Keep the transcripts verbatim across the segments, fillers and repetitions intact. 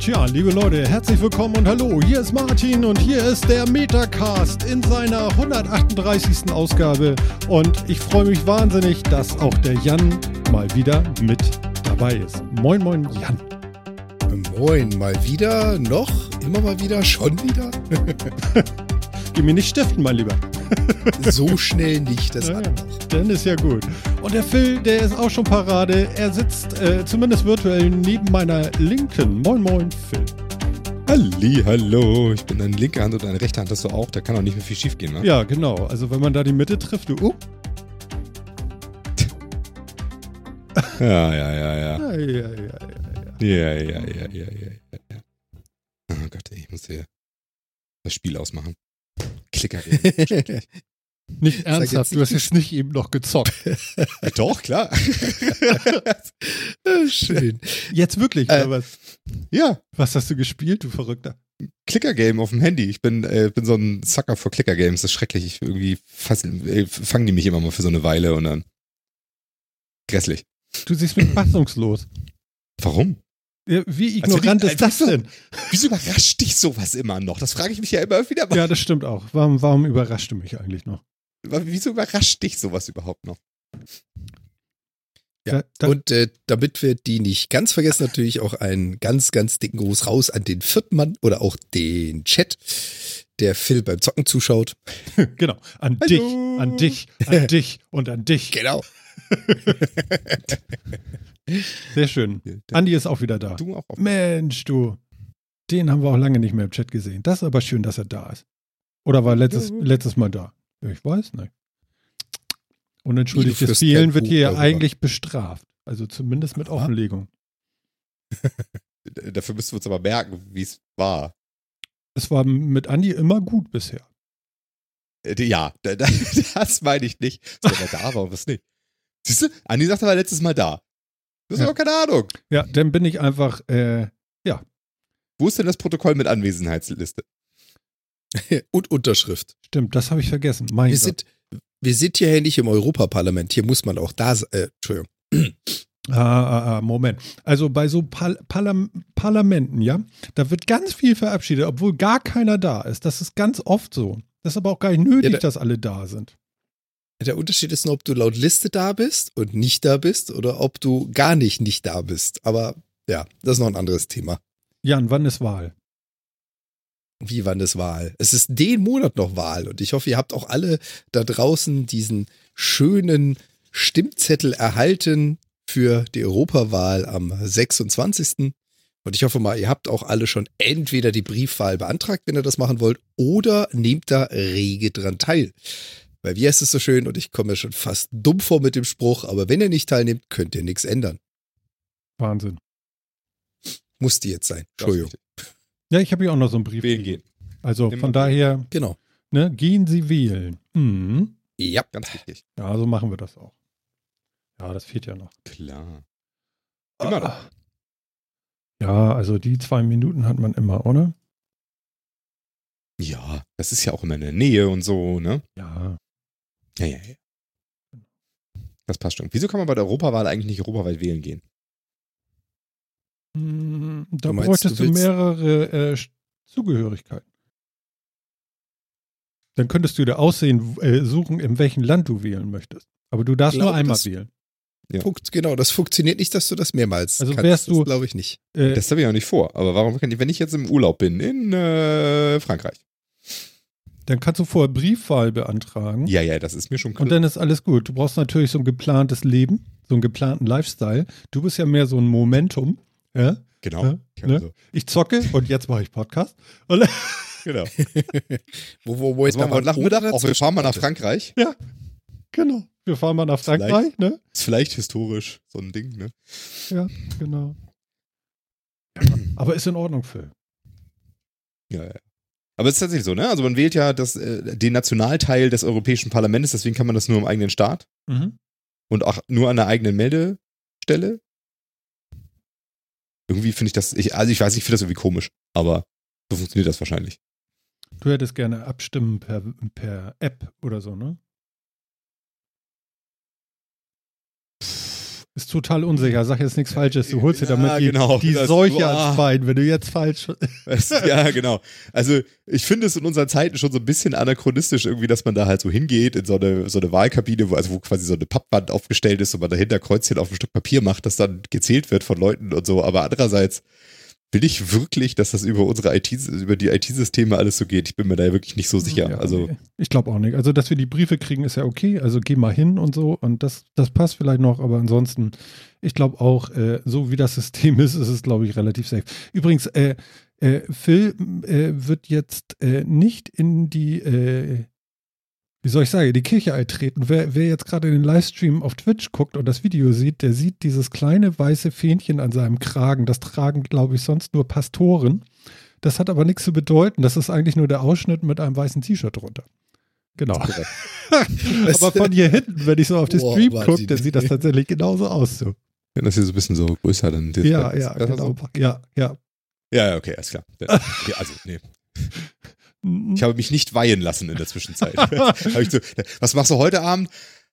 Tja, liebe Leute, herzlich willkommen und hallo, hier ist Martin und hier ist der Metacast in seiner hundertachtunddreißigsten Ausgabe und ich freue mich wahnsinnig, dass auch der Jan mal wieder mit dabei ist. Moin, moin, Jan. Moin, mal wieder, noch, immer mal wieder, schon wieder. Geh mir nicht stiften, mein Lieber. So schnell nicht, das ja, hat noch. Dann ist ja gut. Und der Phil, der ist auch schon parade. Er sitzt äh, zumindest virtuell neben meiner Linken. Moin, moin, Phil. Halli, hallo. Ich bin eine linke Hand und eine rechte Hand, hast du auch. Da kann auch nicht mehr viel schief gehen, ne? Ja, genau. Also wenn man da die Mitte trifft, du... Oh. Ja, ja, ja, ja. Ja, ja, ja, ja. Ja, ja, ja, ja, ja, ja. Oh Gott, ich muss hier das Spiel ausmachen. Klicker. Nicht ernsthaft, du hast jetzt nicht eben noch gezockt. Ja, doch, klar. Schön. Jetzt wirklich, äh, oder was? Ja. Was hast du gespielt, du Verrückter? Klicker-Game auf dem Handy. Ich bin, äh, bin so ein Sucker für Klicker-Games. Das ist schrecklich. Ich irgendwie fass, äh, fangen die mich immer mal für so eine Weile und dann grässlich. Du siehst mich fassungslos. Warum? Wie ignorant also wie, ist das wieso, denn? Wieso überrascht dich sowas immer noch? Das frage ich mich ja immer wieder mal. Ja, das stimmt auch. Warum, warum überrascht du mich eigentlich noch? Wieso überrascht dich sowas überhaupt noch? Ja, da, da, und äh, damit wir die nicht ganz vergessen, natürlich auch einen ganz, ganz dicken Gruß raus an den vierten Mann oder auch den Chat, der Phil beim Zocken zuschaut. Genau, an Hallo. dich, an dich, an dich und an dich. Genau. Sehr schön. Andi ist auch wieder da. Du auch. Mensch, du. Den haben wir auch lange nicht mehr im Chat gesehen. Das ist aber schön, dass er da ist. Oder war letztes, letztes Mal da? Ich weiß nicht. Unentschuldigtes Spielen wird hier ja eigentlich bestraft. Also zumindest mit Aha. Offenlegung. Dafür müssen wir uns aber merken, wie es war. Es war mit Andi immer gut bisher. Ja, das meine ich nicht. Wenn er da war und was nicht. Siehst du, Andi sagt, er war letztes Mal da. Du hast ja auch keine Ahnung. Ja, dann bin ich einfach, äh, ja. Wo ist denn das Protokoll mit Anwesenheitsliste? Und Unterschrift. Stimmt, das habe ich vergessen. Mein wir, sind, wir sind hier nicht im Europaparlament. Hier muss man auch da sein. Äh, Entschuldigung. Ah, ah, ah, Moment. Also bei so Par- Parlam- Parlamenten, ja, da wird ganz viel verabschiedet, obwohl gar keiner da ist. Das ist ganz oft so. Das ist aber auch gar nicht nötig, ja, da- dass alle da sind. Der Unterschied ist nur, ob du laut Liste da bist und nicht da bist oder ob du gar nicht nicht da bist. Aber ja, das ist noch ein anderes Thema. Jan, wann ist Wahl? Wie, wann ist Wahl? Es ist den Monat noch Wahl und ich hoffe, ihr habt auch alle da draußen diesen schönen Stimmzettel erhalten für die Europawahl am sechsundzwanzigsten Und ich hoffe mal, ihr habt auch alle schon entweder die Briefwahl beantragt, wenn ihr das machen wollt, oder nehmt da rege dran teil. Bei mir ist es so schön und ich komme schon fast dumm vor mit dem Spruch, aber wenn ihr nicht teilnehmt, könnt ihr nichts ändern. Wahnsinn. Musste jetzt sein. Entschuldigung. Ja, ich habe hier auch noch so einen Brief. Wählen gehen. Also Nimm von daher, wählen. Genau. Ne, gehen Sie wählen. Mhm. Ja, ganz richtig. Ja, so machen wir das auch. Ja, das fehlt ja noch. Klar. Immer noch. Ja, also die zwei Minuten hat man immer, oder? Ja, das ist ja auch immer in der Nähe und so, ne? Ja. Ja, ja, ja. Das passt schon. Wieso kann man bei der Europawahl eigentlich nicht europaweit wählen gehen? Mm, da meinst, bräuchtest du, du mehrere äh, Zugehörigkeiten. Dann könntest du dir aussehen, äh, suchen, in welchem Land du wählen möchtest. Aber du darfst nur einmal wählen. Ja. Punkt, genau, das funktioniert nicht, dass du das mehrmals also kannst. Wärst du, das glaube ich nicht. Äh, das habe ich auch nicht vor. Aber warum kann ich, wenn ich jetzt im Urlaub bin in äh, Frankreich? Dann kannst du vorher Briefwahl beantragen. Ja, ja, das ist mir schon klar. Und dann ist alles gut. Du brauchst natürlich so ein geplantes Leben, so einen geplanten Lifestyle. Du bist ja mehr so ein Momentum. Ja? Genau. Ja, ich, ne? so. ich zocke und jetzt mache ich Podcast. Und genau. wo wo, wo also ich dann mal Nachmittag auch, wir fahren mal nach Frankreich. Ja, genau. Wir fahren mal nach Frankreich, ne? Ist vielleicht historisch so ein Ding, ne? Ja, genau. Aber ist in Ordnung, Phil. Ja, ja. Aber es ist tatsächlich so, ne? Also man wählt ja das, äh, den Nationalteil des Europäischen Parlaments, deswegen kann man das nur im eigenen Staat mhm. und auch nur an der eigenen Meldestelle. Irgendwie finde ich das, ich, also ich weiß, ich finde das irgendwie komisch, aber so funktioniert das wahrscheinlich. Du hättest gerne abstimmen per, per App oder so, ne? Ist total unsicher, sag jetzt nichts Falsches. Du holst dir ja, damit die, genau, die das, Seuche boah. ans Bein, wenn du jetzt falsch... Das, ja, genau. Also ich finde es in unseren Zeiten schon so ein bisschen anachronistisch irgendwie, dass man da halt so hingeht in so eine, so eine Wahlkabine, wo, also wo quasi so eine Pappwand aufgestellt ist und man dahinter Kreuzchen auf ein Stück Papier macht, das dann gezählt wird von Leuten und so. Aber andererseits will ich wirklich, dass das über unsere I T, über die I T-Systeme alles so geht? Ich bin mir da ja wirklich nicht so sicher. Ja, also okay. Ich glaube auch nicht. Also, dass wir die Briefe kriegen, ist ja okay. Also, geh mal hin und so. Und das, das passt vielleicht noch. Aber ansonsten, ich glaube auch, äh, so wie das System ist, ist es, glaube ich, relativ safe. Übrigens, äh, äh, Phil äh, wird jetzt äh, nicht in die... Äh, Wie soll ich sagen, die Kirche eintreten. Wer, wer jetzt gerade in den Livestream auf Twitch guckt und das Video sieht, der sieht dieses kleine weiße Fähnchen an seinem Kragen. Das tragen, glaube ich, sonst nur Pastoren. Das hat aber nichts zu bedeuten. Das ist eigentlich nur der Ausschnitt mit einem weißen T-Shirt drunter. Genau. Aber von hier hinten, wenn ich so auf den Boah, Stream gucke, dann sieht das tatsächlich genauso aus. So. Ja, das ist so ein bisschen so größer. Dann ja, ja, genau. So. Ja, ja. Ja, okay, alles klar. Okay, also, nee. Ich habe mich nicht weihen lassen in der Zwischenzeit. ich so, was machst du heute Abend?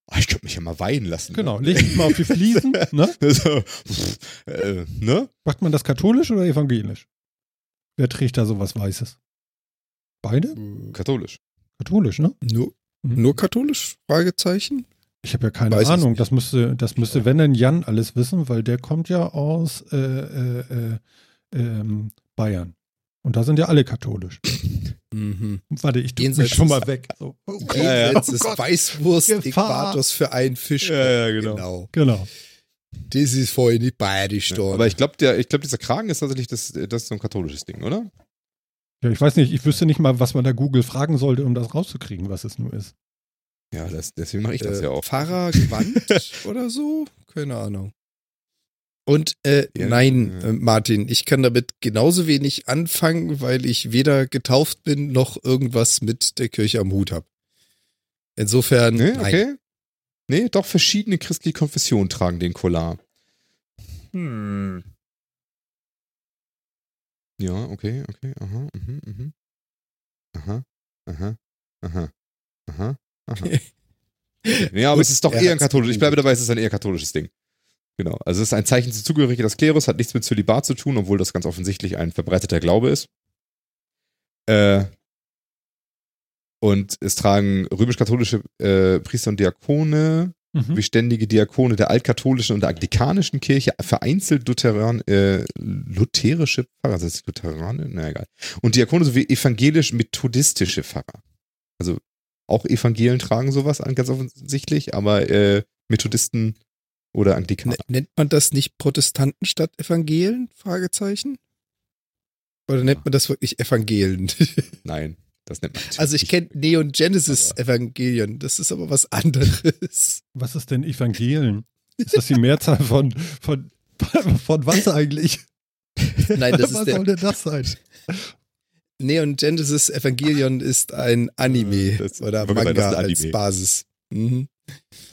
Oh, ich könnte mich ja mal weihen lassen. Genau, legt mal auf die Fliesen. Ne? so, pff, äh, ne? Macht man das katholisch oder evangelisch? Wer trägt da sowas Weißes? Beide? Katholisch. Katholisch, ne? Nur, mhm. nur katholisch? Fragezeichen? Ich habe ja keine Weiß Ahnung. Das müsste, das müsste, wenn denn Jan alles wissen, weil der kommt ja aus äh, äh, äh, ähm, Bayern. Und da sind ja alle katholisch. Mhm. Warte, ich tue mich schon mal weg. So. Oh, ja, jetzt oh ist Gott. Weißwurst Äquators für einen Fisch. Ja, ja, genau. genau. genau. Das ist voll nicht bayerisch. Ja, aber ich glaube, glaub, dieser Kragen ist tatsächlich das, das ist so ein katholisches Ding, oder? Ja, ich weiß nicht. Ich wüsste nicht mal, was man da Google fragen sollte, um das rauszukriegen, was es nur ist. Ja, das, deswegen mache ich das äh, ja auch. Pfarrergewand oder so? Keine Ahnung. Und äh, ja, nein, ja. Äh, Martin, ich kann damit genauso wenig anfangen, weil ich weder getauft bin, noch irgendwas mit der Kirche am Hut habe. Insofern, nee, nein. Okay. Nee, doch verschiedene christliche Konfessionen tragen den Collar. Hm. Ja, okay, okay, aha, mhm, mhm. Aha, aha, aha, aha, aha. Nee, aber es ist doch eher ein katholisches, ich bleibe dabei, es ist ein eher katholisches Ding. Genau, also es ist ein Zeichen zur Zugehörigkeit des Klerus, hat nichts mit Zölibat zu tun, obwohl das ganz offensichtlich ein verbreiteter Glaube ist. Äh, und es tragen römisch-katholische äh, Priester und Diakone, mhm. beständige Diakone der altkatholischen und der anglikanischen Kirche, vereinzelt Lutheran, äh, lutherische Pfarrer, das heißt Lutheraner, na egal, und Diakone sowie evangelisch-methodistische Pfarrer. Also auch Evangelen tragen sowas an, ganz offensichtlich, aber äh, Methodisten oder Anglikaner. Nennt man das nicht Protestanten statt Evangelen? Fragezeichen? Oder nennt man das wirklich Evangelen? Nein, das nennt man natürlich. Also ich kenne Neon Genesis Evangelion, das ist aber was anderes. Was ist denn Evangelen? Ist das die Mehrzahl von, von, von was eigentlich? Nein, das was ist der, soll denn das sein? Neon Genesis Evangelion ist ein Anime das, oder Manga sein, Anime. Als Basis. Mhm.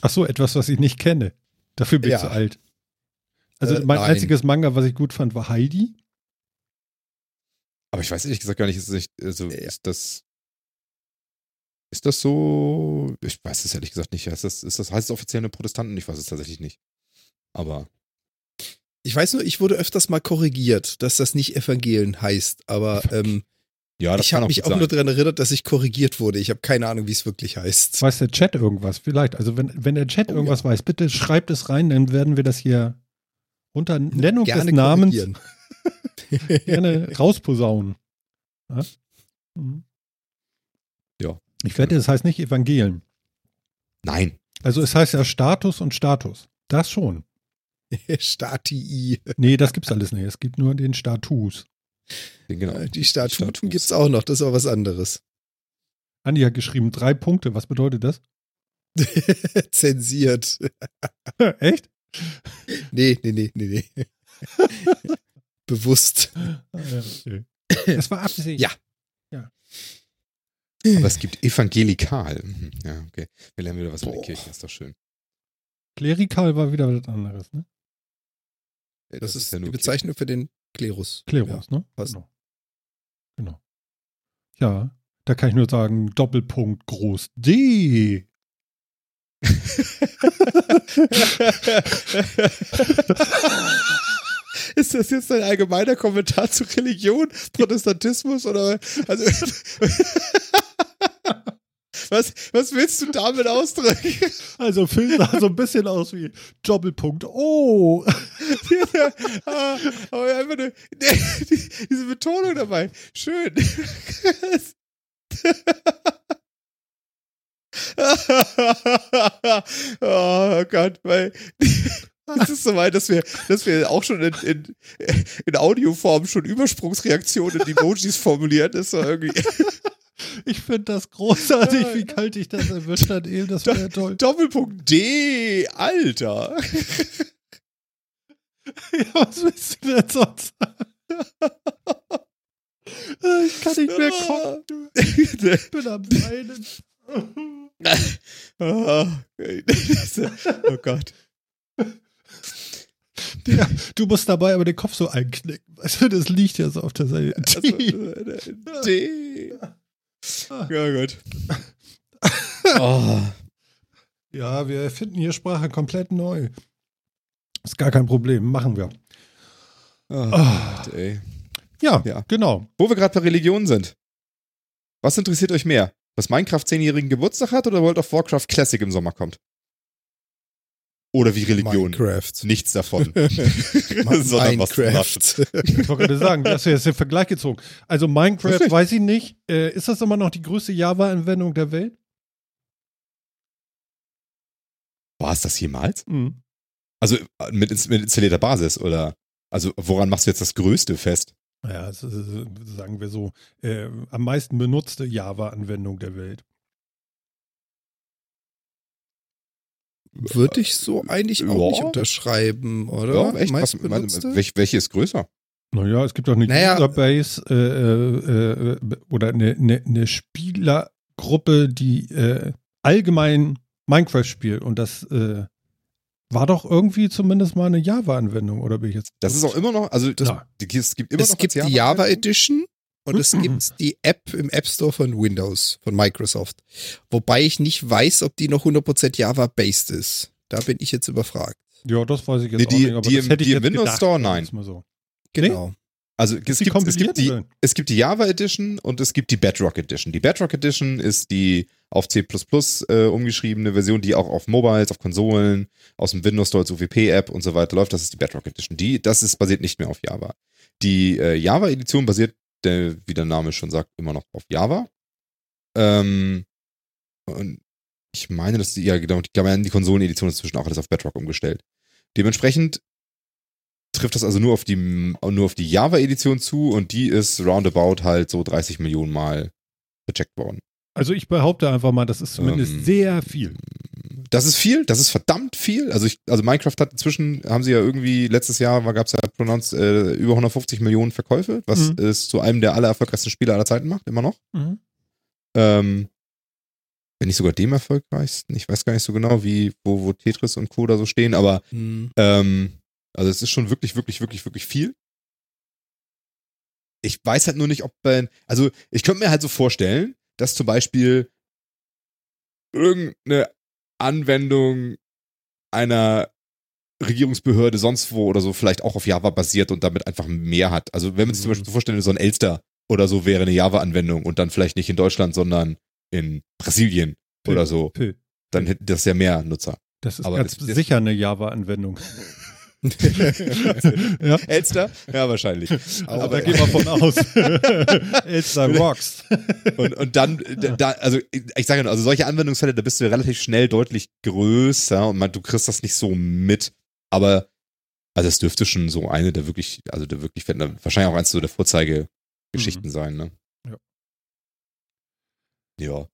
Ach so, etwas, was ich nicht kenne. Dafür bin ich ja. zu alt. Also äh, mein nein. einziges Manga, was ich gut fand, war Heidi. Aber ich weiß ehrlich gesagt gar nicht, ist das, nicht, also äh, ist, das ist das so, ich weiß es ehrlich gesagt nicht, ist das, ist das, heißt es offiziell eine Protestanten? Ich weiß es tatsächlich nicht, aber ich weiß nur, ich wurde öfters mal korrigiert, dass das nicht Evangelen heißt, aber ähm, ja, das ich habe mich auch sein. nur daran erinnert, dass ich korrigiert wurde. Ich habe keine Ahnung, wie es wirklich heißt. Weiß der Chat irgendwas? Vielleicht. Also wenn, wenn der Chat oh, irgendwas ja. weiß, bitte schreibt es rein, dann werden wir das hier unter Nennung Gerne des Namens gerne rausposaunen. Ja? Mhm. ja ich wette, es heißt nicht Evangelen. Nein. Also es heißt ja Status und Status. Das schon. Statii. Nee, das gibt's alles nicht. Es gibt nur den Status. Genau. Die Statuten gibt es auch noch, das ist aber was anderes. Andi hat geschrieben, drei Punkte, was bedeutet das? Zensiert. Echt? Nee, nee, nee, nee, nee. Bewusst. Ah, ja, okay. Das war absehbar. Ja. ja. Aber es gibt evangelikal. Ja, okay. Wir lernen wieder was Boah. über die Kirche, ist doch schön. Klerikal war wieder was anderes, ne? Das, das ist, ist ja nur die Bezeichnung Kirche. Für den Klerus. Klerus, ja, ne? Passt. Genau. genau. Ja, da kann ich nur sagen, Doppelpunkt groß D. Ist das jetzt ein allgemeiner Kommentar zu Religion, Protestantismus oder? Also, was, was willst du damit ausdrücken? Also Phil sah so ein bisschen aus wie Doppelpunkt. Oh! Aber einfach nur, diese Betonung dabei. Schön. Oh Gott, weil es ist so weit, dass wir, dass wir auch schon in, in, in Audioform schon Übersprungsreaktionen in Emojis formulieren. Das ist so irgendwie. Ich finde das großartig, wie kalt ich das erwischt hat eben. Das wäre ja toll. Doppelpunkt D, Alter. Ja, was willst du denn sonst? Ich kann nicht mehr kommen. Ich bin am Weinen. Oh Gott. Ja, du musst dabei aber den Kopf so einknicken. Also das liegt ja so auf der Seite. D. Ja, gut. Oh. Ja, wir finden hier Sprache komplett neu. Ist gar kein Problem, machen wir. Oh, oh. Gott, ey. Ja, ja, genau. Wo wir gerade bei Religionen sind. Was interessiert euch mehr? Dass Minecraft zehnjährigen Geburtstag hat oder World of Warcraft Classic im Sommer kommt? Oder wie Religion? Minecraft. Nichts davon. Sondern Minecraft. Ich wollte gerade sagen, du hast ja jetzt den Vergleich gezogen. Also Minecraft, weiß ich nicht. Äh, ist das immer noch die größte Java-Anwendung der Welt? War es das jemals? Mhm. Also mit, mit installierter Basis, oder? Also woran machst du jetzt das Größte fest? Ja, das ist, sagen wir so, äh, am meisten benutzte Java-Anwendung der Welt. Würde ich so eigentlich ja. auch nicht unterschreiben, oder? Ja, echt? Was, meine, welch, welche ist größer? Naja, es gibt doch eine naja. Userbase äh, äh, oder eine, eine, eine Spielergruppe, die äh, allgemein Minecraft spielt. Und das äh, war doch irgendwie zumindest mal eine Java-Anwendung, oder bin ich jetzt... Das ist auch immer noch... Also das, ja. Es gibt, immer es noch gibt die Java-Edition und es gibt die App im App Store von Windows, von Microsoft. Wobei ich nicht weiß, ob die noch hundert Prozent Java-based ist. Da bin ich jetzt überfragt. Ja, das weiß ich jetzt nee, die, auch nicht, aber die, das hätte die ich im Windows gedacht, Store, nein. Mal so. Genau. Nee? Also es gibt, es, gibt die, es gibt die Java Edition und es gibt die Bedrock Edition. Die Bedrock Edition ist die auf C plus plus äh, umgeschriebene Version, die auch auf Mobiles, auf Konsolen, aus dem Windows Store als U W P-App und so weiter läuft. Das ist die Bedrock Edition. Die, das ist, basiert nicht mehr auf Java. Die äh, Java Edition basiert, der, wie der Name schon sagt, immer noch auf Java. Ähm, und ich meine, dass die, ja genau, ich glaube, die Konsolen-Edition ist inzwischen auch alles auf Bedrock umgestellt. Dementsprechend trifft das also nur auf die, nur auf die Java-Edition zu und die ist roundabout halt so dreißig Millionen Mal gecheckt worden. Also ich behaupte einfach mal, das ist zumindest ähm, sehr viel. Das ist viel, das ist verdammt viel. Also ich, also Minecraft hat inzwischen, haben sie ja irgendwie, letztes Jahr gab es ja pronounced, äh, über hundertfünfzig Millionen Verkäufe, was mhm. es zu einem der allererfolgreichsten Spiele aller Zeiten macht, immer noch. Mhm. Ähm, wenn nicht sogar dem erfolgreichsten, ich weiß gar nicht so genau, wie, wo, wo Tetris und Co. da so stehen, aber mhm. ähm, also es ist schon wirklich, wirklich, wirklich, wirklich viel. Ich weiß halt nur nicht, ob man, also ich könnte mir halt so vorstellen, dass zum Beispiel irgendeine Anwendung einer Regierungsbehörde sonst wo oder so vielleicht auch auf Java basiert und damit einfach mehr hat. Also wenn man sich zum Beispiel so vorstellt, so ein Elster oder so wäre eine Java-Anwendung und dann vielleicht nicht in Deutschland, sondern in Brasilien Pö, oder so, Pö. dann hätten das ja mehr Nutzer. Das ist Aber ganz das, das sicher eine Java-Anwendung. Ja. Elster? Ja, wahrscheinlich. Aber, aber da gehen wir von aus. Elster rocks. Und, und dann, da, also ich sage nur, also solche Anwendungsfälle, da bist du relativ schnell deutlich größer und man, du kriegst das nicht so mit. Aber, also es dürfte schon so eine der wirklich, also der wirklich, wahrscheinlich auch eins so der Vorzeigegeschichten mhm. sein, ne? Ja. Ja.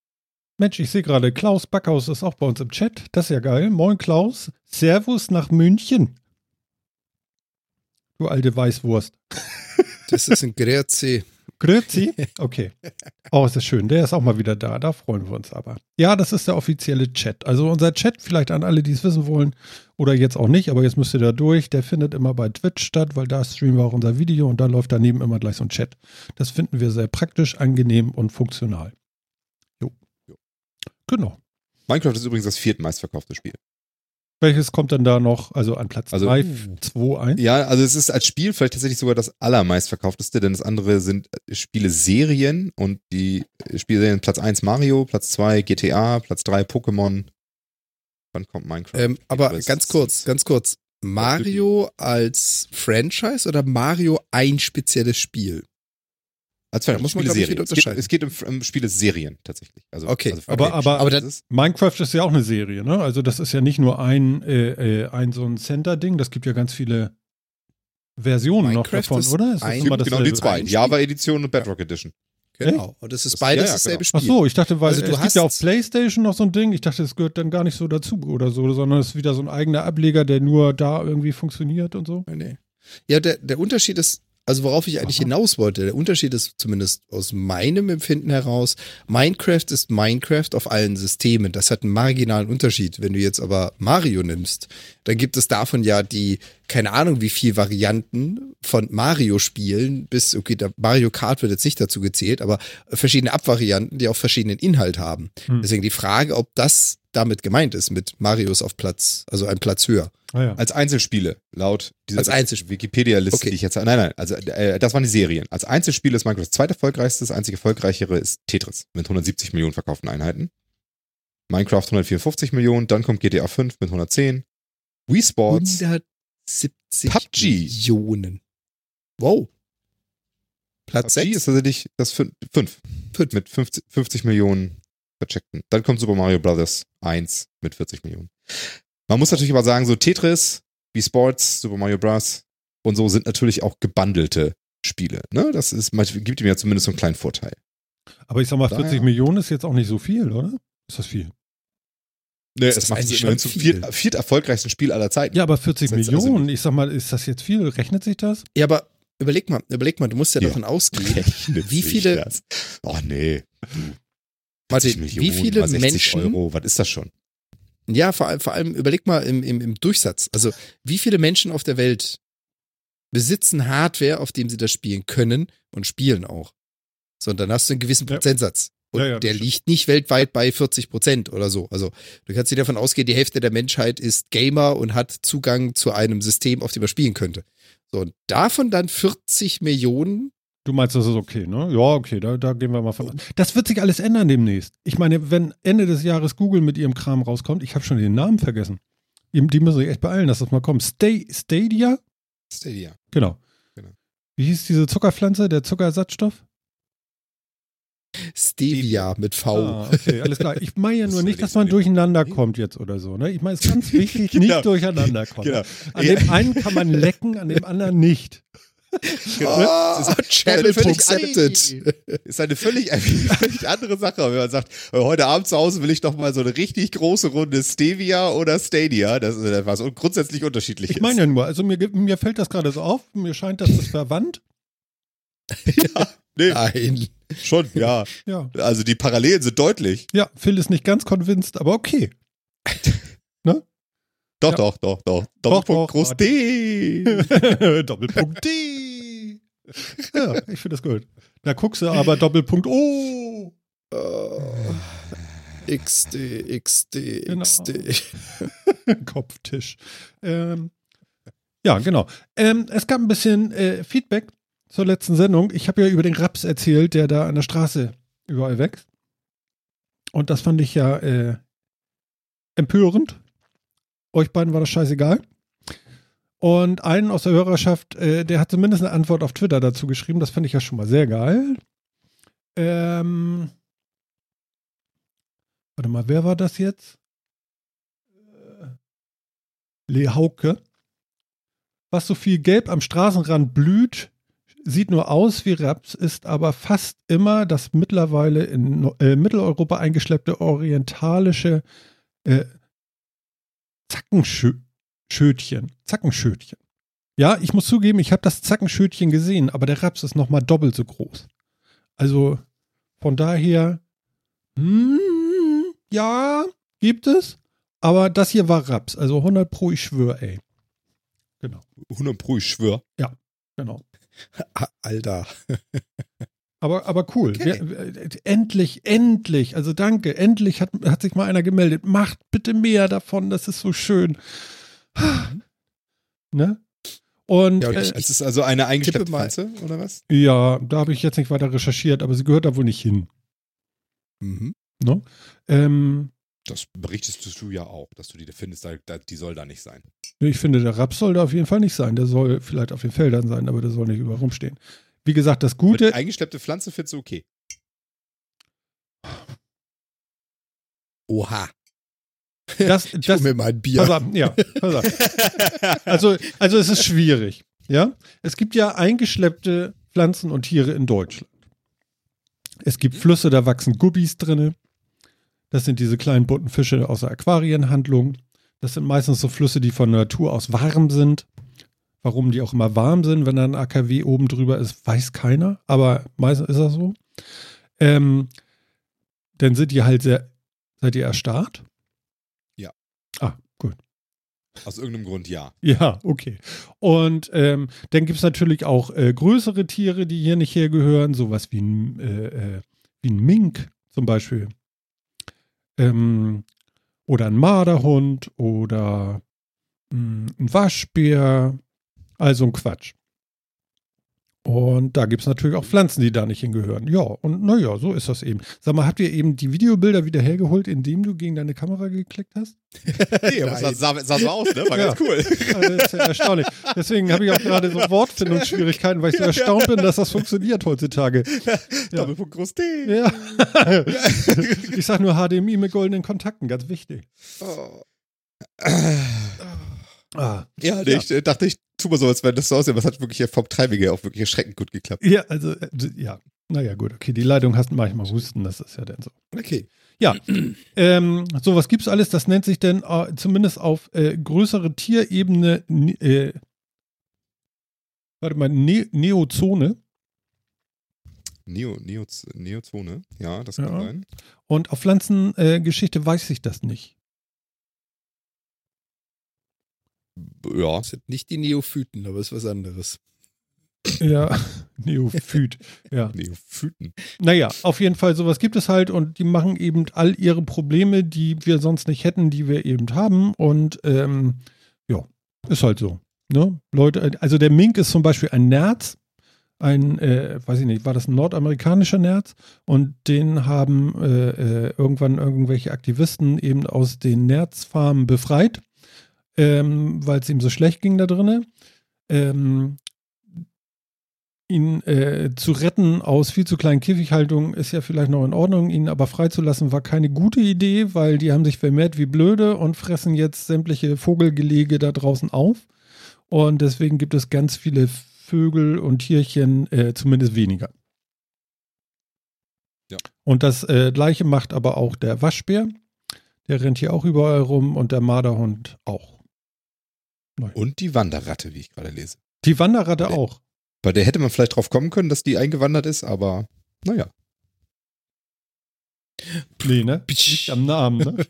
Mensch, ich sehe gerade, Klaus Backhaus ist auch bei uns im Chat. Das ist ja geil. Moin Klaus. Servus nach München. Du alte Weißwurst. Das ist ein Grüezi. Grüezi? Okay. Oh, ist das schön. Der ist auch mal wieder da. Da freuen wir uns aber. Ja, das ist der offizielle Chat. Also unser Chat, vielleicht an alle, die es wissen wollen oder jetzt auch nicht, aber jetzt müsst ihr da durch. Der findet immer bei Twitch statt, weil da streamen wir auch unser Video und da läuft daneben immer gleich so ein Chat. Das finden wir sehr praktisch, angenehm und funktional. Jo. Genau. Minecraft ist übrigens das viertmeistverkaufte Spiel. Welches kommt dann da noch? Also an Platz also, drei, zwei, eins? Ja, also es ist als Spiel vielleicht tatsächlich sogar das allermeistverkaufteste, denn das andere sind Spiele-Serien und die Spielserien Platz eins Mario, Platz zwei G T A, Platz drei Pokémon. Wann kommt Minecraft? Ähm, aber ganz kurz, ganz kurz. Mario als Franchise oder Mario ein spezielles Spiel? Als da muss man, glaube ich, wieder unterscheiden. Es geht, es geht um, um Spiele-Serien tatsächlich. Also, okay, also aber, aber, aber das ist Minecraft ist ja auch eine Serie, ne? Also das ist ja nicht nur ein, äh, ein so ein Center-Ding, das gibt ja ganz viele Versionen Minecraft noch davon, ist oder? Ist das ein, immer genau die zwei, Java-Edition und Bedrock Edition. Genau, und es ist das, beides ja, ja, dasselbe genau. Spiel. Ach so, ich dachte, weil also, du es hast gibt ja auf PlayStation noch so ein Ding, ich dachte, es gehört dann gar nicht so dazu oder so, sondern es ist wieder so ein eigener Ableger, der nur da irgendwie funktioniert und so. Nee. Ja, der, der Unterschied ist, also worauf ich eigentlich Aha. hinaus wollte, der Unterschied ist zumindest aus meinem Empfinden heraus, Minecraft ist Minecraft auf allen Systemen. Das hat einen marginalen Unterschied. Wenn du jetzt aber Mario nimmst, dann gibt es davon ja die, keine Ahnung wie viele Varianten von Mario-Spielen bis, okay, der Mario Kart wird jetzt nicht dazu gezählt, aber verschiedene Abvarianten, die auch verschiedenen Inhalt haben. Hm. Deswegen die Frage, ob das damit gemeint ist, mit Marios auf Platz, also ein Platz höher. Ah, ja. Als Einzelspiele, laut dieser Wikipedia-Liste, okay. die ich jetzt... Nein, nein, also äh, das waren die Serien. Als Einzelspiele ist Minecraft das zweiterfolgreichste, das einzig erfolgreichere ist Tetris mit hundertsiebzig Millionen verkauften Einheiten. Minecraft hundertvierundfünfzig Millionen, dann kommt G T A fünf mit hundertzehn. Wii Sports, hundertsiebzig P U B G. Millionen. Wow. Platz P U B G sechs? Ist tatsächlich das fünf. Mit fünfzig Millionen vercheckten. Dann kommt Super Mario Bros. eins mit vierzig Millionen. Man muss natürlich aber sagen, so Tetris, Wii Sports, Super Mario Bros. Und so sind natürlich auch gebandelte Spiele. Ne? Das ist, gibt ihm ja zumindest so einen kleinen Vorteil. Aber ich sag mal, vierzig Daher. Millionen ist jetzt auch nicht so viel, oder? Ist das viel? Nee, ist das, das macht es immerhin zum viert, viert erfolgreichsten Spiel aller Zeiten. Ja, aber vierzig Millionen, also ich sag mal, ist das jetzt viel? Rechnet sich das? Ja, aber überleg mal, überleg mal, du musst ja, ja. davon ausgehen, Rechnet wie viele... Das? Oh, nee. Martin, wie viele Menschen... Euro, was ist das schon? Ja, vor allem, vor allem überleg mal im, im, im Durchsatz. Also, wie viele Menschen auf der Welt besitzen Hardware, auf dem sie das spielen können und spielen auch? So, und dann hast du einen gewissen ja. Prozentsatz. Und ja, ja, der liegt nicht weltweit bei vierzig Prozent oder so. Also, du kannst dir davon ausgehen, die Hälfte der Menschheit ist Gamer und hat Zugang zu einem System, auf dem er spielen könnte. So, und davon dann vierzig Millionen. Du meinst, das ist okay, ne? Ja, okay, da, da gehen wir mal von an. Das wird sich alles ändern demnächst. Ich meine, wenn Ende des Jahres Google mit ihrem Kram rauskommt, ich habe schon den Namen vergessen. Die müssen sich echt beeilen, dass das mal kommt. Stay, Stadia? Stadia. Genau. genau. Wie hieß diese Zuckerpflanze, der Zuckerersatzstoff? Stevia mit V. Ah, okay, alles klar. Ich meine ja nur das nicht, dass man durcheinander kommt jetzt oder so. Ne? Ich meine, es ist ganz wichtig, genau. nicht durcheinander kommen. Genau. An ja. dem einen kann man lecken, an dem anderen nicht. Genau. Oh, ist Channel accepted. Ist eine völlig, eine völlig andere Sache, wenn man sagt, heute Abend zu Hause will ich doch mal so eine richtig große Runde Stevia oder Stadia, das ist etwas grundsätzlich unterschiedliches. Ich meine ja nur, also mir, mir fällt das gerade so auf, mir scheint, das ist verwandt. Ja, nee. Nein. Schon, ja. ja. Also die Parallelen sind deutlich. Ja, Phil ist nicht ganz convinced, aber okay. Ne? Doch, ja. doch, doch, doch. Doppelpunkt groß D. Doppelpunkt D. Ja, ich finde das gut. Da guckst du aber Doppelpunkt O. Äh, X D, X D, genau. X D. Kopftisch. Ähm, ja, genau. Ähm, es gab ein bisschen äh, Feedback zur letzten Sendung. Ich habe ja über den Raps erzählt, der da an der Straße überall wächst. Und das fand ich ja äh, empörend. Euch beiden war das scheißegal. Und einen aus der Hörerschaft, äh, der hat zumindest eine Antwort auf Twitter dazu geschrieben. Das fand ich ja schon mal sehr geil. Ähm, warte mal, wer war das jetzt? Lehauke. Was so viel Gelb am Straßenrand blüht, sieht nur aus wie Raps, ist aber fast immer das mittlerweile in äh, Mitteleuropa eingeschleppte orientalische äh, Zackenschötchen. Zackenschötchen. Ja, ich muss zugeben, ich habe das Zackenschötchen gesehen, aber der Raps ist nochmal doppelt so groß. Also von daher, mm, ja, gibt es, aber das hier war Raps. Also hundert Pro, ich schwör, ey. Genau. hundert Pro, ich schwör? Ja, genau. Alter. Aber, aber cool. Okay. Wir, endlich, endlich, also danke, endlich hat, hat sich mal einer gemeldet. Macht bitte mehr davon, das ist so schön. Ne? Und ja, ich, äh, es ist also eine eingeschleppte Pflanze, oder was? Ja, da habe ich jetzt nicht weiter recherchiert, aber sie gehört da wohl nicht hin. Mhm. Ne? Ähm, das berichtest du ja auch, dass du die da findest, da, da, die soll da nicht sein. Ich finde, der Raps soll da auf jeden Fall nicht sein. Der soll vielleicht auf den Feldern sein, aber der soll nicht überall rumstehen. Wie gesagt, das Gute... Aber die eingeschleppte Pflanze findest du okay. Oha. Das, das, ich hol mir mal ein Bier. Pass auf, ja, pass auf. Also, also es ist schwierig. Ja? Es gibt ja eingeschleppte Pflanzen und Tiere in Deutschland. Es gibt Flüsse, da wachsen Gubbis drin. Das sind diese kleinen bunten Fische aus der Aquarienhandlung. Das sind meistens so Flüsse, die von Natur aus warm sind. Warum die auch immer warm sind, wenn da ein A K W oben drüber ist, weiß keiner. Aber meistens ist das so. Ähm, dann sind die halt sehr... Seid ihr erstarrt? Ja. Ah, gut. Aus irgendeinem Grund ja. Ja, okay. Und ähm, dann gibt es natürlich auch äh, größere Tiere, die hier nicht hergehören. Sowas wie ein, äh, äh, wie ein Mink zum Beispiel. Ähm, oder ein Marderhund oder mh, ein Waschbär. Also ein Quatsch. Und da gibt es natürlich auch Pflanzen, die da nicht hingehören. Ja, und naja, so ist das eben. Sag mal, habt ihr eben die Videobilder wieder hergeholt, indem du gegen deine Kamera geklickt hast? Nee, aber das sah, sah so aus, ne? War ja. Ganz cool. Also das ist ja erstaunlich. Deswegen habe ich auch gerade so Wortfindungsschwierigkeiten, weil ich so erstaunt bin, dass das funktioniert heutzutage. Ja. Doppelpunkt groß D. Ja. Ich sag nur H D M I mit goldenen Kontakten, ganz wichtig. Oh. Ah, ja, nee, ja, ich dachte, ich tue mal so, als wenn das so aussieht, aber es hat wirklich vom Timing her auch wirklich erschreckend gut geklappt. Ja, also, ja, naja, gut, okay, die Leitung hast manchmal Husten, das ist ja dann so. Okay. Ja, ähm, sowas gibt's alles, das nennt sich denn äh, zumindest auf äh, größere Tierebene, äh, warte mal, ne- Neozone. Neo, Neo, Neozone, ja, das kann ja sein. Und auf Pflanzengeschichte äh, weiß ich das nicht. Ja. Das sind nicht die Neophyten, aber es ist was anderes. Ja, Neophyt. Ja. Neophyten. Naja, auf jeden Fall, sowas gibt es halt und die machen eben all ihre Probleme, die wir sonst nicht hätten, die wir eben haben und ähm, ja, ist halt so. Ne? Leute, also der Mink ist zum Beispiel ein Nerz, ein, äh, weiß ich nicht, war das ein nordamerikanischer Nerz und den haben äh, äh, irgendwann irgendwelche Aktivisten eben aus den Nerzfarmen befreit. Ähm, weil es ihm so schlecht ging da drinne, ähm, ihn äh, zu retten aus viel zu kleinen Käfighaltungen ist ja vielleicht noch in Ordnung, ihn aber freizulassen war keine gute Idee, weil die haben sich vermehrt wie blöde und fressen jetzt sämtliche Vogelgelege da draußen auf und deswegen gibt es ganz viele Vögel und Tierchen, äh, zumindest weniger. Ja. Und das äh, Gleiche macht aber auch der Waschbär. Der rennt hier auch überall rum und der Marderhund auch. Nein. Und die Wanderratte, wie ich gerade lese. Die Wanderratte bei der, auch. Bei der hätte man vielleicht drauf kommen können, dass die eingewandert ist, aber naja. Nee, ne? Nicht am Namen, ne?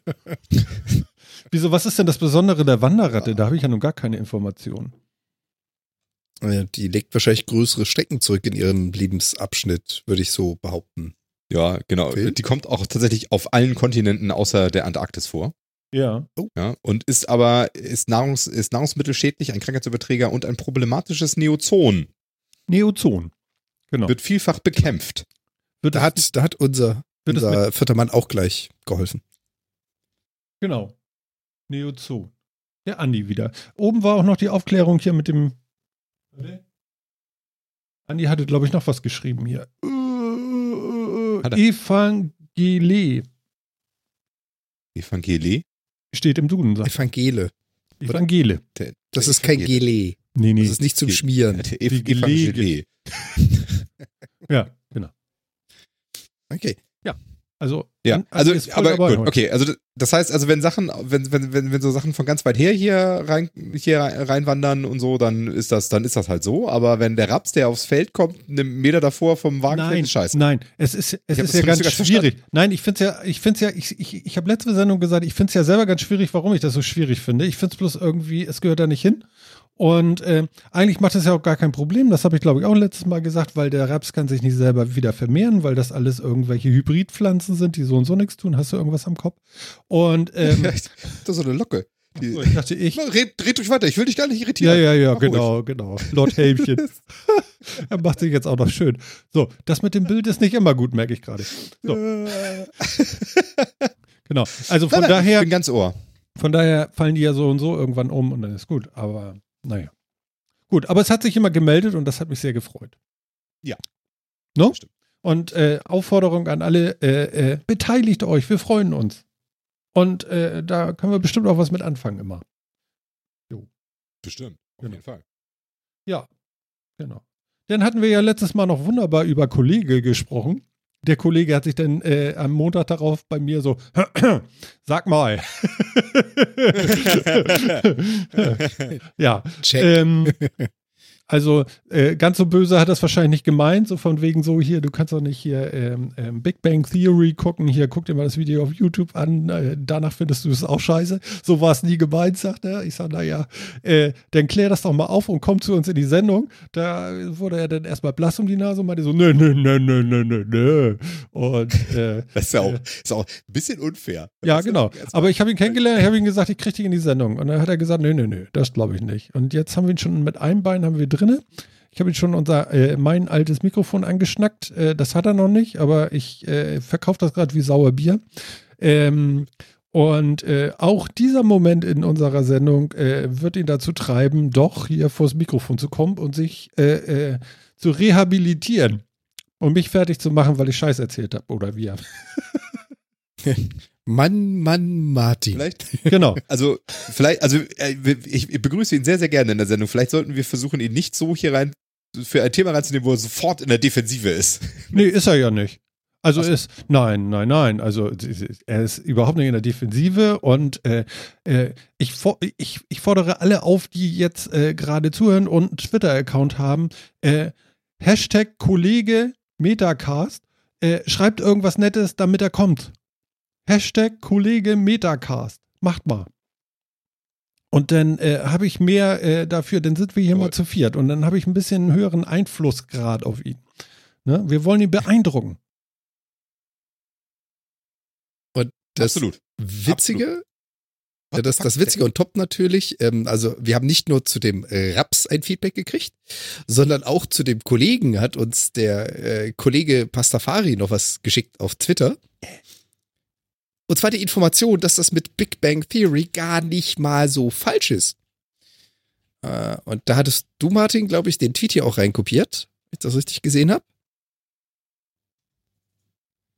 Wieso, was ist denn das Besondere der Wanderratte? Da habe ich ja nun gar keine Informationen. Die legt wahrscheinlich größere Strecken zurück in ihren Lebensabschnitt, würde ich so behaupten. Ja, genau. Phil? Die kommt auch tatsächlich auf allen Kontinenten außer der Antarktis vor. Ja. Oh. Ja, und ist aber, ist, Nahrungs, ist nahrungsmittelschädlich, ein Krankheitsüberträger und ein problematisches Neozon. Neozon. Genau. Wird vielfach bekämpft. Wird da, hat, da hat unser, unser vierter Mann auch gleich geholfen. Genau. Neozon. Der Andi wieder. Oben war auch noch die Aufklärung hier mit dem. Warte. Andi hatte, glaube ich, noch was geschrieben hier. Evangele. Evangele? Steht im Duden. Sagt. Evangele. Evangele. Das ist kein Gelee. Nee, nee. Das ist nicht zum Ge- Schmieren. Die Evangele. Ja, genau. Okay. Ja. Also, ja, also, aber gut, heute. Okay, also das heißt, also wenn Sachen, wenn, wenn, wenn, wenn so Sachen von ganz weit her hier rein, hier reinwandern und so, dann ist das, dann ist das halt so. Aber wenn der Raps, der aufs Feld kommt, einen Meter davor vom Wagen fällt, ist scheiße. Nein, es ist, es ist ja ganz schwierig. Nein, ich finde es ja, ich finde es ja, ich, ich, ich habe letzte Sendung gesagt, ich finde es ja selber ganz schwierig, warum ich das so schwierig finde. Ich finde es bloß irgendwie, es gehört da nicht hin. Und äh, eigentlich macht das ja auch gar kein Problem, das habe ich glaube ich auch letztes Mal gesagt, weil der Raps kann sich nicht selber wieder vermehren, weil das alles irgendwelche Hybridpflanzen sind, die so und so nichts tun. Hast du irgendwas am Kopf? Und ähm, das ist so eine Locke. Die, ich dachte ich. Red, red durch weiter, ich will dich gar nicht irritieren. Ja, ja, ja, mach genau, ruhig. Genau. Lord Helmchen. Er macht sich jetzt auch noch schön. So, das mit dem Bild ist nicht immer gut, merke ich gerade. So. Genau. Also von nein, nein, daher. Ich bin ganz Ohr. Von daher fallen die ja so und so irgendwann um und dann ist gut. Aber naja. Gut, aber es hat sich immer gemeldet und das hat mich sehr gefreut. Ja. No? Stimmt. Und äh, Aufforderung an alle, äh, äh, beteiligt euch, wir freuen uns. Und äh, da können wir bestimmt auch was mit anfangen immer. Jo. Bestimmt, auf genau. jeden Fall. Ja, genau. Dann hatten wir ja letztes Mal noch wunderbar über Kollege gesprochen. Der Kollege hat sich dann äh, am Montag darauf bei mir so, sag mal. Ja. Check. Ähm, also äh, ganz so böse hat das wahrscheinlich nicht gemeint, so von wegen so hier, du kannst doch nicht hier ähm, ähm, Big Bang Theory gucken, hier guck dir mal das Video auf YouTube an, äh, danach findest du es auch scheiße. So war es nie gemeint, sagt er. Ich sag, naja, äh, dann klär das doch mal auf und komm zu uns in die Sendung. Da wurde er dann erstmal blass um die Nase und meinte so, nö, nö, nö, nö, nö, nö, nö. Und, äh, das ist ja auch, äh, ist auch ein bisschen unfair. Ja, genau. Aber ich habe ihn kennengelernt, ich habe ihm gesagt, ich krieg dich in die Sendung. Und dann hat er gesagt, nö, nö, nö, das glaube ich nicht. Und jetzt haben wir ihn schon mit einem Bein, haben wir drin. Ich habe jetzt schon unser, äh, mein altes Mikrofon angeschnackt. Äh, das hat er noch nicht, aber ich äh, verkaufe das gerade wie sauer Bier. Ähm, und äh, auch dieser Moment in unserer Sendung äh, wird ihn dazu treiben, doch hier vors Mikrofon zu kommen und sich äh, äh, zu rehabilitieren und mich fertig zu machen, weil ich Scheiß erzählt habe oder wir. Mann, Mann, Martin. Vielleicht, genau. Also, vielleicht, also ich begrüße ihn sehr, sehr gerne in der Sendung. Vielleicht sollten wir versuchen, ihn nicht so hier rein für ein Thema reinzunehmen, wo er sofort in der Defensive ist. Nee, ist er ja nicht. Also ist, nein, nein, nein. Also er ist überhaupt nicht in der Defensive und äh, äh, ich, for- ich, ich fordere alle auf, die jetzt äh, gerade zuhören und einen Twitter-Account haben. Äh, Hashtag Kollege Metacast. Äh, schreibt irgendwas Nettes, damit er kommt. Hashtag Kollege Metacast. Macht mal. Und dann äh, habe ich mehr äh, dafür, dann sind wir hier Jawohl. Mal zu viert. Und dann habe ich ein bisschen höheren Einflussgrad auf ihn. Ne? Wir wollen ihn beeindrucken. Und das Absolut. Witzige, Absolut. Ja, das, das Witzige und top natürlich, ähm, also wir haben nicht nur zu dem Raps ein Feedback gekriegt, sondern auch zu dem Kollegen hat uns der äh, Kollege Pastafari noch was geschickt auf Twitter. Und zwar die Information, dass das mit Big Bang Theory gar nicht mal so falsch ist. Äh, und da hattest du, Martin, glaube ich, den Tweet hier auch reinkopiert, wenn ich das richtig gesehen habe.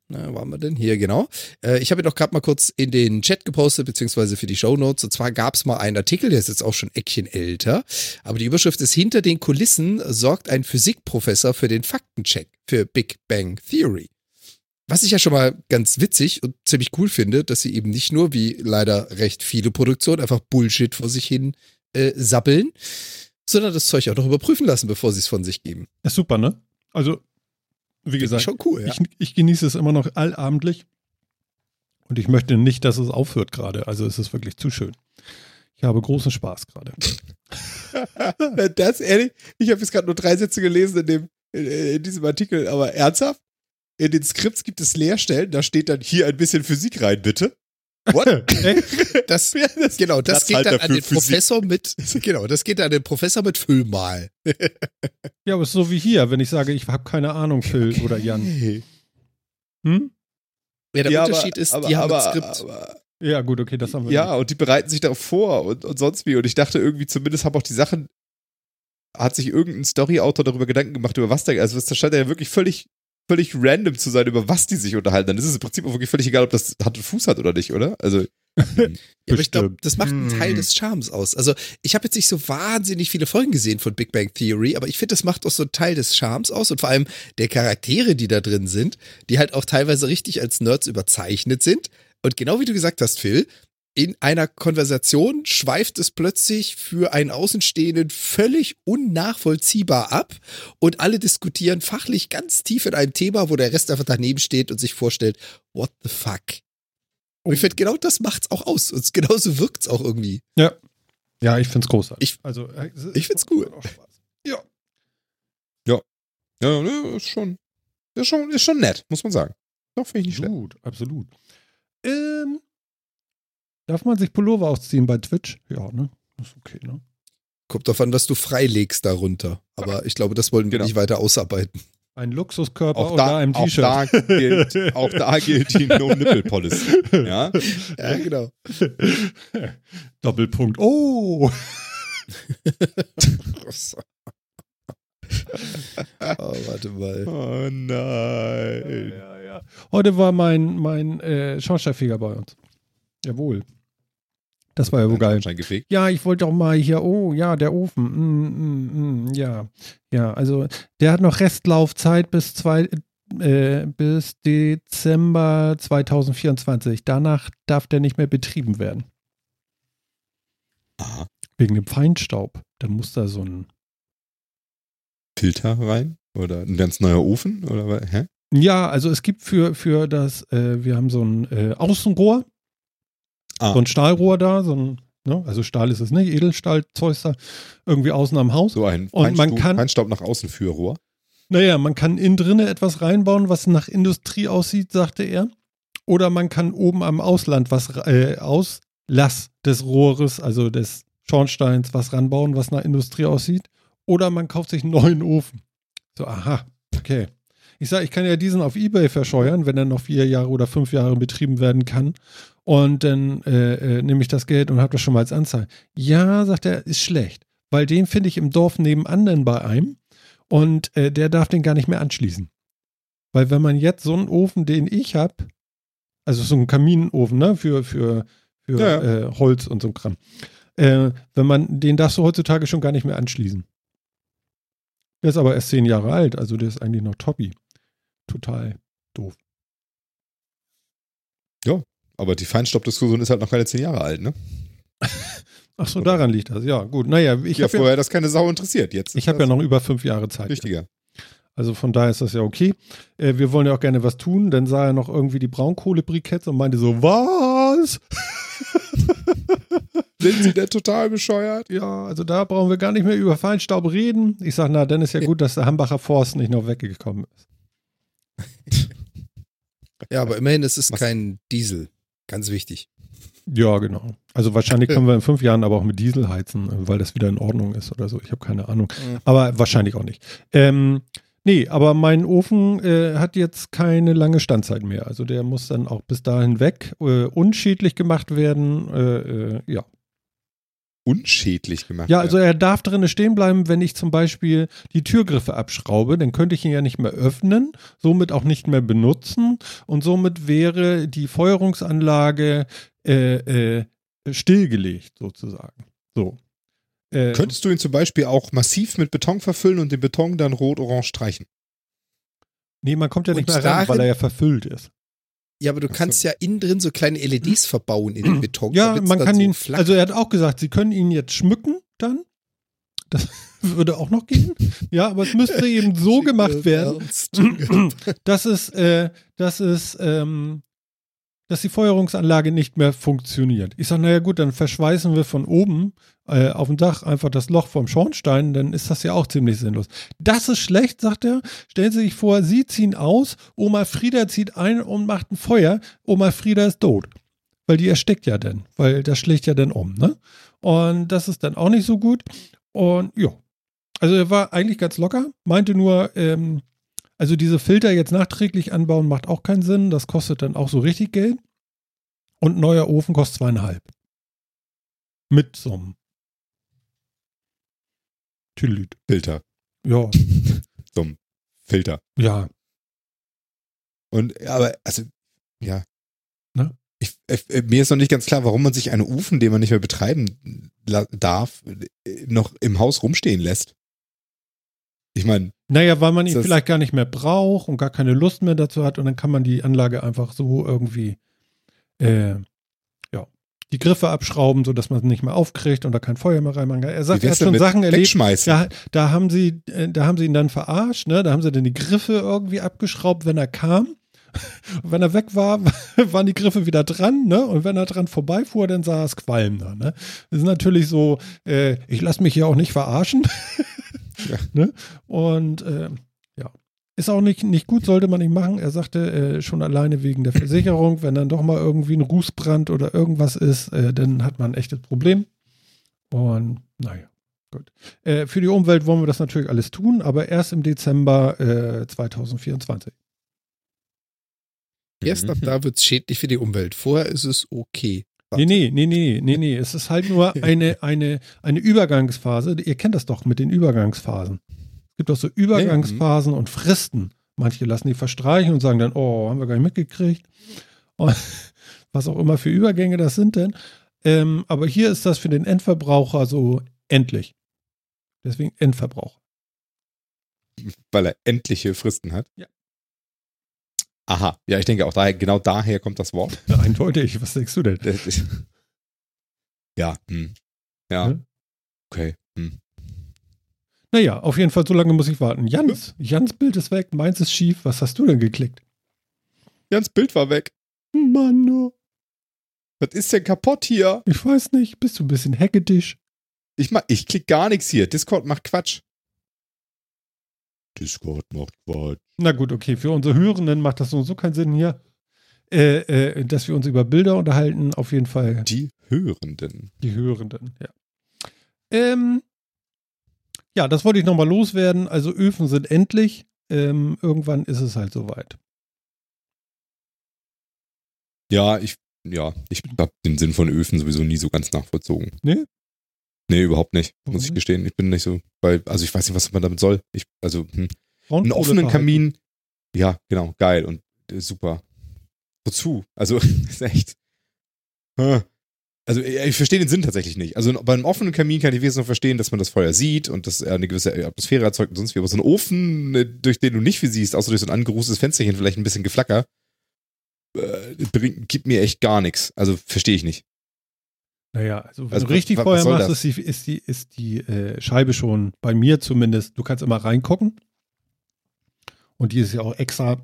Na, wo waren wir denn? Hier, genau. Äh, ich habe ihn auch gerade mal kurz in den Chat gepostet, beziehungsweise für die Shownotes. Und zwar gab es mal einen Artikel, der ist jetzt auch schon ein Eckchen älter. Aber die Überschrift ist, hinter den Kulissen sorgt ein Physikprofessor für den Faktencheck für Big Bang Theory. Was ich ja schon mal ganz witzig und ziemlich cool finde, dass sie eben nicht nur, wie leider recht viele Produktionen, einfach Bullshit vor sich hin äh, sappeln, sondern das Zeug auch noch überprüfen lassen, bevor sie es von sich geben. Das ist super, ne? Also, wie gesagt, schon cool, ja. ich, ich genieße es immer noch allabendlich und ich möchte nicht, dass es aufhört gerade. Also es ist wirklich zu schön. Ich habe großen Spaß gerade. Das ehrlich? Ich habe jetzt gerade nur drei Sätze gelesen in, dem, in diesem Artikel, aber ernsthaft? In den Skripts gibt es Leerstellen, da steht dann hier ein bisschen Physik rein, bitte. What? das, genau, das, das geht halt dann an den Physik. Professor mit, genau, das geht an den Professor mit Phil mal. Ja, aber es ist so wie hier, wenn ich sage, ich habe keine Ahnung, Phil okay. oder Jan. Hm? Ja, der ja, Unterschied aber, ist, aber, die haben aber, ein Skript. Aber, ja, gut, okay, das haben wir. Ja, nicht. Und die bereiten sich darauf vor und, und sonst wie. Und ich dachte irgendwie, zumindest haben auch die Sachen, hat sich irgendein Story-Autor darüber Gedanken gemacht, über was da, also das scheint ja wirklich völlig völlig random zu sein, über was die sich unterhalten, dann ist es im Prinzip auch wirklich völlig egal, ob das Hand und Fuß hat oder nicht, oder? Also ja, aber ich glaube, das macht einen Teil des Charmes aus. Also ich habe jetzt nicht so wahnsinnig viele Folgen gesehen von Big Bang Theory, aber ich finde, das macht auch so einen Teil des Charmes aus und vor allem der Charaktere, die da drin sind, die halt auch teilweise richtig als Nerds überzeichnet sind. Und genau wie du gesagt hast, Phil, in einer Konversation schweift es plötzlich für einen Außenstehenden völlig unnachvollziehbar ab und alle diskutieren fachlich ganz tief in einem Thema, wo der Rest einfach daneben steht und sich vorstellt, what the fuck? Und ich finde, genau das macht's auch aus und genauso wirkt's auch irgendwie. Ja, Ja, ich find's großartig. Ich, also, äh, ich find's gut. Ja. Ja. Ja, ist schon, ist schon, ist schon nett, muss man sagen. Doch, finde ich nicht schlecht. Absolut, absolut. Ähm, darf man sich Pullover ausziehen bei Twitch? Ja, ne? Ist okay, ne? Kommt davon, was du freilegst darunter. Aber ich glaube, das wollen wir genau. nicht weiter ausarbeiten. Ein Luxuskörper auch da, oder ein T-Shirt. Auch da gilt, auch da gilt die No-Nipple-Policy. Ja? Ja, genau. Doppelpunkt. Oh! Oh, warte mal. Oh nein. Ja, ja, ja. Heute war mein, mein äh, Schornsteinfeger bei uns. Jawohl. Das war ja wohl geil. Ja, ich wollte auch mal hier, oh ja, der Ofen. Mm, mm, mm, ja, ja, also der hat noch Restlaufzeit bis, zwei, äh, bis Dezember zwanzig vierundzwanzig. Danach darf der nicht mehr betrieben werden. Aha. Wegen dem Feinstaub. Dann muss da so ein Filter rein? Oder ein ganz neuer Ofen? Oder hä? Ja, also es gibt für, für das, äh, wir haben so ein äh, Außenrohr. Ah. So ein Stahlrohr da, so ein, ne? Also Stahl ist es nicht, Edelstahlzeug da, irgendwie außen am Haus. So ein Feinstaub, und man kann, Feinstaub nach außen für Rohr. Naja, man kann innen drinne etwas reinbauen, was nach Industrie aussieht, sagte er. Oder man kann oben am Ausland was, äh, Auslass des Rohres, also des Schornsteins, was ranbauen, was nach Industrie aussieht. Oder man kauft sich einen neuen Ofen. So, aha, okay. Ich sage, ich kann ja diesen auf eBay verscheuern, wenn er noch vier Jahre oder fünf Jahre betrieben werden kann. Und dann äh, äh, nehme ich das Geld und habe das schon mal als Anzahl. Ja, sagt er, ist schlecht, weil den finde ich im Dorf nebenan dann bei einem und äh, der darf den gar nicht mehr anschließen. Weil wenn man jetzt so einen Ofen, den ich habe, also so einen Kaminofen, ne, für, für, für ja, ja. Äh, Holz und so ein Kram, äh, wenn man, den darfst du heutzutage schon gar nicht mehr anschließen. Der ist aber erst zehn Jahre alt, also der ist eigentlich noch toppi. Total doof. Ja, aber die Feinstaubdiskussion ist halt noch keine zehn Jahre alt, ne? Ach so, daran liegt das. Ja, gut. Naja, ich ja, habe vorher ja, das keine Sau interessiert. Jetzt ich habe ja noch über fünf Jahre Zeit. Richtiger. Also von daher ist das ja okay. Äh, wir wollen ja auch gerne was tun. Dann sah er noch irgendwie die Braunkohlebriketts und meinte so, was? Sind Sie denn total bescheuert? Ja, also da brauchen wir gar nicht mehr über Feinstaub reden. Ich sage, na, dann ist ja gut, dass der Hambacher Forst nicht noch weggekommen ist. Ja, aber immerhin ist es was? Kein Diesel. Ganz wichtig. Ja, genau. Also wahrscheinlich können wir in fünf Jahren aber auch mit Diesel heizen, weil das wieder in Ordnung ist oder so. Ich habe keine Ahnung. Mhm. Aber wahrscheinlich auch nicht. Ähm, nee, aber mein Ofen äh, hat jetzt keine lange Standzeit mehr. Also der muss dann auch bis dahin weg äh, unschädlich gemacht werden. Äh, äh, ja. Unschädlich gemacht werden? Ja, also er darf drinnen stehen bleiben, wenn ich zum Beispiel die Türgriffe abschraube, dann könnte ich ihn ja nicht mehr öffnen, somit auch nicht mehr benutzen und somit wäre die Feuerungsanlage äh, äh, stillgelegt sozusagen. So. Äh, Könntest du ihn zum Beispiel auch massiv mit Beton verfüllen und den Beton dann rot-orange streichen? Nee, man kommt ja nicht und mehr rein, weil er ja verfüllt ist. Ja, aber du kannst so. Ja innen drin so kleine L E Ds verbauen in den Beton. Ja, man kann so ihn, flach. Also er hat auch gesagt, sie können ihn jetzt schmücken dann. Das würde auch noch gehen. Ja, aber es müsste eben so gemacht werden, dass es, äh, dass es, ähm, dass die Feuerungsanlage nicht mehr funktioniert. Ich sage, naja gut, dann verschweißen wir von oben äh, auf dem Dach einfach das Loch vom Schornstein, dann ist das ja auch ziemlich sinnlos. Das ist schlecht, sagt er. Stellen Sie sich vor, Sie ziehen aus, Oma Frieda zieht ein und macht ein Feuer. Oma Frieda ist tot, weil die erstickt ja dann, weil das schlägt ja dann um. Ne? Und das ist dann auch nicht so gut. Und ja, also er war eigentlich ganz locker, meinte nur, ähm, also diese Filter jetzt nachträglich anbauen macht auch keinen Sinn. Das kostet dann auch so richtig Geld. Und neuer Ofen kostet zweieinhalb. Mit so einem Tüdelüt. Filter. Ja. So einem Filter. Ja. Und, aber, also, ja. Ne? Ich, ich, mir ist noch nicht ganz klar, warum man sich einen Ofen, den man nicht mehr betreiben darf, noch im Haus rumstehen lässt. Ich meine. Naja, weil man ihn vielleicht gar nicht mehr braucht und gar keine Lust mehr dazu hat und dann kann man die Anlage einfach so irgendwie äh, ja, die Griffe abschrauben, sodass man es nicht mehr aufkriegt und da kein Feuer mehr reinmachen kann. Er sagt, er hat schon Sachen erlebt. Ja, da haben sie, äh, da haben sie ihn dann verarscht, ne? Da haben sie dann die Griffe irgendwie abgeschraubt, wenn er kam. Und wenn er weg war, waren die Griffe wieder dran, ne? Und wenn er dran vorbeifuhr, dann sah er es qualmen da, ne? Das ist natürlich so, äh, ich lasse mich hier auch nicht verarschen. Ja. Ne? Und äh, ja, ist auch nicht, nicht gut, sollte man nicht machen. Er sagte, äh, schon alleine wegen der Versicherung, wenn dann doch mal irgendwie ein Rußbrand oder irgendwas ist, äh, dann hat man ein echtes Problem. Und naja, gut. Äh, für die Umwelt wollen wir das natürlich alles tun, aber erst im Dezember äh, zwanzig vierundzwanzig. Erst ab da wird es schädlich für die Umwelt. Vorher ist es okay. Nee, nee, nee, nee, nee, nee. Es ist halt nur eine, eine, eine Übergangsphase. Ihr kennt das doch mit den Übergangsphasen. Es gibt doch so Übergangsphasen und Fristen. Manche lassen die verstreichen und sagen dann, oh, haben wir gar nicht mitgekriegt. Und was auch immer für Übergänge das sind denn. Ähm, aber hier ist das für den Endverbraucher so endlich. Deswegen Endverbraucher. Weil er endliche Fristen hat? Ja. Aha, ja, ich denke auch daher, genau daher kommt das Wort. Eindeutig, was denkst du denn? Ja, hm. Ja, hm? Okay. Hm. Naja, auf jeden Fall, so lange muss ich warten. Jans, Jans Bild ist weg, meins ist schief, was hast du denn geklickt? Jans Bild war weg. Mann, oh. Was ist denn kaputt hier? Ich weiß nicht, bist du ein bisschen hackedisch? Ich, mach, ich klick gar nichts hier, Discord macht Quatsch. Discord macht Quatsch. Na gut, okay, für unsere Hörenden macht das so und so keinen Sinn hier, äh, äh, dass wir uns über Bilder unterhalten, auf jeden Fall. Die Hörenden. Die Hörenden, ja. Ähm, ja, das wollte ich nochmal loswerden, also Öfen sind endlich, ähm, irgendwann ist es halt soweit. Ja, ich, ja, ich habe den Sinn von Öfen sowieso nie so ganz nachvollzogen. Nee? Nee, überhaupt nicht, warum muss ich gestehen. Ich bin nicht so, weil, also ich weiß nicht, was man damit soll. Ich, also, hm. Einen offenen Kamin, ja, genau, geil und äh, super. Wozu? Also, ist echt. Also, ich verstehe den Sinn tatsächlich nicht. Also, bei einem offenen Kamin kann ich wenigstens noch verstehen, dass man das Feuer sieht und dass er eine gewisse Atmosphäre erzeugt und sonst wie. Aber so ein Ofen, durch den du nicht viel siehst, außer durch so ein angerußtes Fensterchen, vielleicht ein bisschen Geflacker, äh, bringt, gibt mir echt gar nichts. Also, verstehe ich nicht. Naja, also wenn also, du richtig was, Feuer was machst, ist die, ist die, ist die äh, Scheibe schon, bei mir zumindest, du kannst immer reingucken. Und die ist ja auch extra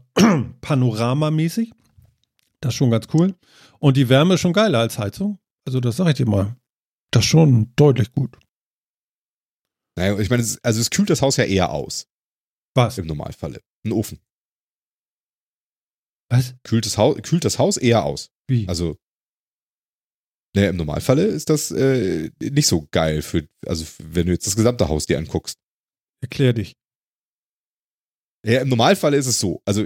panoramamäßig. Das ist schon ganz cool. Und die Wärme ist schon geiler als Heizung. Also das sage ich dir mal. Das ist schon deutlich gut. Naja, ich meine, es, also es kühlt das Haus ja eher aus. Was? Im Normalfall. Ein Ofen. Was? Kühlt das Haus, kühlt das Haus eher aus. Wie? Also, naja, im Normalfall ist das äh, nicht so geil für, also wenn du jetzt das gesamte Haus dir anguckst. Erklär dich. Ja, im Normalfall ist es so. Also,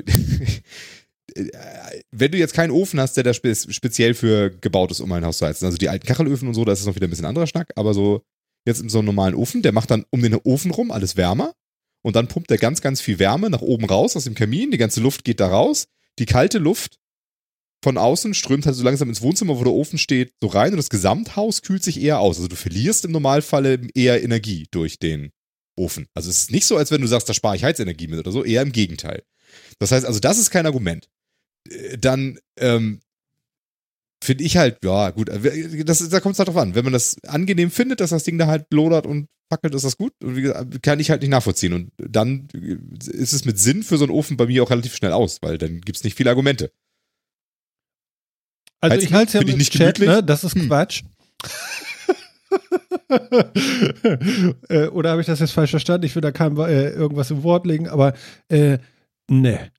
wenn du jetzt keinen Ofen hast, der da spe- speziell für gebaut ist, um ein Haus zu heizen. Also die alten Kachelöfen und so, das ist noch wieder ein bisschen anderer Schnack. Aber so jetzt in so einem normalen Ofen, der macht dann um den Ofen rum alles wärmer. Und dann pumpt der ganz, ganz viel Wärme nach oben raus aus dem Kamin. Die ganze Luft geht da raus. Die kalte Luft von außen strömt halt so langsam ins Wohnzimmer, wo der Ofen steht, so rein. Und das Gesamthaus kühlt sich eher aus. Also du verlierst im Normalfall eher Energie durch den Ofen. Also es ist nicht so, als wenn du sagst, da spare ich Heizenergie mit oder so, eher im Gegenteil. Das heißt, also das ist kein Argument. Dann ähm, finde ich halt, ja gut, das, da kommt es halt drauf an. Wenn man das angenehm findet, dass das Ding da halt lodert und fackelt, ist das gut. Und wie gesagt, kann ich halt nicht nachvollziehen. Und dann ist es mit Sinn für so einen Ofen bei mir auch relativ schnell aus, weil dann gibt es nicht viele Argumente. Also Heiz, ich halte es ja im Chat, ne? Das ist hm. Quatsch. Oder habe ich das jetzt falsch verstanden? Ich will da kein äh, irgendwas im Wort legen, aber äh, ne.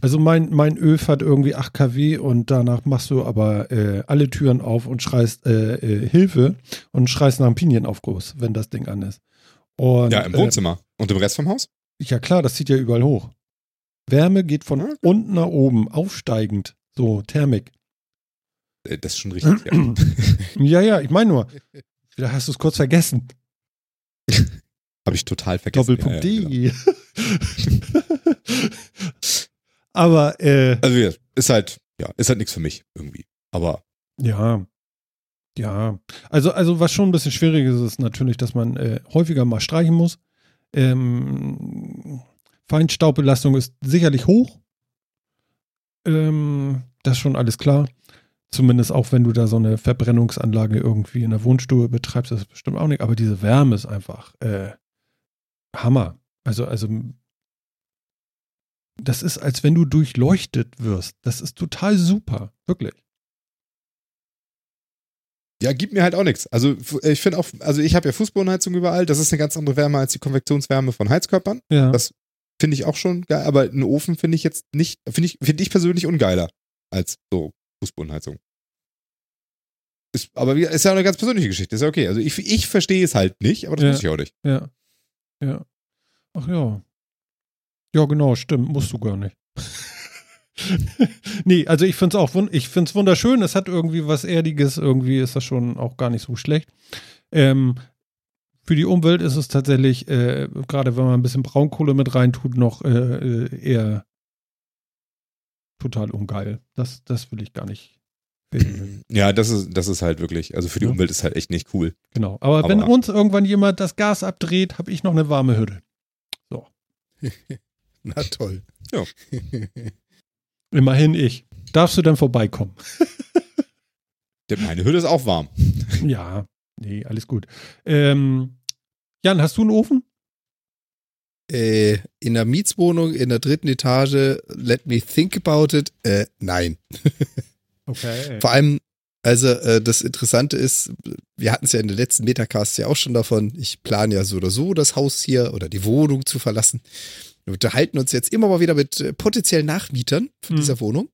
Also mein, mein Öf hat irgendwie acht Kilowatt und danach machst du aber äh, alle Türen auf und schreist äh, äh, Hilfe und schreist nach einem Pinienaufguss, wenn das Ding an ist. Und, ja, im Wohnzimmer. Äh, und im Rest vom Haus? Ja klar, das zieht ja überall hoch. Wärme geht von okay. unten nach oben, aufsteigend, so Thermik. Das ist schon richtig. Ja, ja, ja, ich meine nur. Da hast du es kurz vergessen. Habe ich total vergessen. Doppelpunkt ja, ja, D. Genau. Aber äh, also ja, ist halt ja, ist halt nichts für mich irgendwie. Aber ja, ja. Also also was schon ein bisschen schwierig ist, ist natürlich, dass man äh, häufiger mal streichen muss. Ähm, Feinstaubbelastung ist sicherlich hoch. Ähm, das ist schon alles klar. Zumindest auch, wenn du da so eine Verbrennungsanlage irgendwie in der Wohnstube betreibst, das ist bestimmt auch nicht. Aber diese Wärme ist einfach äh, Hammer. Also, also Das ist, als wenn du durchleuchtet wirst. Das ist total super, wirklich. Ja, gibt mir halt auch nichts. Also ich finde auch, also ich habe ja Fußbodenheizung überall, das ist eine ganz andere Wärme als die Konvektionswärme von Heizkörpern. Ja. Das finde ich auch schon geil, aber einen Ofen finde ich jetzt nicht, finde ich, finde ich persönlich ungeiler als so Fußbodenheizung. Ist, aber ist ja auch eine ganz persönliche Geschichte, ist ja okay. Also ich, ich verstehe es halt nicht, aber das ja. muss ich auch nicht. Ja, ja. Ach ja. Ja, genau, stimmt, musst du gar nicht. Nee, also ich finde es auch wund- ich find's wunderschön, es hat irgendwie was Erdiges, irgendwie ist das schon auch gar nicht so schlecht. Ähm, für die Umwelt ist es tatsächlich, äh, gerade wenn man ein bisschen Braunkohle mit reintut, noch äh, eher total ungeil. Das, das will ich gar nicht finden. Ja, das ist, das ist halt wirklich, also für die ja. Umwelt ist halt echt nicht cool. Genau, aber, aber wenn ab. uns irgendwann jemand das Gas abdreht, habe ich noch eine warme Hütte. So. Na toll. Ja. Immerhin ich. Darfst du denn vorbeikommen? Meine Hütte ist auch warm. Ja, nee, alles gut. Ähm, Jan, hast du einen Ofen? Äh, in der Mietswohnung, in der dritten Etage, let me think about it, äh, nein. Okay. Vor allem, also äh, das Interessante ist, wir hatten es ja in den letzten Metacasts ja auch schon davon, ich plane ja so oder so das Haus hier oder die Wohnung zu verlassen. Wir unterhalten uns jetzt immer mal wieder mit potenziellen Nachmietern von mhm. dieser Wohnung.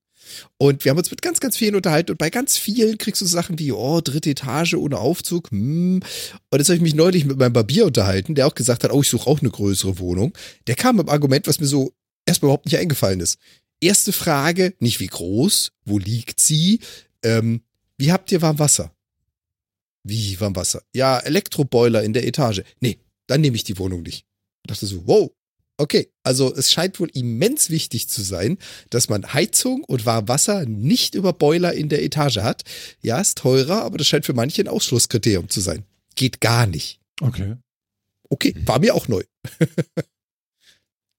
Und wir haben uns mit ganz, ganz vielen unterhalten. Und bei ganz vielen kriegst du Sachen wie, oh, dritte Etage ohne Aufzug. Mm. Und jetzt habe ich mich neulich mit meinem Barbier unterhalten, der auch gesagt hat, oh, ich suche auch eine größere Wohnung. Der kam mit einem Argument, was mir so erstmal überhaupt nicht eingefallen ist. Erste Frage, nicht wie groß, wo liegt sie? Ähm, wie habt ihr warm Wasser? Wie warm Wasser? Ja, Elektroboiler in der Etage. Nee, dann nehme ich die Wohnung nicht. Ich dachte so, wow. Okay, also es scheint wohl immens wichtig zu sein, dass man Heizung und Warmwasser nicht über Boiler in der Etage hat. Ja, ist teurer, aber das scheint für manche ein Ausschlusskriterium zu sein. Geht gar nicht. Okay. Okay, war mir auch neu.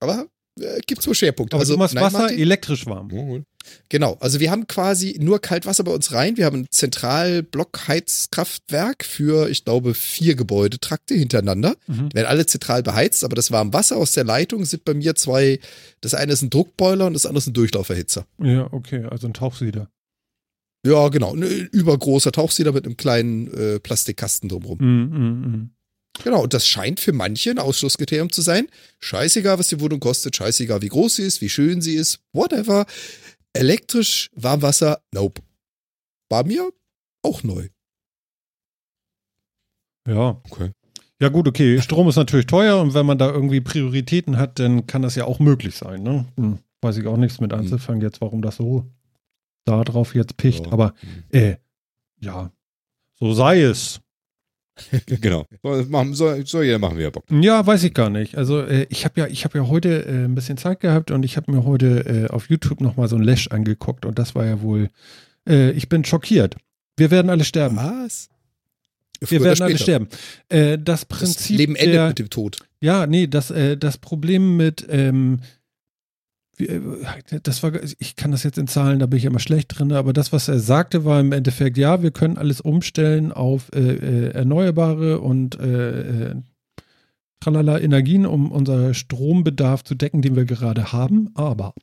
Aber äh, gibt es wohl Schwerpunkte. Aber also, du machst nein, Wasser Martin? Elektrisch warm. Mhm. Genau, also wir haben quasi nur Kaltwasser bei uns rein. Wir haben ein Zentralblockheizkraftwerk für, ich glaube, vier Gebäudetrakte hintereinander. Mhm. Die werden alle zentral beheizt, aber das warme Wasser aus der Leitung sind bei mir zwei, das eine ist ein Druckboiler und das andere ist ein Durchlauferhitzer. Ja, okay, also ein Tauchsieder. Ja, genau, ein übergroßer Tauchsieder mit einem kleinen äh, Plastikkasten drumherum. Mhm, mh, mh. Genau, und das scheint für manche ein Ausschlusskriterium zu sein. Scheißegal, was die Wohnung kostet, scheißegal, wie groß sie ist, wie schön sie ist, whatever. Elektrisch, Warmwasser, nope. War mir auch neu. Ja, okay. Ja gut, okay, Strom ist natürlich teuer und wenn man da irgendwie Prioritäten hat, dann kann das ja auch möglich sein, ne? Hm. Weiß ich auch nichts mit anzufangen jetzt, warum das so da drauf jetzt picht, ja. aber äh, ja, so sei es. Genau, soll, soll jeder machen, wie er Bock. Ja, weiß ich gar nicht. Also äh, ich habe ja, ich hab ja heute äh, ein bisschen Zeit gehabt und ich habe mir heute äh, auf YouTube nochmal so ein Lesch angeguckt und das war ja wohl, äh, ich bin schockiert. Wir werden alle sterben. Was? Früher Wir werden alle sterben. Äh, das Prinzip das Leben endet der, mit dem Tod. Ja, nee, das, äh, das Problem mit, ähm, das war, ich kann das jetzt in Zahlen, da bin ich immer schlecht drin, aber das, was er sagte, war im Endeffekt, ja, wir können alles umstellen auf äh, erneuerbare und äh, tralala Energien, um unseren Strombedarf zu decken, den wir gerade haben, aber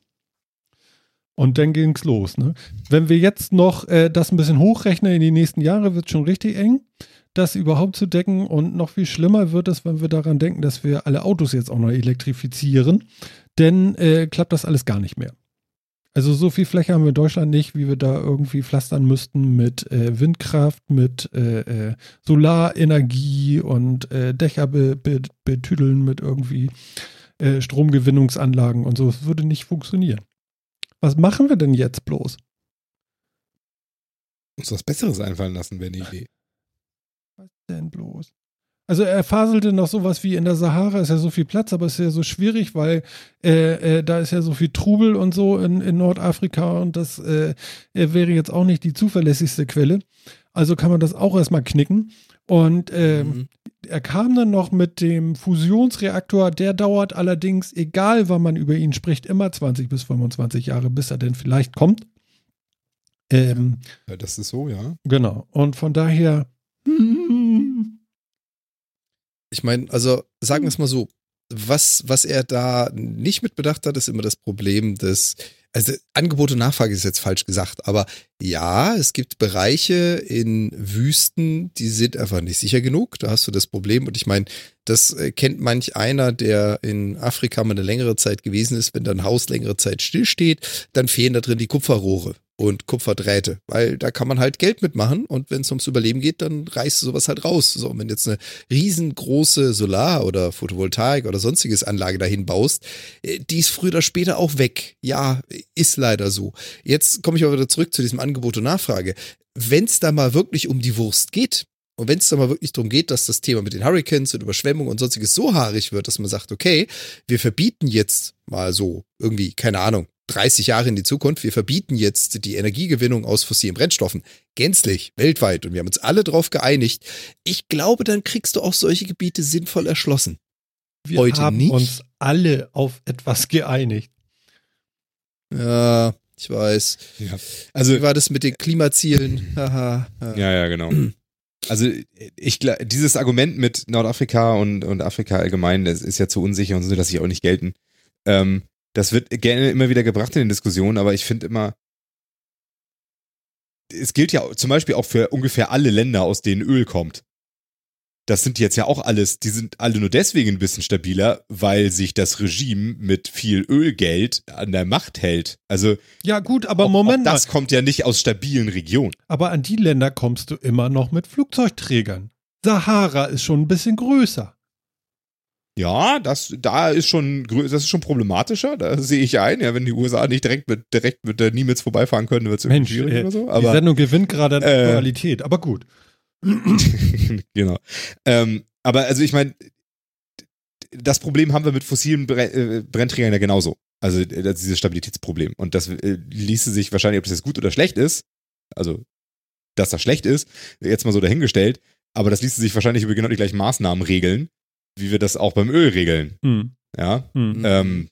und dann ging's los. Ne? Wenn wir jetzt noch äh, das ein bisschen hochrechnen in die nächsten Jahre, wird es schon richtig eng, das überhaupt zu decken und noch viel schlimmer wird es, wenn wir daran denken, dass wir alle Autos jetzt auch noch elektrifizieren, denn äh, klappt das alles gar nicht mehr. Also so viel Fläche haben wir in Deutschland nicht, wie wir da irgendwie pflastern müssten mit äh, Windkraft, mit äh, äh, Solarenergie und äh, Dächer be- be- betüdeln mit irgendwie äh, Stromgewinnungsanlagen und so. Es würde nicht funktionieren. Was machen wir denn jetzt bloß? Uns was Besseres einfallen lassen, wäre eine Idee. Was denn bloß? Also er faselte noch sowas wie in der Sahara ist ja so viel Platz, aber es ist ja so schwierig, weil äh, äh, da ist ja so viel Trubel und so in, in Nordafrika und das äh, wäre jetzt auch nicht die zuverlässigste Quelle. Also kann man das auch erstmal knicken. Und äh, mhm. er kam dann noch mit dem Fusionsreaktor, der dauert allerdings, egal wann man über ihn spricht, immer zwanzig bis fünfundzwanzig Jahre, bis er denn vielleicht kommt. Ähm, ja, das ist so, ja. Genau. Und von daher... Ich meine, also sagen wir es mal so, was, was er da nicht mitbedacht hat, ist immer das Problem des, also Angebot und Nachfrage ist jetzt falsch gesagt, aber ja, es gibt Bereiche in Wüsten, die sind einfach nicht sicher genug, da hast du das Problem und ich meine, das kennt manch einer, der in Afrika mal eine längere Zeit gewesen ist, wenn dein Haus längere Zeit stillsteht, dann fehlen da drin die Kupferrohre und Kupferdrähte, weil da kann man halt Geld mitmachen und wenn es ums Überleben geht, dann reißt du sowas halt raus. So, und wenn jetzt eine riesengroße Solar- oder Photovoltaik- oder sonstiges Anlage dahin baust, die ist früher oder später auch weg. Ja, ist leider so. Jetzt komme ich aber wieder zurück zu diesem Angebot und Nachfrage. Wenn es da mal wirklich um die Wurst geht, und wenn es da mal wirklich darum geht, dass das Thema mit den Hurricanes und Überschwemmungen und sonstiges so haarig wird, dass man sagt, okay, wir verbieten jetzt mal so irgendwie, keine Ahnung, dreißig Jahre in die Zukunft, wir verbieten jetzt die Energiegewinnung aus fossilen Brennstoffen gänzlich, weltweit, und wir haben uns alle drauf geeinigt. Ich glaube, dann kriegst du auch solche Gebiete sinnvoll erschlossen. Wir Heute haben nicht. uns alle auf etwas geeinigt. Ja, ich weiß. Ja. Also wie war das mit den Klimazielen? ja, ja, genau. Also ich dieses Argument mit Nordafrika und, und Afrika allgemein, das ist ja zu unsicher und so, dass sie auch nicht gelten. Ähm, Das wird gerne immer wieder gebracht in den Diskussionen, aber ich finde immer, es gilt ja zum Beispiel auch für ungefähr alle Länder, aus denen Öl kommt. Das sind jetzt ja auch alles, die sind alle nur deswegen ein bisschen stabiler, weil sich das Regime mit viel Ölgeld an der Macht hält. Also ja gut, aber auch, Moment auch das mal. kommt ja nicht aus stabilen Regionen. Aber an die Länder kommst du immer noch mit Flugzeugträgern. Sahara ist schon ein bisschen größer. Ja, das da ist schon das ist schon problematischer, da sehe ich ein, ja, wenn die U S A nicht direkt mit direkt mit der Nimitz vorbeifahren können, wird es irgendwie schwierig oder so, aber die Sendung gewinnt gerade an äh, Aktualität, aber gut. Genau. Ähm, aber also ich meine, das Problem haben wir mit fossilen Brennträgern ja genauso. Also das dieses Stabilitätsproblem, und das äh, ließe sich wahrscheinlich, ob das jetzt gut oder schlecht ist, also dass das schlecht ist, jetzt mal so dahingestellt, aber das ließe sich wahrscheinlich über genau die gleichen Maßnahmen regeln, wie wir das auch beim Öl regeln. Mhm. Ja. Mhm. Ähm,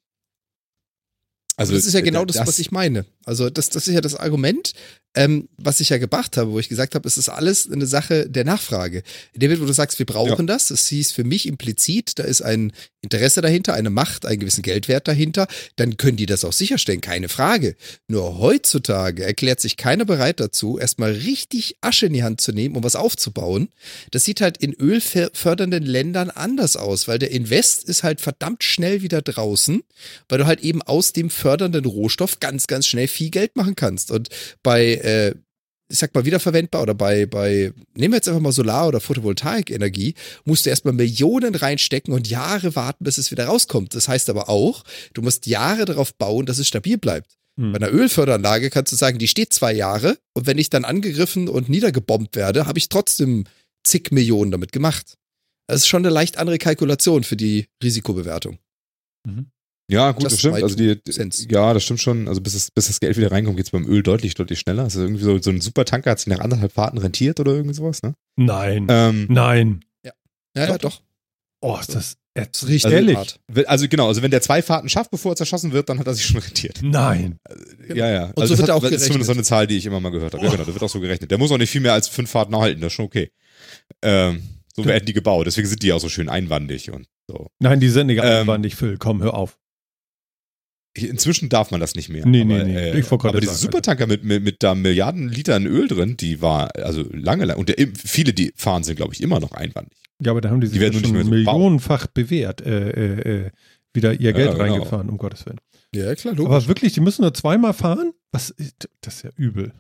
also das ist ja genau das, das, was ich meine. Also das, das ist ja das Argument, ähm, was ich ja gebracht habe, wo ich gesagt habe, es ist alles eine Sache der Nachfrage. In dem Moment, wo du sagst, wir brauchen ja. das, es hieß für mich implizit, da ist ein Interesse dahinter, eine Macht, einen gewissen Geldwert dahinter, dann können die das auch sicherstellen, keine Frage. Nur heutzutage erklärt sich keiner bereit dazu, erstmal richtig Asche in die Hand zu nehmen, um was aufzubauen. Das sieht halt in ölfördernden Ländern anders aus, weil der Invest ist halt verdammt schnell wieder draußen, weil du halt eben aus dem fördernden Rohstoff ganz, ganz schnell viel Geld machen kannst. Und bei, äh, ich sag mal, wiederverwendbar oder bei, bei, nehmen wir jetzt einfach mal Solar- oder Photovoltaik-Energie, musst du erstmal Millionen reinstecken und Jahre warten, bis es wieder rauskommt. Das heißt aber auch, du musst Jahre darauf bauen, dass es stabil bleibt. Hm. Bei einer Ölförderanlage kannst du sagen, die steht zwei Jahre und wenn ich dann angegriffen und niedergebombt werde, habe ich trotzdem zig Millionen damit gemacht. Das ist schon eine leicht andere Kalkulation für die Risikobewertung. Mhm. Ja, gut, das stimmt. Also die, ja, das stimmt schon. Also bis, es, bis das Geld wieder reinkommt, geht es beim Öl deutlich, deutlich schneller. Also irgendwie so, so ein Supertanker hat sich nach anderthalb Fahrten rentiert oder irgendwie sowas, ne? Nein. Ähm, Nein. Ja, ja, ja, doch. Oh, ist das jetzt richtig also, ehrlich. Also genau, also wenn der zwei Fahrten schafft, bevor er zerschossen wird, dann hat er sich schon rentiert. Nein. Also, ja, ja. Also und so das, wird hat, auch das ist zumindest so eine Zahl, die ich immer mal gehört habe. Oh. Ja, genau, da wird auch so gerechnet. Der muss auch nicht viel mehr als fünf Fahrten halten, das ist schon okay. Ähm, so werden die gebaut, deswegen sind die auch so schön einwandig und so. Nein, die sind nicht ähm, einwandig, Phil, komm, hör auf. Inzwischen darf man das nicht mehr. Nee, aber, nee, nee. Äh, ich aber diese Supertanker mit, mit, mit da Milliarden Litern Öl drin, die war also lange, lange. Und der, viele, die fahren, sind, glaube ich, immer noch einwandig. Ja, aber da haben die sich die ja schon so millionenfach bauen. bewährt, äh, äh, äh, wieder ihr Geld ja, genau. reingefahren, um Gottes Willen. Ja, klar, logisch. Aber wirklich, die müssen nur zweimal fahren? Was ist, das ist ja übel.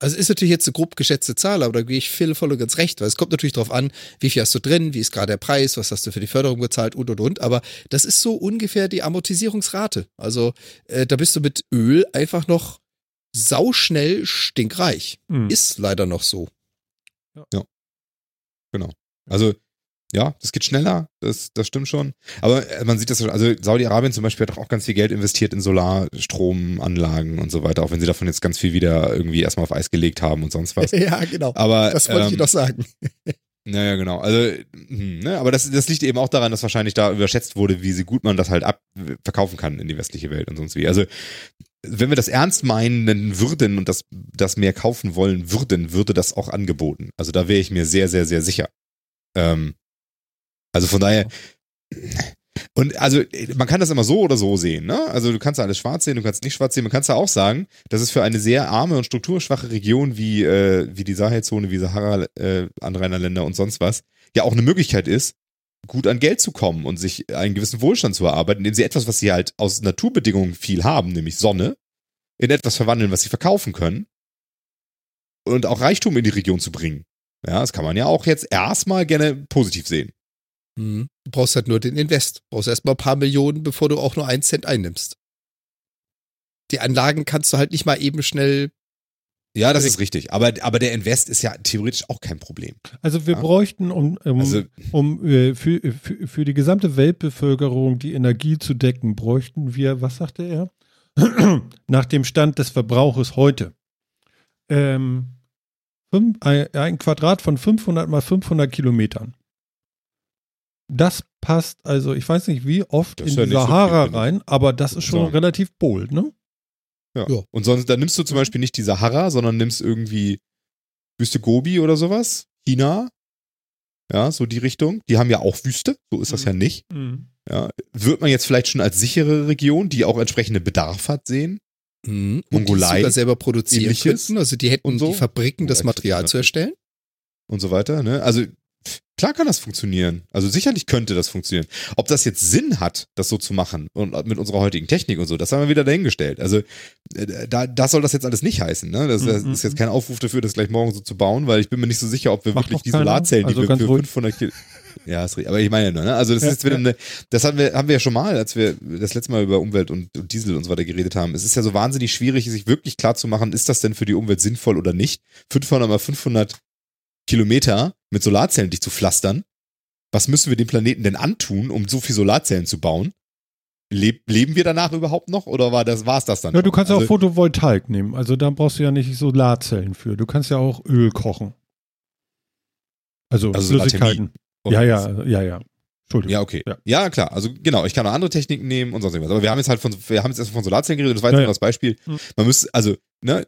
Also ist natürlich jetzt eine grob geschätzte Zahl, aber da gehe ich Phil voll und ganz recht, weil es kommt natürlich drauf an, wie viel hast du drin, wie ist gerade der Preis, was hast du für die Förderung gezahlt und und und, aber das ist so ungefähr die Amortisierungsrate. Also äh, da bist du mit Öl einfach noch sauschnell stinkreich. Mhm. Ist leider noch so. Ja. ja. Genau. Also ja, das geht schneller, das, das stimmt schon, aber man sieht das schon, also Saudi-Arabien zum Beispiel hat auch ganz viel Geld investiert in Solarstromanlagen und so weiter, auch wenn sie davon jetzt ganz viel wieder irgendwie erstmal auf Eis gelegt haben und sonst was. Ja, genau, aber, das wollte ähm, ich doch sagen. Naja, genau, also, hm, ne, aber das, das liegt eben auch daran, dass wahrscheinlich da überschätzt wurde, wie gut man das halt ab verkaufen kann in die westliche Welt und sonst wie. Also, wenn wir das ernst meinen würden und das, das mehr kaufen wollen würden, würde das auch angeboten. Also da wäre ich mir sehr, sehr, sehr sicher. Ähm, Also von daher, Und also man kann das immer so oder so sehen, ne? Also du kannst ja alles schwarz sehen, du kannst nicht schwarz sehen. Man kann es ja auch sagen, dass es für eine sehr arme und strukturschwache Region wie, äh, wie die Sahelzone, wie Sahara, äh, Anrainerländer und sonst was, ja auch eine Möglichkeit ist, gut an Geld zu kommen und sich einen gewissen Wohlstand zu erarbeiten, indem sie etwas, was sie halt aus Naturbedingungen viel haben, nämlich Sonne, in etwas verwandeln, was sie verkaufen können und auch Reichtum in die Region zu bringen. Ja, das kann man ja auch jetzt erstmal gerne positiv sehen. Mhm. Du brauchst halt nur den Invest. Du brauchst erstmal ein paar Millionen, bevor du auch nur einen Cent einnimmst. Die Anlagen kannst du halt nicht mal eben schnell... Ja, das ist richtig. Aber, aber der Invest ist ja theoretisch auch kein Problem. Also wir ja? bräuchten, um, um, also, um äh, für, für, für die gesamte Weltbevölkerung die Energie zu decken, bräuchten wir, was sagte er? Nach dem Stand des Verbrauches heute. Ähm, fünf, ein, ein Quadrat von fünfhundert mal fünfhundert Kilometern. Das passt, also ich weiß nicht, wie oft in ja die Sahara so rein, aber das ist schon sagen. relativ bold, ne? Ja. ja. Und sonst, dann nimmst du zum Beispiel nicht die Sahara, sondern nimmst irgendwie Wüste Gobi oder sowas, China, ja, so die Richtung. Die haben ja auch Wüste, so ist das mhm. ja nicht. Mhm. Ja, wird man jetzt vielleicht schon als sichere Region, die auch entsprechende Bedarf hat, sehen? Mhm. Mongolei. Und die sogar selber produzieren ähnliches. Könnten, also die hätten so. die Fabriken, das Material zu erstellen. Und so weiter, ne? Also klar kann das funktionieren. Also sicherlich könnte das funktionieren. Ob das jetzt Sinn hat, das so zu machen und mit unserer heutigen Technik und so, das haben wir wieder dahingestellt. Also da, das soll das jetzt alles nicht heißen. Ne? Das, das ist jetzt kein Aufruf dafür, das gleich morgen so zu bauen, weil ich bin mir nicht so sicher, ob wir Macht wirklich die keine. Solarzellen, also die wir für fünfhundert Kilo... Ja, ist richtig. Aber ich meine ja nur, ne? Also das ja, ist jetzt wieder eine, das haben wir, haben wir ja schon mal, als wir das letzte Mal über Umwelt und, und Diesel und so weiter geredet haben. Es ist ja so wahnsinnig schwierig, sich wirklich klar zu machen, ist das denn für die Umwelt sinnvoll oder nicht? fünfhundert mal fünfhundert Kilometer mit Solarzellen dich zu pflastern. Was müssen wir dem Planeten denn antun, um so viel Solarzellen zu bauen? Leb, leben wir danach überhaupt noch oder war das, war's das dann? Ja, du kannst ja also, auch Photovoltaik nehmen. Also da brauchst du ja nicht Solarzellen für. Du kannst ja auch Öl kochen. Also, also Flüssigkeiten. Ja, ja, ja, ja. Entschuldigung. Ja, okay. Ja. ja, klar. Also genau, ich kann auch andere Techniken nehmen und sonst irgendwas. Aber wir haben jetzt halt von, wir haben jetzt erstmal von Solarzellen geredet. Das war jetzt ja, nur das Beispiel. Hm. Man müsste, also, ne,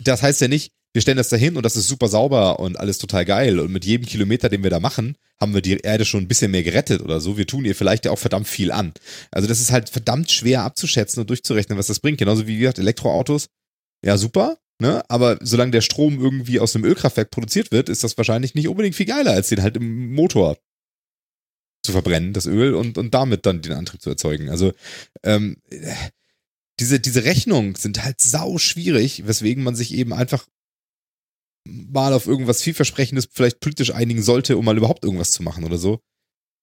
das heißt ja nicht, wir stellen das dahin und das ist super sauber und alles total geil und mit jedem Kilometer, den wir da machen, haben wir die Erde schon ein bisschen mehr gerettet oder so. Wir tun ihr vielleicht ja auch verdammt viel an. Also das ist halt verdammt schwer abzuschätzen und durchzurechnen, was das bringt. Genauso wie gesagt, Elektroautos, ja super, ne? Aber solange der Strom irgendwie aus einem Ölkraftwerk produziert wird, ist das wahrscheinlich nicht unbedingt viel geiler, als den halt im Motor zu verbrennen, das Öl, und, und damit dann den Antrieb zu erzeugen. Also ähm, diese, diese Rechnungen sind halt sau schwierig, weswegen man sich eben einfach mal auf irgendwas vielversprechendes vielleicht politisch einigen sollte, um mal überhaupt irgendwas zu machen oder so.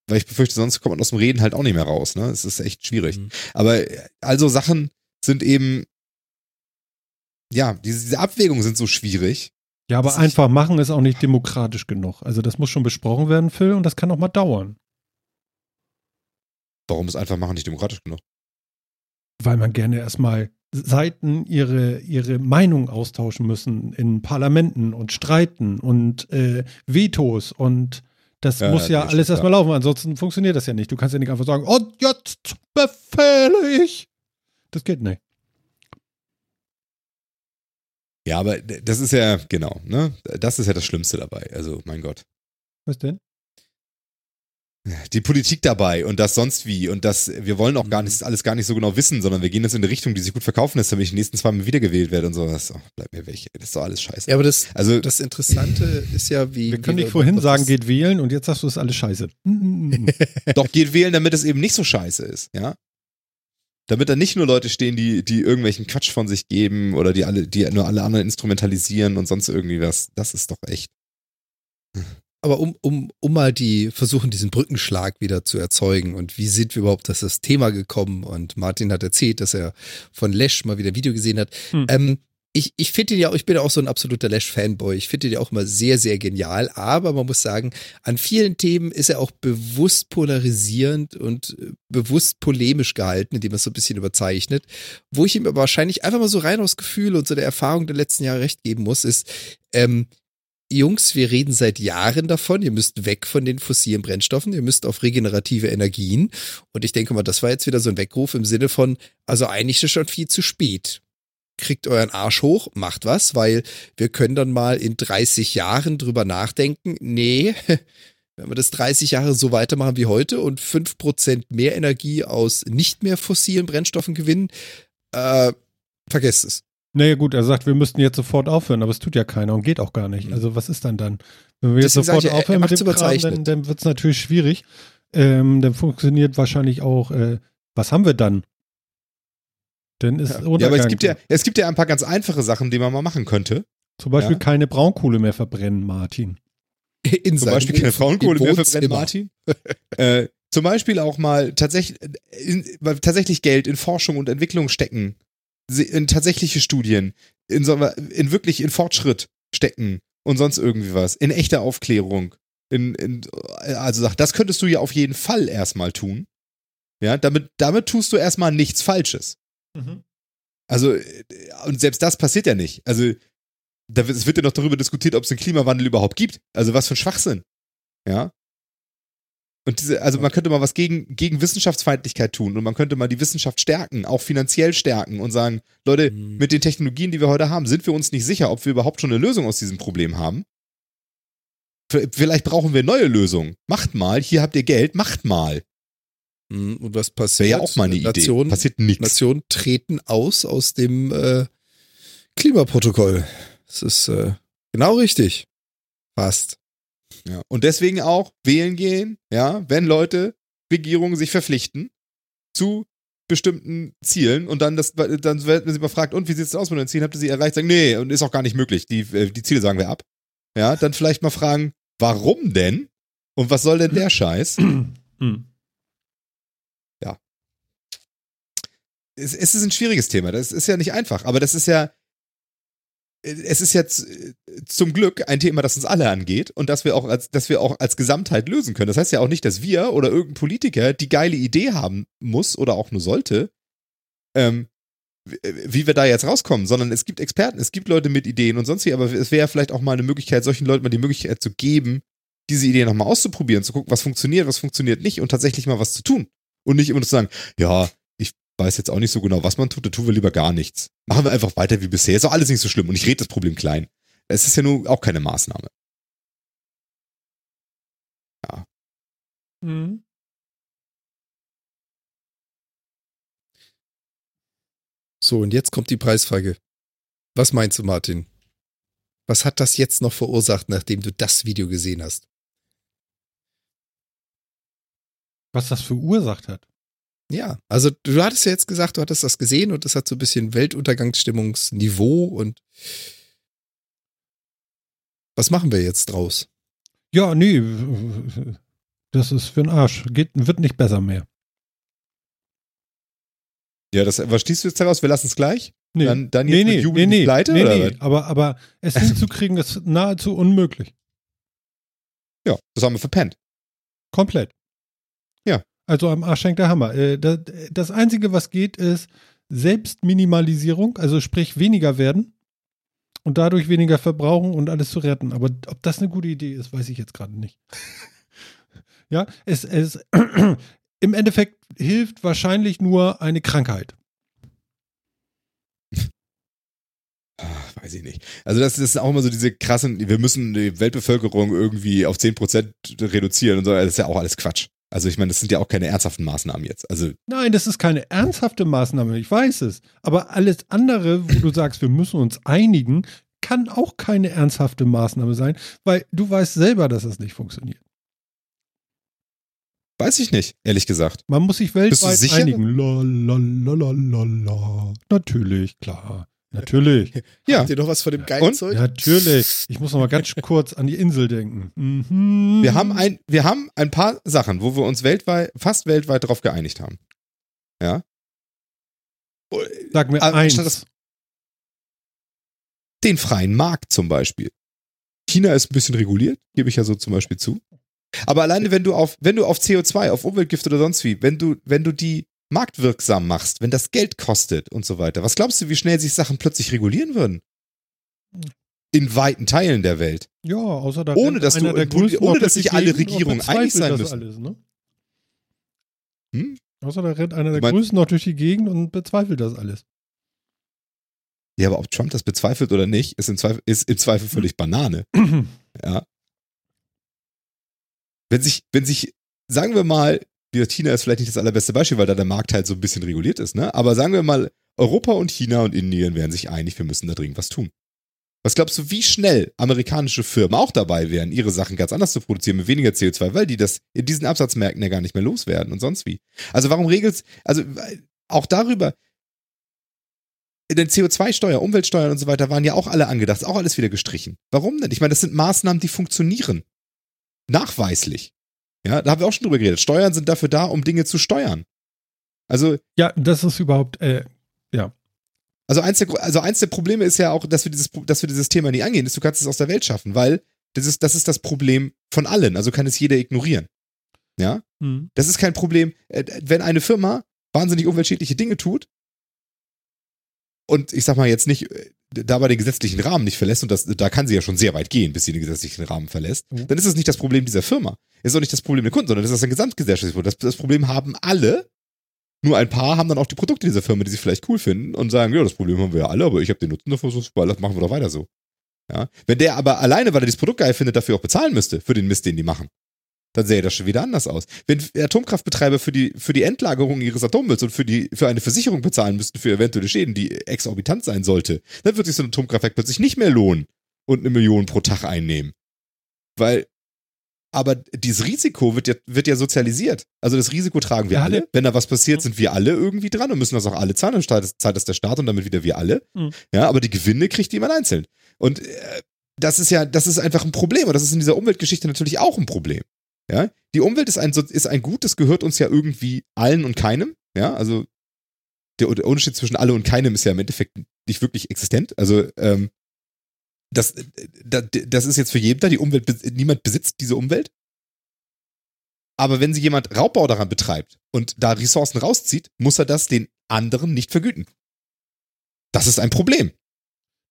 Weil ich befürchte, sonst kommt man aus dem Reden halt auch nicht mehr raus. Ne? Es ist echt schwierig. Mhm. Aber also Sachen sind eben, ja, diese Abwägungen sind so schwierig. Ja, aber einfach machen ist auch nicht demokratisch genug. Also das muss schon besprochen werden, Phil, und das kann auch mal dauern. Warum ist einfach machen nicht demokratisch genug? Weil man gerne erstmal Seiten ihre, ihre Meinung austauschen müssen in Parlamenten und Streiten und äh, Vetos und das ja, muss ja, ja alles erstmal laufen, ansonsten funktioniert das ja nicht. Du kannst ja nicht einfach sagen, und jetzt befehle ich. Das geht nicht. Ja, aber das ist ja, genau, ne? Das ist ja das Schlimmste dabei, also mein Gott. Was denn? Die Politik dabei und das sonst wie und das, wir wollen auch gar nicht, das alles gar nicht so genau wissen, sondern wir gehen jetzt in eine Richtung, die sich gut verkaufen lässt, damit ich die nächsten zwei Mal wiedergewählt werde und sowas. Oh, bleib mir weg, das ist doch alles scheiße. Ja, aber das, also, das Interessante ist ja, wie... Wir können nicht vorhin sagen, geht wählen und jetzt sagst du, das ist alles scheiße. Doch, geht wählen, damit es eben nicht so scheiße ist, ja? Damit da nicht nur Leute stehen, die, die irgendwelchen Quatsch von sich geben oder die alle, die nur alle anderen instrumentalisieren und sonst irgendwie was. Das ist doch echt... Aber um, um, um mal die, versuchen diesen Brückenschlag wieder zu erzeugen und wie sind wir überhaupt auf das Thema gekommen und Martin hat erzählt, dass er von Lesch mal wieder ein Video gesehen hat. Hm. Ähm, ich, ich finde ihn ja, ich bin ja auch so ein absoluter Lesch-Fanboy, ich finde ihn ja auch immer sehr, sehr genial, aber man muss sagen, an vielen Themen ist er auch bewusst polarisierend und bewusst polemisch gehalten, indem er es so ein bisschen überzeichnet. Wo ich ihm aber wahrscheinlich einfach mal so rein aus Gefühl und so der Erfahrung der letzten Jahre recht geben muss, ist, ähm, Jungs, wir reden seit Jahren davon, ihr müsst weg von den fossilen Brennstoffen, ihr müsst auf regenerative Energien und ich denke mal, das war jetzt wieder so ein Weckruf im Sinne von, also eigentlich ist es schon viel zu spät. Kriegt euren Arsch hoch, macht was, weil wir können dann mal in dreißig Jahren drüber nachdenken, nee, Wenn wir das dreißig Jahre so weitermachen wie heute und fünf Prozent mehr Energie aus nicht mehr fossilen Brennstoffen gewinnen, äh, vergesst es. Naja gut, er sagt, wir müssten jetzt sofort aufhören, aber es tut ja keiner und geht auch gar nicht. Also was ist dann dann? Wenn wir jetzt deswegen sofort ich, aufhören mit dem Kram, dann, dann wird es natürlich schwierig. Ähm, dann funktioniert wahrscheinlich auch, äh, was haben wir dann? Dann ist ja, ja, aber es gibt ja, es gibt ja ein paar ganz einfache Sachen, die man mal machen könnte. Zum Beispiel ja. keine Braunkohle mehr verbrennen, Martin. In zum Beispiel keine Braunkohle mehr verbrennen, immer. Martin. äh, zum Beispiel auch mal tatsächlich, in, tatsächlich Geld in Forschung und Entwicklung stecken. In tatsächliche Studien, in, so, in wirklich in Fortschritt stecken und sonst irgendwie was, in echte Aufklärung. In, in, also das könntest du ja auf jeden Fall erstmal tun. Ja, damit, damit tust du erstmal nichts Falsches. Mhm. Also, und selbst das passiert ja nicht. Also, da, es wird ja noch darüber diskutiert, ob es den Klimawandel überhaupt gibt. Also, was für ein Schwachsinn. Ja. Und diese, also man könnte mal was gegen, gegen Wissenschaftsfeindlichkeit tun und man könnte mal die Wissenschaft stärken, auch finanziell stärken und sagen, Leute, mhm. mit den Technologien, die wir heute haben, sind wir uns nicht sicher, ob wir überhaupt schon eine Lösung aus diesem Problem haben. Vielleicht brauchen wir neue Lösungen. Macht mal, hier habt ihr Geld, macht mal. Mhm, und was passiert? Wäre ja auch mal eine Nation, Idee. Passiert nichts. Nationen treten aus aus dem äh, Klimaprotokoll. Das ist äh, genau richtig. Fast. Ja. Und deswegen auch wählen gehen, ja, wenn Leute, Regierungen sich verpflichten zu bestimmten Zielen und dann, das, dann wenn sie mal fragt, und wie sieht es aus mit den Zielen, habt ihr sie erreicht, sagen, nee, und ist auch gar nicht möglich, die, die Ziele sagen wir ab. Ja, dann vielleicht mal fragen, warum denn? Und was soll denn der Scheiß? Ja. Es, es ist ein schwieriges Thema, das ist ja nicht einfach, aber das ist ja Es ist jetzt zum Glück ein Thema, das uns alle angeht und das wir auch als, dass wir auch als Gesamtheit lösen können. Das heißt ja auch nicht, dass wir oder irgendein Politiker die geile Idee haben muss oder auch nur sollte, ähm, wie wir da jetzt rauskommen, sondern es gibt Experten, es gibt Leute mit Ideen und sonst wie, aber es wäre vielleicht auch mal eine Möglichkeit, solchen Leuten mal die Möglichkeit zu geben, diese Idee nochmal auszuprobieren, zu gucken, was funktioniert, was funktioniert nicht und tatsächlich mal was zu tun. Und nicht immer nur zu sagen, ja, weiß jetzt auch nicht so genau, was man tut, da tun wir lieber gar nichts. Machen wir einfach weiter wie bisher. Ist auch alles nicht so schlimm und ich rede das Problem klein. Es ist ja nun auch keine Maßnahme. Ja. Mhm. So, und jetzt kommt die Preisfrage. Was meinst du, Martin? Was hat das jetzt noch verursacht, nachdem du das Video gesehen hast? Was das verursacht hat? Ja, also du hattest ja jetzt gesagt, du hattest das gesehen und das hat so ein bisschen Weltuntergangsstimmungsniveau und was machen wir jetzt draus? Ja, nee, das ist für den Arsch. Geht, wird nicht besser mehr. Ja, das, was stehst du jetzt daraus? Wir lassen es gleich? Nee. Dann, dann jetzt nee, mit Jubel nee, nee, pleite, nee, oder? Nee, aber, aber es hinzukriegen ist nahezu unmöglich. Ja, das haben wir verpennt. Komplett. Ja. Also am Arsch hängt der Hammer. Das Einzige, was geht, ist Selbstminimalisierung, also sprich weniger werden und dadurch weniger verbrauchen und alles zu retten. Aber ob das eine gute Idee ist, weiß ich jetzt gerade nicht. Ja, es, es im Endeffekt hilft wahrscheinlich nur eine Krankheit. Ach, weiß ich nicht. Also das, das ist auch immer so diese krassen, wir müssen die Weltbevölkerung irgendwie auf zehn Prozent reduzieren und so. Das ist ja auch alles Quatsch. Also ich meine, das sind ja auch keine ernsthaften Maßnahmen jetzt. Also nein, das ist keine ernsthafte Maßnahme, ich weiß es. Aber alles andere, wo du sagst, wir müssen uns einigen, kann auch keine ernsthafte Maßnahme sein, weil du weißt selber, dass das nicht funktioniert. Weiß ich nicht, ehrlich gesagt. Man muss sich weltweit einigen. Lalalala. Natürlich, klar. Natürlich. Ja. Habt ihr noch was von dem geilen Zeug? Natürlich. Ich muss noch mal ganz kurz an die Insel denken. Mhm. Wir haben ein, wir haben ein paar Sachen, wo wir uns weltweit, fast weltweit drauf geeinigt haben. Ja. Sag mir Aber eins. Das, den freien Markt zum Beispiel. China ist ein bisschen reguliert, gebe ich ja so zum Beispiel zu. Aber alleine, wenn du auf, wenn du auf C O zwei, auf Umweltgift oder sonst wie, wenn du, wenn du die marktwirksam machst, wenn das Geld kostet und so weiter. Was glaubst du, wie schnell sich Sachen plötzlich regulieren würden? In weiten Teilen der Welt. Ja, außer da ohne dass, du, Poli- ohne, dass sich alle Regierungen einig sein müssen. Alles, ne? Hm? Außer da rennt einer der ich mein, Größten noch durch die Gegend und bezweifelt das alles. Ja, aber ob Trump das bezweifelt oder nicht, ist im Zweifel, ist im Zweifel völlig Banane. Ja. wenn sich, wenn sich, sagen wir mal, China ist vielleicht nicht das allerbeste Beispiel, weil da der Markt halt so ein bisschen reguliert ist, ne? Aber sagen wir mal, Europa und China und Indien wären sich einig, wir müssen da dringend was tun. Was glaubst du, wie schnell amerikanische Firmen auch dabei wären, ihre Sachen ganz anders zu produzieren, mit weniger C O zwei, weil die das in diesen Absatzmärkten ja gar nicht mehr loswerden und sonst wie. Also warum regelst, also auch darüber, denn C O zwei Steuer, Umweltsteuern und so weiter waren ja auch alle angedacht, ist auch alles wieder gestrichen. Warum denn? Ich meine, das sind Maßnahmen, die funktionieren. Nachweislich. Ja, da haben wir auch schon drüber geredet. Steuern sind dafür da, um Dinge zu steuern. Also ja, das ist überhaupt, äh, ja. Also eins, der, also eins der Probleme ist ja auch, dass wir dieses, dass wir dieses Thema nie angehen. Ist, du kannst es aus der Welt schaffen, weil das ist, das ist das Problem von allen. Also kann es jeder ignorieren. Ja? Mhm. Das ist kein Problem. Wenn eine Firma wahnsinnig umweltschädliche Dinge tut und ich sag mal jetzt nicht dabei den gesetzlichen Rahmen nicht verlässt, und das, da kann sie ja schon sehr weit gehen, bis sie den gesetzlichen Rahmen verlässt, mhm. dann ist es nicht das Problem dieser Firma. Ist auch nicht das Problem der Kunden, sondern das ist ein gesamtgesellschaftliches Problem. Das, das Problem haben alle, nur ein paar haben dann auch die Produkte dieser Firma, die sie vielleicht cool finden und sagen, ja, das Problem haben wir ja alle, aber ich habe den Nutzen davon, so super, das machen wir doch weiter so. Ja? Wenn der aber alleine, weil er das Produkt geil findet, dafür auch bezahlen müsste, für den Mist, den die machen, dann sähe das schon wieder anders aus. Wenn Atomkraftbetreiber für die, für die Endlagerung ihres Atommülls und für, die, für eine Versicherung bezahlen müssten für eventuelle Schäden, die exorbitant sein sollte, dann wird sich so ein Atomkraftwerk plötzlich nicht mehr lohnen und eine Million pro Tag einnehmen. Weil Aber dieses Risiko wird ja, wird ja sozialisiert. Also das Risiko tragen wir ja, alle. Wenn da was passiert, sind wir alle irgendwie dran und müssen das auch alle zahlen. Dann zahlt das der Staat und damit wieder wir alle. Mhm. Ja, aber die Gewinne kriegt jemand einzeln. Und äh, das ist ja, das ist einfach ein Problem. Und das ist in dieser Umweltgeschichte natürlich auch ein Problem. Ja, die Umwelt ist ein, ist ein Gut, das gehört uns ja irgendwie allen und keinem. Ja, also der, der Unterschied zwischen alle und keinem ist ja im Endeffekt nicht wirklich existent. Also, ähm, Das, das, das ist jetzt für jeden da, die Umwelt, niemand besitzt diese Umwelt. Aber wenn sie jemand Raubbau daran betreibt und da Ressourcen rauszieht, muss er das den anderen nicht vergüten. Das ist ein Problem.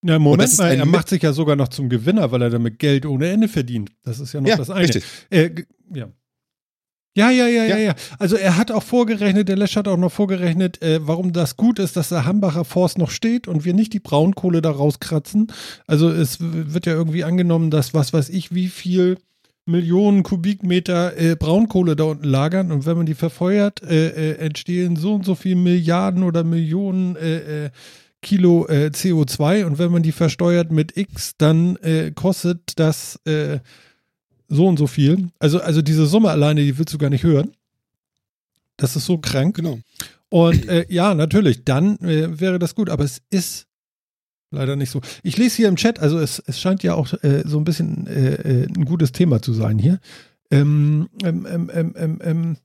Na, Moment mal, er macht sich ja sogar noch zum Gewinner, weil er damit Geld ohne Ende verdient. Das ist ja noch ja, das eine. Äh, ja. Ja, ja, ja, ja, ja. Also er hat auch vorgerechnet, der Lesch hat auch noch vorgerechnet, äh, warum das gut ist, dass der Hambacher Forst noch steht und wir nicht die Braunkohle da rauskratzen. Also es wird ja irgendwie angenommen, dass was weiß ich, wie viel Millionen Kubikmeter äh, Braunkohle da unten lagern und wenn man die verfeuert, äh, äh, entstehen so und so viel Milliarden oder Millionen äh, äh, Kilo äh, C O zwei und wenn man die versteuert mit X, dann äh, kostet das... Äh, so und so viel. Also, also diese Summe alleine, die willst du gar nicht hören. Das ist so krank. Genau. Und äh, ja, natürlich, dann äh, wäre das gut. Aber es ist leider nicht so. Ich lese hier im Chat, also es, es scheint ja auch äh, so ein bisschen äh, ein gutes Thema zu sein hier. Ähm, ähm, ähm, ähm, ähm, ähm.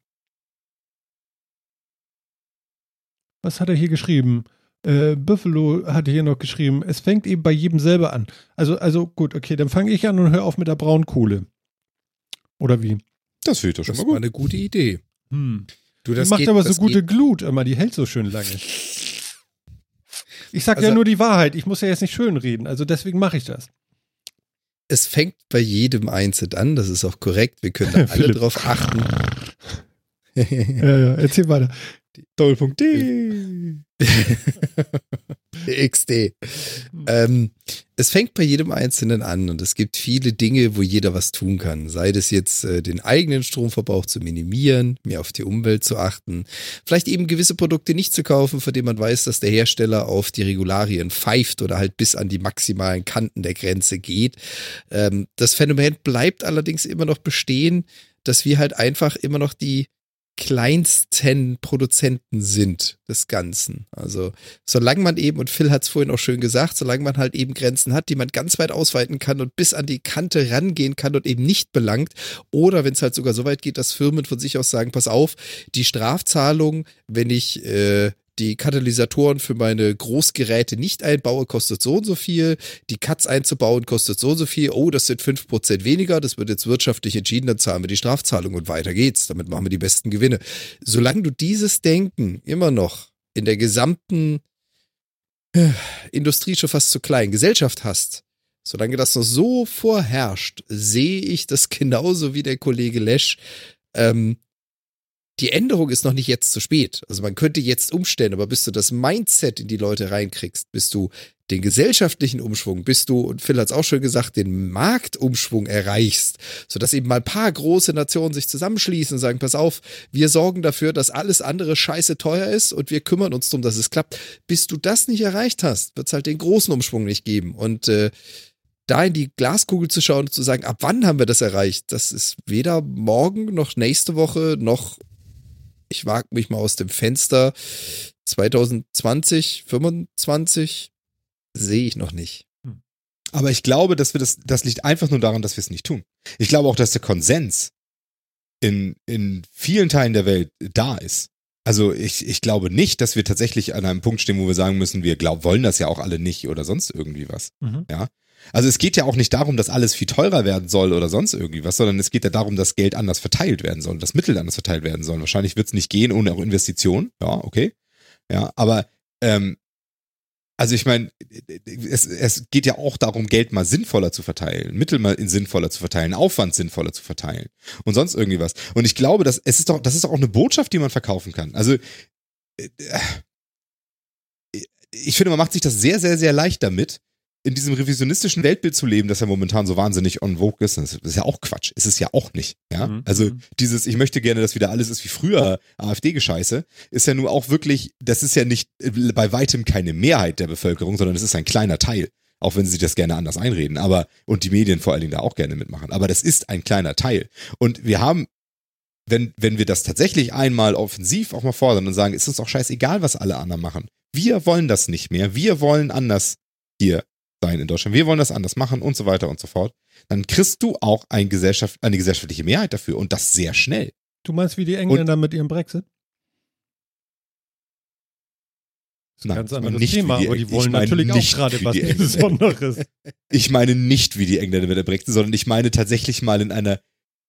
Was hat er hier geschrieben? Äh, Buffalo hatte hier noch geschrieben, es fängt eben bei jedem selber an. Also, also gut, okay, dann fange ich an und höre auf mit der Braunkohle. Oder wie? Das fehlt doch schon das mal gut. Das war eine gute Idee. Hm. Du, das die macht geht, aber so gute geht. Glut immer, die hält so schön lange. Ich sag also, ja nur die Wahrheit, ich muss ja jetzt nicht schön reden, also deswegen mache ich das. Es fängt bei jedem Einzelnen an, das ist auch korrekt, wir können da alle drauf achten. ja, ja, erzähl weiter. Doppelpunkt D. X D. Ähm, es fängt bei jedem Einzelnen an und es gibt viele Dinge, wo jeder was tun kann. Sei das jetzt äh, den eigenen Stromverbrauch zu minimieren, mehr auf die Umwelt zu achten, vielleicht eben gewisse Produkte nicht zu kaufen, von denen man weiß, dass der Hersteller auf die Regularien pfeift oder halt bis an die maximalen Kanten der Grenze geht. Ähm, das Phänomen bleibt allerdings immer noch bestehen, dass wir halt einfach immer noch die kleinsten Produzenten sind des Ganzen. Also solange man eben, und Phil hat es vorhin auch schön gesagt, solange man halt eben Grenzen hat, die man ganz weit ausweiten kann und bis an die Kante rangehen kann und eben nicht belangt, oder wenn es halt sogar so weit geht, dass Firmen von sich aus sagen, pass auf, die Strafzahlung, wenn ich äh, die Katalysatoren für meine Großgeräte nicht einbaue, kostet so und so viel. Die Cuts einzubauen kostet so und so viel. Oh, das sind fünf Prozent weniger. Das wird jetzt wirtschaftlich entschieden. Dann zahlen wir die Strafzahlung und weiter geht's. Damit machen wir die besten Gewinne. Solange du dieses Denken immer noch in der gesamten äh, Industrie schon fast zu klein Gesellschaft hast, solange das noch so vorherrscht, sehe ich das genauso wie der Kollege Lesch, ähm, die Änderung ist noch nicht jetzt zu spät. Also man könnte jetzt umstellen, aber bis du das Mindset in die Leute reinkriegst, bis du den gesellschaftlichen Umschwung, bis du, und Phil hat es auch schon gesagt, den Marktumschwung erreichst, sodass eben mal ein paar große Nationen sich zusammenschließen und sagen, pass auf, wir sorgen dafür, dass alles andere scheiße teuer ist und wir kümmern uns darum, dass es klappt. Bis du das nicht erreicht hast, wird es halt den großen Umschwung nicht geben. Und äh, da in die Glaskugel zu schauen und zu sagen, ab wann haben wir das erreicht, das ist weder morgen noch nächste Woche noch, ich wage mich mal aus dem Fenster, zwanzig zwanzig, fünfundzwanzig sehe ich noch nicht. Aber ich glaube, dass wir das, das liegt einfach nur daran, dass wir es nicht tun. Ich glaube auch, dass der Konsens in, in vielen Teilen der Welt da ist. Also ich, ich glaube nicht, dass wir tatsächlich an einem Punkt stehen, wo wir sagen müssen, wir glaub, wollen das ja auch alle nicht oder sonst irgendwie was. Mhm. Ja. Also es geht ja auch nicht darum, dass alles viel teurer werden soll oder sonst irgendwie was, sondern es geht ja darum, dass Geld anders verteilt werden soll, dass Mittel anders verteilt werden sollen. Wahrscheinlich wird es nicht gehen ohne auch Investitionen. Ja, okay. Ja, aber ähm, also ich meine, es, es geht ja auch darum, Geld mal sinnvoller zu verteilen, Mittel mal sinnvoller zu verteilen, Aufwand sinnvoller zu verteilen und sonst irgendwie was. Und ich glaube, dass es ist doch, das ist doch auch eine Botschaft, die man verkaufen kann. Also äh, ich finde, man macht sich das sehr, sehr, sehr leicht damit, in diesem revisionistischen Weltbild zu leben, das ja momentan so wahnsinnig on vogue ist. Das ist ja auch Quatsch. Ist es ja auch nicht. Ja? Mhm. Also dieses, ich möchte gerne, dass wieder alles ist wie früher, AfD-Gescheiße, ist ja nur auch wirklich, das ist ja nicht bei weitem keine Mehrheit der Bevölkerung, sondern es ist ein kleiner Teil. Auch wenn sie das gerne anders einreden. Aber, und die Medien vor allen Dingen da auch gerne mitmachen. Aber das ist ein kleiner Teil. Und wir haben, wenn, wenn wir das tatsächlich einmal offensiv auch mal fordern und sagen, ist uns doch scheißegal, was alle anderen machen. Wir wollen das nicht mehr. Wir wollen anders hier sein in Deutschland, wir wollen das anders machen und so weiter und so fort, dann kriegst du auch ein Gesellschaft, eine gesellschaftliche Mehrheit dafür und das sehr schnell. Du meinst wie die Engländer und mit ihrem Brexit? Das ist ein ganz anderes Thema, aber die wollen natürlich auch gerade was Besonderes. Ich meine nicht wie die Engländer mit dem Brexit, sondern ich meine tatsächlich mal in einer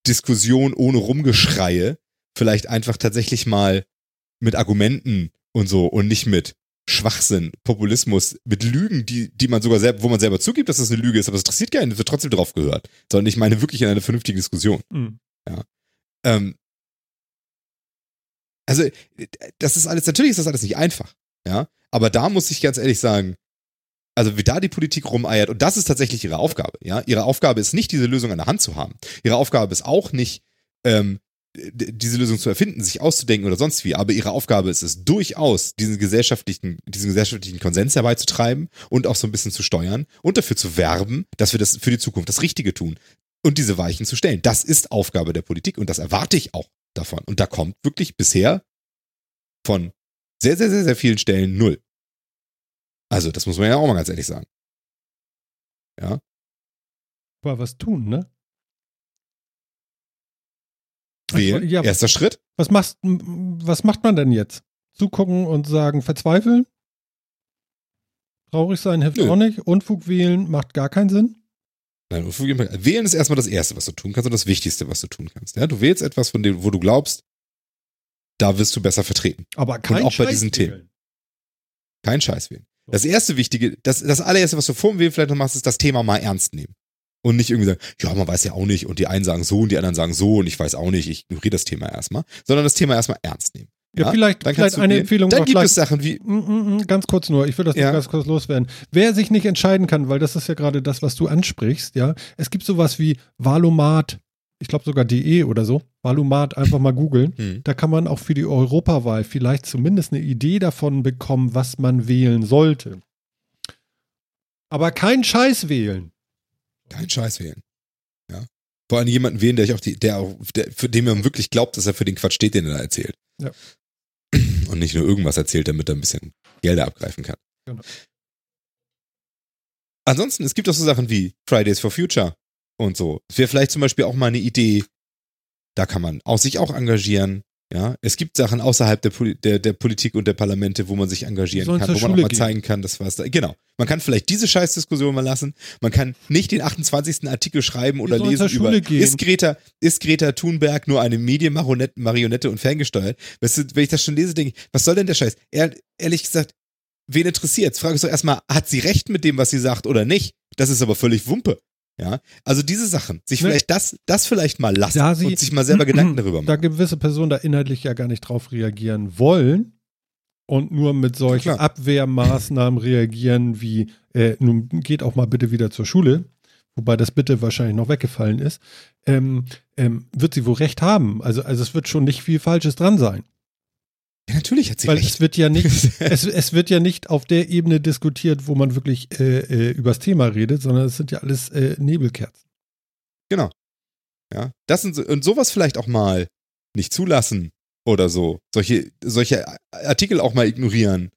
Diskussion ohne Rumgeschreie, vielleicht einfach tatsächlich mal mit Argumenten und so und nicht mit Schwachsinn, Populismus, mit Lügen, die, die man sogar selber, wo man selber zugibt, dass das eine Lüge ist, aber es interessiert keinen, es wird trotzdem drauf gehört. Sondern ich meine wirklich in einer vernünftigen Diskussion. Mhm. Ja. Ähm, also, das ist alles, natürlich ist das alles nicht einfach. Ja. Aber da muss ich ganz ehrlich sagen, also wie da die Politik rumeiert, und das ist tatsächlich ihre Aufgabe. Ja. Ihre Aufgabe ist nicht, diese Lösung an der Hand zu haben. Ihre Aufgabe ist auch nicht, ähm, diese Lösung zu erfinden, sich auszudenken oder sonst wie, aber ihre Aufgabe ist es durchaus, diesen gesellschaftlichen, diesen gesellschaftlichen Konsens herbeizutreiben und auch so ein bisschen zu steuern und dafür zu werben, dass wir das für die Zukunft das Richtige tun und diese Weichen zu stellen. Das ist Aufgabe der Politik und das erwarte ich auch davon. Und da kommt wirklich bisher von sehr, sehr, sehr, sehr vielen Stellen null. Also das muss man ja auch mal ganz ehrlich sagen. Ja. Aber was tun, ne? Wählen. Ja, erster Schritt. Was, machst, was macht man denn jetzt? Zugucken und sagen, verzweifeln? Traurig sein hilft Nö. Auch nicht. Unfug wählen macht gar keinen Sinn. Nein, Unfug wählen ist erstmal das Erste, was du tun kannst und das Wichtigste, was du tun kannst. Ja, du wählst etwas, von dem, wo du glaubst, da wirst du besser vertreten. Aber kein und auch Scheiß bei diesen wählen. Themen. Kein Scheiß wählen. Das erste Wichtige, das, das allererste, was du vor dem Wählen vielleicht noch machst, ist das Thema mal ernst nehmen. Und nicht irgendwie sagen, ja, man weiß ja auch nicht und die einen sagen so und die anderen sagen so und ich weiß auch nicht, ich ignoriere das Thema erstmal, sondern das Thema erstmal ernst nehmen. Ja, ja vielleicht, vielleicht eine gehen. Empfehlung. Dann gibt es Sachen wie... Ganz kurz nur, ich will das ja. Noch ganz kurz loswerden. Wer sich nicht entscheiden kann, weil das ist ja gerade das, was du ansprichst, ja, es gibt sowas wie Wahlomat, ich glaube sogar de oder so, Wahlomat, einfach mal googeln. Hm. Da kann man auch für die Europawahl vielleicht zumindest eine Idee davon bekommen, was man wählen sollte. Aber kein Scheiß wählen. Kein Scheiß wählen. Ja. Vor allem jemanden wählen, der ich auch die, der auch, der, für den man wirklich glaubt, dass er für den Quatsch steht, den er da erzählt. Ja. Und nicht nur irgendwas erzählt, damit er ein bisschen Gelder abgreifen kann. Genau. Ansonsten, es gibt auch so Sachen wie Fridays for Future und so. Das wäre vielleicht zum Beispiel auch mal eine Idee, da kann man auch sich auch engagieren. Ja, es gibt Sachen außerhalb der, Poli- der, der Politik und der Parlamente, wo man sich engagieren kann, wo man Schule auch mal gehen. Zeigen kann, das war's da. Genau. Man kann vielleicht diese Scheißdiskussion mal lassen. Man kann nicht den achtundzwanzigsten Artikel schreiben oder lesen über, ist Greta, ist Greta Thunberg nur eine Medienmarionette und ferngesteuert? Weißt du, wenn ich das schon lese, denke ich, was soll denn der Scheiß? Ehr, ehrlich gesagt, wen interessiert's? Frage ich doch erstmal, hat sie recht mit dem, was sie sagt oder nicht? Das ist aber völlig Wumpe. Ja, also diese Sachen, sich ne? vielleicht das, das vielleicht mal lassen da sie, und sich mal selber Gedanken darüber machen. Da gewisse Personen da inhaltlich ja gar nicht drauf reagieren wollen, und nur mit solchen Klar. Abwehrmaßnahmen reagieren wie, äh, nun geht auch mal bitte wieder zur Schule, wobei das bitte wahrscheinlich noch weggefallen ist, ähm, ähm, wird sie wohl recht haben. Also, also es wird schon nicht viel Falsches dran sein. Ja, natürlich hat sie Weil recht. Weil es wird ja nicht, es, es wird ja nicht auf der Ebene diskutiert, wo man wirklich äh, äh, übers Thema redet, sondern es sind ja alles äh, Nebelkerzen. Genau. Ja, das sind, und sowas vielleicht auch mal nicht zulassen oder so. Solche, solche Artikel auch mal ignorieren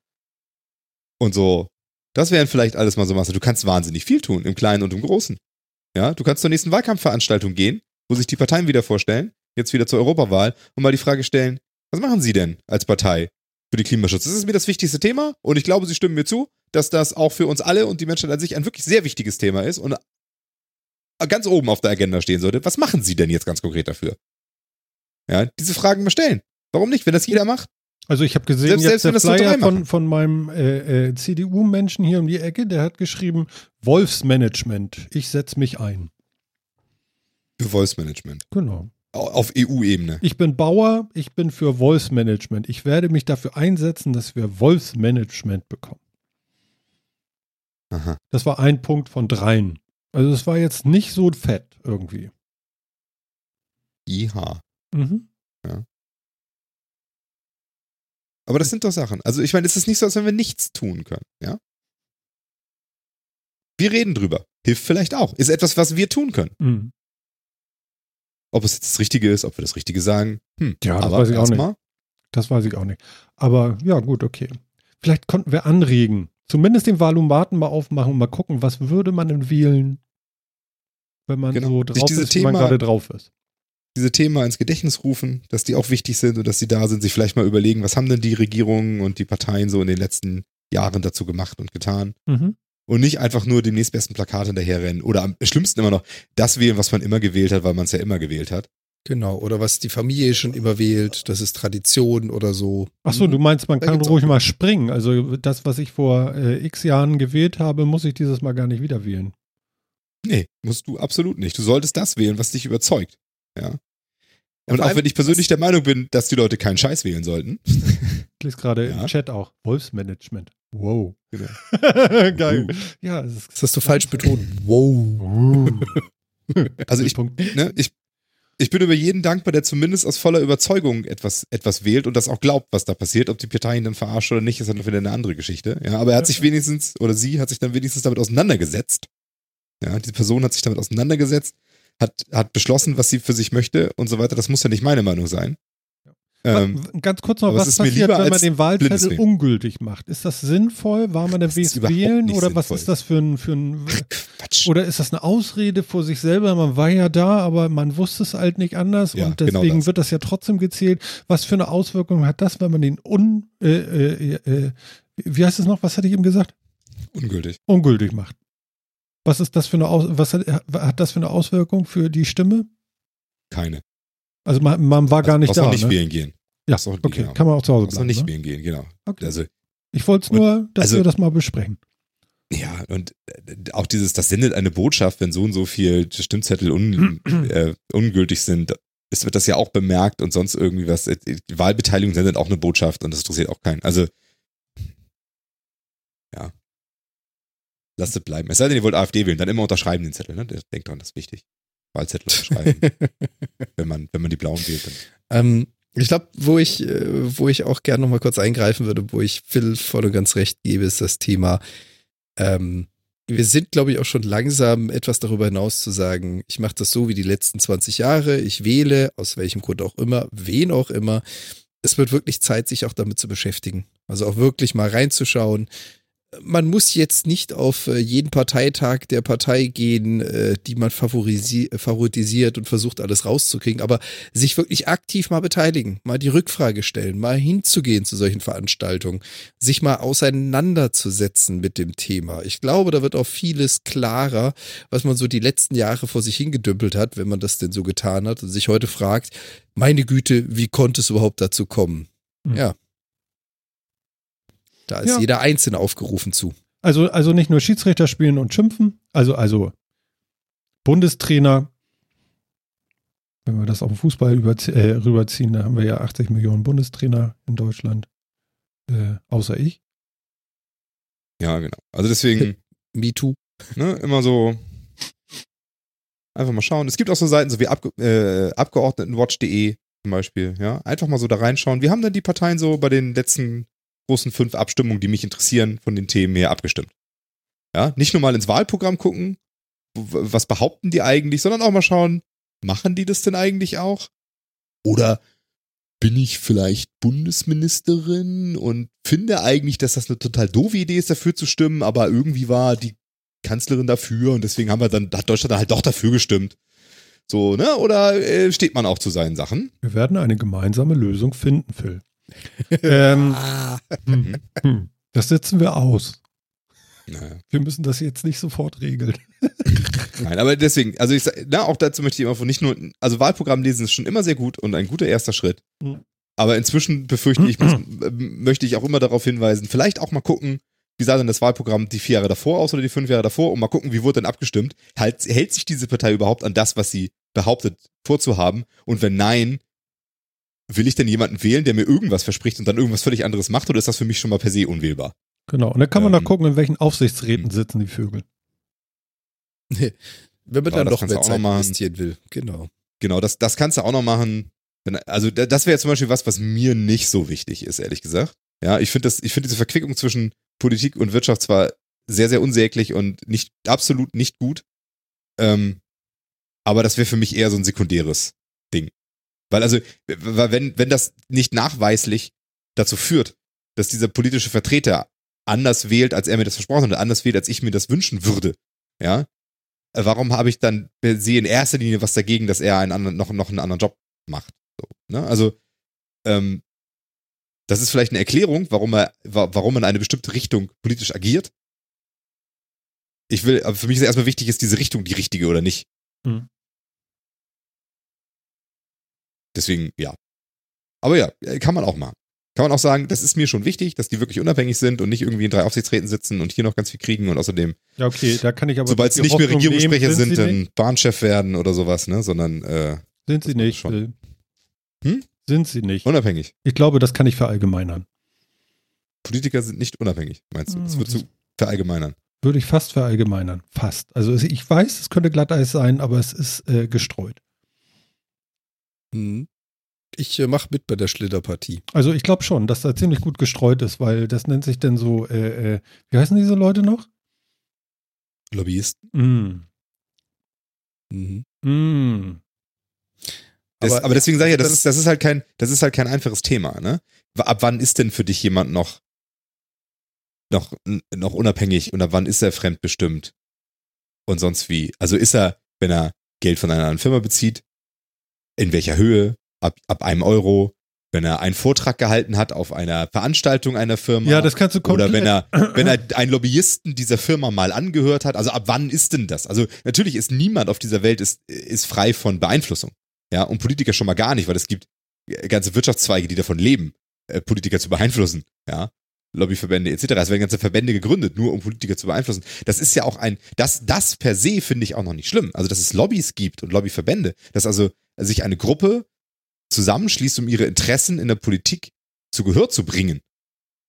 und so. Das wären vielleicht alles mal so Maßnahmen. Du kannst wahnsinnig viel tun, im Kleinen und im Großen. Ja, du kannst zur nächsten Wahlkampfveranstaltung gehen, wo sich die Parteien wieder vorstellen, jetzt wieder zur Europawahl, und mal die Frage stellen, was machen sie denn als Partei für den Klimaschutz? Das ist mir das wichtigste Thema und ich glaube, sie stimmen mir zu, dass das auch für uns alle und die Menschheit an sich ein wirklich sehr wichtiges Thema ist und ganz oben auf der Agenda stehen sollte. Was machen sie denn jetzt ganz konkret dafür? Ja, diese Fragen mal stellen. Warum nicht, wenn das jeder macht? Also ich habe gesehen, selbst, jetzt selbst, der Flyer von, von meinem äh, äh, C D U-Menschen hier um die Ecke, der hat geschrieben, Wolfsmanagement, ich setze mich ein. Für Wolfsmanagement? Genau. Auf E U-Ebene. Ich bin Bauer, ich bin für Wolfsmanagement. Ich werde mich dafür einsetzen, dass wir Wolfsmanagement bekommen. Aha. Das war ein Punkt von dreien. Also es war jetzt nicht so fett irgendwie. I H. Mhm. Ja. Aber das sind doch Sachen. Also ich meine, es ist nicht so, als wenn wir nichts tun können, ja? Wir reden drüber. Hilft vielleicht auch. Ist etwas, was wir tun können. Mhm. Ob es jetzt das Richtige ist, ob wir das Richtige sagen. Hm. Ja, das aber weiß ich auch nicht. Mal. Das weiß ich auch nicht. Aber ja, gut, okay. Vielleicht konnten wir anregen. Zumindest den Wahlomaten mal aufmachen und mal gucken, was würde man denn wählen, wenn man genau. so drauf ist, Thema, wie man gerade drauf ist. Diese Themen ins Gedächtnis rufen, dass die auch wichtig sind und dass sie da sind, sich vielleicht mal überlegen, was haben denn die Regierungen und die Parteien so in den letzten Jahren dazu gemacht und getan. Mhm. Und nicht einfach nur dem nächstbesten Plakat hinterherrennen oder am schlimmsten immer noch das wählen, was man immer gewählt hat, weil man es ja immer gewählt hat. Genau, oder was die Familie schon immer wählt, das ist Tradition oder so. Achso, du meinst, man da kann ruhig mal springen. Also das, was ich vor äh, x Jahren gewählt habe, muss ich dieses Mal gar nicht wieder wählen. Nee, musst du absolut nicht. Du solltest das wählen, was dich überzeugt. Ja. Und ja, auch wenn ich persönlich der Meinung bin, dass die Leute keinen Scheiß wählen sollten. Ich lese gerade ja. im Chat auch. Wolfsmanagement. Wow. Genau. Geil. Uh. Ja, das, ist das hast du falsch betont. Wow. Also ich, ne, ich Ich bin über jeden dankbar, der zumindest aus voller Überzeugung etwas, etwas wählt und das auch glaubt, was da passiert. Ob die Partei ihn dann verarscht oder nicht, ist dann wieder eine andere Geschichte. Ja, aber er hat sich wenigstens, oder sie hat sich dann wenigstens damit auseinandergesetzt. Ja, diese Person hat sich damit auseinandergesetzt, hat, hat beschlossen, was sie für sich möchte und so weiter. Das muss ja nicht meine Meinung sein. Ähm, Ganz kurz noch, was passiert, wenn man den Wahlzettel ungültig macht? Ist das sinnvoll? War man denn wählen? Oder was ist das für ein, für ein Quatsch. Oder ist das eine Ausrede vor sich selber? Man war ja da, aber man wusste es halt nicht anders ja, und deswegen genau das. wird das ja trotzdem gezählt. Was für eine Auswirkung hat das, wenn man den un... Äh, äh, äh, wie heißt es noch? Was hatte ich eben gesagt? Ungültig. Ungültig macht. Was ist das für eine Aus- was hat, hat das für eine Auswirkung für die Stimme? Keine. Also man, man war also gar nicht da. Man muss noch nicht ne? wählen gehen. Ja, auch, okay, genau. Kann man auch zu Hause bleiben. Man muss noch nicht ne? wählen gehen, genau. Okay. Also, ich wollte es nur, dass also, wir das mal besprechen. Ja, und auch dieses, das sendet eine Botschaft, wenn so und so viel Stimmzettel un, äh, ungültig sind, es wird das ja auch bemerkt und sonst irgendwie was. Die Wahlbeteiligung sendet auch eine Botschaft und das interessiert auch keinen. Also, ja. Lasst es bleiben. Es sei denn, ihr wollt A F D wählen, dann immer unterschreiben den Zettel. Ne? Denkt dran, das ist wichtig. Wahlzettel schreiben, wenn man wenn man die blauen wählt. Ähm, ich glaube, wo ich äh, wo ich auch gerne noch mal kurz eingreifen würde, wo ich Phil voll und ganz recht gebe, ist das Thema. Ähm, wir sind, glaube ich, auch schon langsam etwas darüber hinaus zu sagen. Ich mache das so wie die letzten zwanzig Jahre. Ich wähle aus welchem Grund auch immer, wen auch immer. Es wird wirklich Zeit, sich auch damit zu beschäftigen. Also auch wirklich mal reinzuschauen. Man muss jetzt nicht auf jeden Parteitag der Partei gehen, die man favorisi- favorisiert und versucht, alles rauszukriegen, aber sich wirklich aktiv mal beteiligen, mal die Rückfrage stellen, mal hinzugehen zu solchen Veranstaltungen, sich mal auseinanderzusetzen mit dem Thema. Ich glaube, da wird auch vieles klarer, was man so die letzten Jahre vor sich hingedümpelt hat, wenn man das denn so getan hat und sich heute fragt, meine Güte, wie konnte es überhaupt dazu kommen? Mhm. Ja. Da ist ja. jeder Einzelne aufgerufen zu. Also, also nicht nur Schiedsrichter spielen und schimpfen, also, also Bundestrainer, wenn wir das auf den Fußball überzie- äh, rüberziehen, da haben wir ja achtzig Millionen Bundestrainer in Deutschland. äh, außer ich. Ja, genau. Also deswegen Me Too. Ne, immer so einfach mal schauen. Es gibt auch so Seiten, so wie Abge- äh, Abgeordnetenwatch punkt de zum Beispiel. Ja? Einfach mal so da reinschauen. Wir haben dann die Parteien so bei den letzten großen fünf Abstimmungen, die mich interessieren, von den Themen her abgestimmt. Ja? Nicht nur mal ins Wahlprogramm gucken, was behaupten die eigentlich, sondern auch mal schauen, machen die das denn eigentlich auch? Oder bin ich vielleicht Bundesministerin und finde eigentlich, dass das eine total doofe Idee ist, dafür zu stimmen, aber irgendwie war die Kanzlerin dafür und deswegen haben wir dann, hat Deutschland dann halt doch dafür gestimmt. So, ne? Oder äh, steht man auch zu seinen Sachen? Wir werden eine gemeinsame Lösung finden, Phil. ähm, hm, hm, das setzen wir aus. Naja. Wir müssen das jetzt nicht sofort regeln. Nein, aber deswegen, also ich sag, na, auch dazu möchte ich immer von nicht nur, also Wahlprogramm lesen ist schon immer sehr gut und ein guter erster Schritt. Mhm. Aber inzwischen befürchte ich, muss, möchte ich auch immer darauf hinweisen, vielleicht auch mal gucken, wie sah denn das Wahlprogramm die vier Jahre davor aus oder die fünf Jahre davor und mal gucken, wie wurde denn abgestimmt? Hält, hält sich diese Partei überhaupt an das, was sie behauptet vorzuhaben? Und wenn nein, will ich denn jemanden wählen, der mir irgendwas verspricht und dann irgendwas völlig anderes macht, oder ist das für mich schon mal per se unwählbar? Genau, und dann kann man ähm, da gucken, in welchen Aufsichtsräten mh. sitzen die Vögel. Wenn man ja, dann doch mehr Zeit investieren will. Genau, genau, das, das kannst du auch noch machen. Also das wäre zum Beispiel was, was mir nicht so wichtig ist, ehrlich gesagt. Ja, ich finde find diese Verquickung zwischen Politik und Wirtschaft zwar sehr, sehr unsäglich und nicht absolut nicht gut, ähm, aber das wäre für mich eher so ein sekundäres Ding. Weil also, wenn, wenn das nicht nachweislich dazu führt, dass dieser politische Vertreter anders wählt, als er mir das versprochen hat, anders wählt, als ich mir das wünschen würde, ja, warum habe ich dann per se in erster Linie was dagegen, dass er einen anderen, noch, noch einen anderen Job macht? So, ne? Also, ähm, das ist vielleicht eine Erklärung, warum er, warum man in eine bestimmte Richtung politisch agiert. Ich will, aber für mich ist erstmal wichtig, ist diese Richtung die richtige oder nicht. Hm. Deswegen, ja. Aber ja, kann man auch mal. Kann man auch sagen, das ist mir schon wichtig, dass die wirklich unabhängig sind und nicht irgendwie in drei Aufsichtsräten sitzen und hier noch ganz viel kriegen und außerdem, ja, okay, da kann ich aber sobald sie nicht mehr Regierungssprecher sind, dann Bahnchef werden oder sowas, ne, sondern äh, sind sie nicht. Schon. Hm? Sind sie nicht. Unabhängig. Ich glaube, das kann ich verallgemeinern. Politiker sind nicht unabhängig, meinst du? Das würdest du verallgemeinern. Würde ich fast verallgemeinern. Fast. Also ich weiß, es könnte Glatteis sein, aber es ist äh, gestreut. Hm. Ich äh, mache mit bei der Schlitterpartie. Also ich glaube schon, dass da ziemlich gut gestreut ist, weil das nennt sich denn so, äh, äh, wie heißen diese Leute noch? Lobbyisten. Mm. Mhm. Mm. Das, aber, aber deswegen sage ich ja, das, das, ist, das, ist halt kein, das ist halt kein einfaches Thema. Ne? Ab wann ist denn für dich jemand noch, noch, noch unabhängig und ab wann ist er fremdbestimmt und sonst wie? Also ist er, wenn er Geld von einer anderen Firma bezieht, in welcher Höhe? Ab, ab einem Euro, wenn er einen Vortrag gehalten hat auf einer Veranstaltung einer Firma. Ja, das kannst du komplett. Oder wenn er, wenn er einen Lobbyisten dieser Firma mal angehört hat. Also ab wann ist denn das? Also natürlich ist niemand auf dieser Welt ist, ist frei von Beeinflussung. Ja, und Politiker schon mal gar nicht, weil es gibt ganze Wirtschaftszweige, die davon leben, Politiker zu beeinflussen. Ja, Lobbyverbände et cetera. Es werden ganze Verbände gegründet, nur um Politiker zu beeinflussen. Das ist ja auch ein, das, das per se finde ich auch noch nicht schlimm. Also dass es Lobbys gibt und Lobbyverbände, dass also sich eine Gruppe zusammenschließt, um ihre Interessen in der Politik zu Gehör zu bringen.